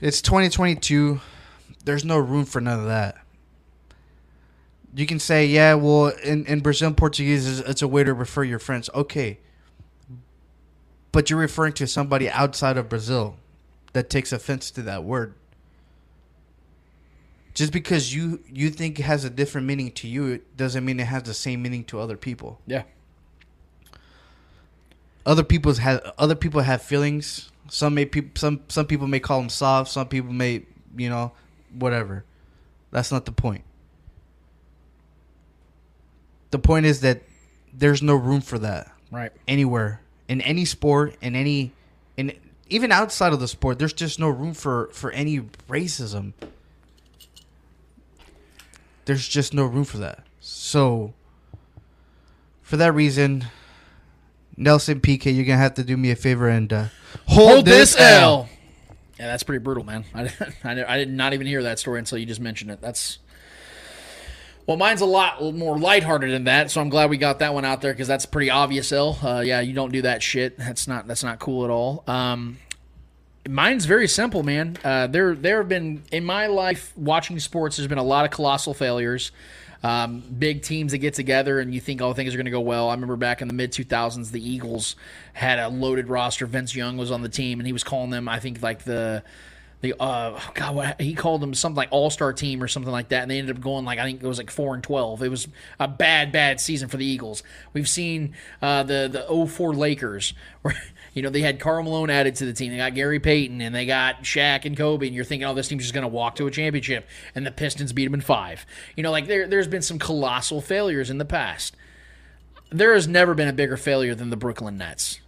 it's twenty twenty-two. There's no room for none of that. You can say, yeah, well, in, in Brazilian Portuguese, it's a way to refer your friends. Okay. But you're referring to somebody outside of Brazil that takes offense to that word. Just because you, you think it has a different meaning to you, it doesn't mean it has the same meaning to other people. Yeah. Other people's have other people have feelings. Some may pe- some some people may call them soft. Some people may, you know, whatever. That's not the point. The point is that there's no room for that. Right. Anywhere. In any sport, in any in even outside of the sport, there's just no room for, for any racism. There's just no room for that. So for that reason, Nelson P K, you're gonna have to do me a favor and uh, hold, hold this L. L. Yeah, that's pretty brutal, man. I, I I did not even hear that story until you just mentioned it. That's well, mine's a lot more lighthearted than that, so I'm glad we got that one out there because that's pretty obvious L. Uh, yeah, you don't do that shit. That's not that's not cool at all. Um, mine's very simple, man. Uh, there there have been in my life watching sports. There's been a lot of colossal failures. Um, big teams that get together and you think all things are going to go well. I remember back in the mid two thousands, the Eagles had a loaded roster. Vince Young was on the team, and he was calling them, I think, like the the uh God, what, he called them something like All-Star Team or something like that. And they ended up going like I think it was like four and twelve. It was a bad, bad season for the Eagles. We've seen uh, the the oh four Lakers. Where, you know, they had Karl Malone added to the team. They got Gary Payton, and they got Shaq and Kobe, and you're thinking, oh, this team's just going to walk to a championship, and the Pistons beat them in five. You know, like, there, there's been some colossal failures in the past. There has never been a bigger failure than the Brooklyn Nets.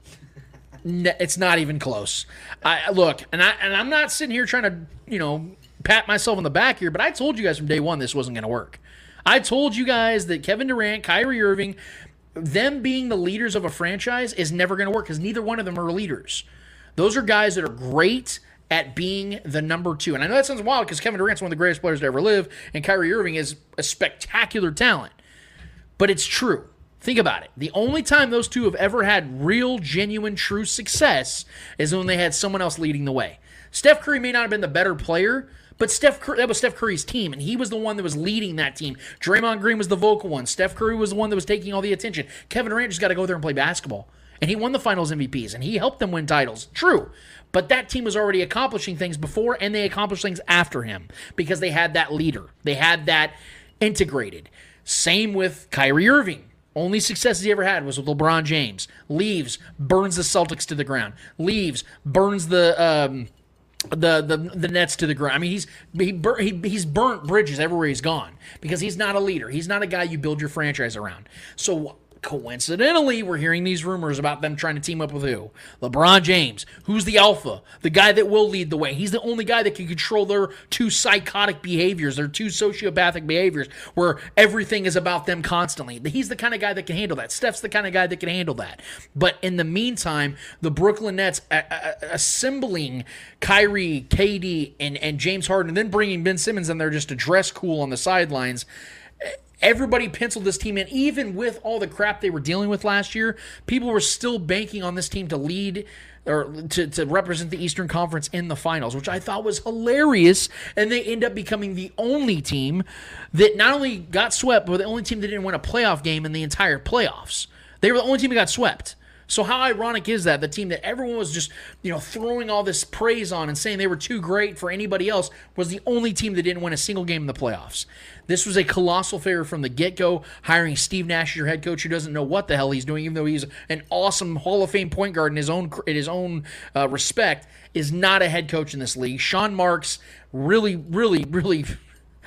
It's not even close. I Look, and, I, and I'm not sitting here trying to, you know, pat myself on the back here, but I told you guys from day one this wasn't going to work. I told you guys that Kevin Durant, Kyrie Irving, them being the leaders of a franchise is never going to work because neither one of them are leaders. Those are guys that are great at being the number two. And I know that sounds wild because Kevin Durant's one of the greatest players to ever live, and Kyrie Irving is a spectacular talent. But it's true. Think about it. The only time those two have ever had real, genuine, true success is when they had someone else leading the way. Steph Curry may not have been the better player, but Steph Curry, that was Steph Curry's team, and he was the one that was leading that team. Draymond Green was the vocal one. Steph Curry was the one that was taking all the attention. Kevin Durant just got to go there and play basketball. And he won the Finals M V Ps, and he helped them win titles. True, but that team was already accomplishing things before, and they accomplished things after him because they had that leader. They had that integrated. Same with Kyrie Irving. Only successes he ever had was with LeBron James. Leaves, burns the Celtics to the ground. Leaves, burns the... Um, The, the the Nets to the ground. I mean, he's he, bur- he he's burnt bridges everywhere he's gone because he's not a leader. He's not a guy you build your franchise around. So coincidentally, we're hearing these rumors about them trying to team up with who? LeBron James, who's the alpha, the guy that will lead the way. He's the only guy that can control their two psychotic behaviors, their two sociopathic behaviors, where everything is about them constantly. He's the kind of guy that can handle that. Steph's the kind of guy that can handle that. But in the meantime, the Brooklyn Nets a- a- assembling Kyrie, K D, and, and James Harden, and then bringing Ben Simmons in there just to dress cool on the sidelines. Everybody penciled this team in. Even with all the crap they were dealing with last year, people were still banking on this team to lead or to, to represent the Eastern Conference in the finals, which I thought was hilarious. And they end up becoming the only team that not only got swept, but the only team that didn't win a playoff game in the entire playoffs. They were the only team that got swept. So how ironic is that? The team that everyone was just, you know, throwing all this praise on and saying they were too great for anybody else was the only team that didn't win a single game in the playoffs. This was a colossal failure from the get-go, hiring Steve Nash as your head coach who doesn't know what the hell he's doing, even though he's an awesome Hall of Fame point guard in his own in his own uh, respect, is not a head coach in this league. Sean Marks really, really, really...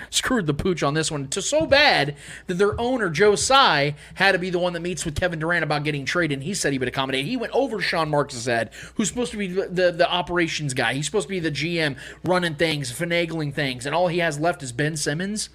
screwed the pooch on this one to so bad that their owner, Joe Tsai, had to be the one that meets with Kevin Durant about getting traded, and he said he would accommodate. He went over Sean Marks' head, who's supposed to be the, the, the operations guy. He's supposed to be the G M running things, finagling things, and all he has left is Ben Simmons.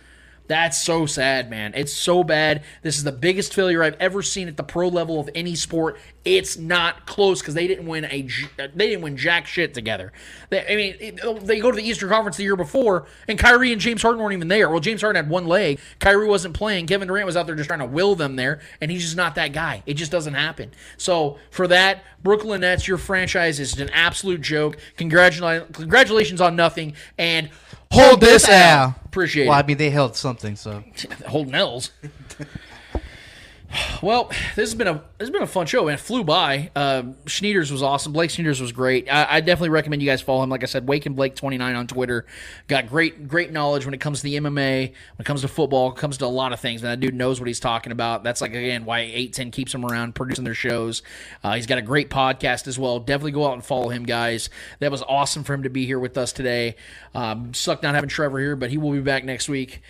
That's so sad, man. It's so bad. This is the biggest failure I've ever seen at the pro level of any sport. It's not close because they didn't win a they didn't win jack shit together. They, I mean, it, they go to the Eastern Conference the year before, and Kyrie and James Harden weren't even there. Well, James Harden had one leg. Kyrie wasn't playing. Kevin Durant was out there just trying to will them there, and he's just not that guy. It just doesn't happen. So for that, Brooklyn Nets, your franchise is an absolute joke. Congratulations, congratulations on nothing, and hold this out. Appreciate it. Well, I mean, they held something, so. Holding L's. Well, this has been a this has been a fun show, man. It flew by. Uh, Schneider's was awesome. Blake Schneider's was great. I, I definitely recommend you guys follow him. Like I said, Wake and Blake twenty-nine on Twitter. Got great great knowledge when it comes to the M M A, when it comes to football, when it comes to a lot of things. And that dude knows what he's talking about. That's, like, again, why eight ten keeps him around producing their shows. Uh, he's got a great podcast as well. Definitely go out and follow him, guys. That was awesome for him to be here with us today. Um, sucked not having Trevor here, but he will be back next week.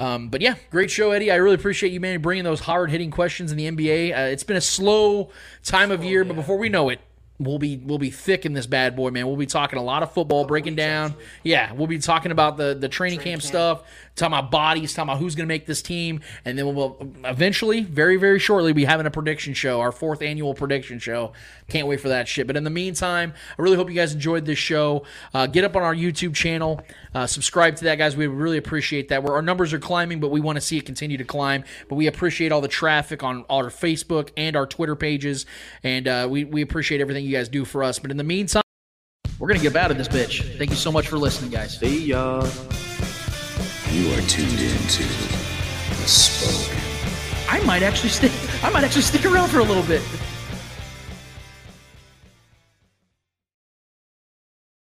Um, but yeah, great show, Eddie. I really appreciate you, man, bringing those hard-hitting questions in the N B A. Uh, it's been a slow time slow, of year, yeah. but before we know it, we'll be we'll be thick in this bad boy, man. We'll be talking a lot of football, breaking down. Actually. Yeah, we'll be talking about the the training, training camp, camp stuff, talking about bodies, talking about who's going to make this team, and then we'll eventually, very very shortly, be having a prediction show, our fourth annual prediction show. Can't wait for that shit. But in the meantime, I really hope you guys enjoyed this show. Uh, get up on our YouTube channel, uh, subscribe to that, guys. We really appreciate that. Where our numbers are climbing, but we want to see it continue to climb. But we appreciate all the traffic on our Facebook and our Twitter pages, and uh, we we appreciate everything you guys do for us. But in the meantime, we're gonna get out of this bitch. Thank you so much for listening, guys. See ya. You are tuned in to The Spoke. I might actually stick I might actually stick around for a little bit.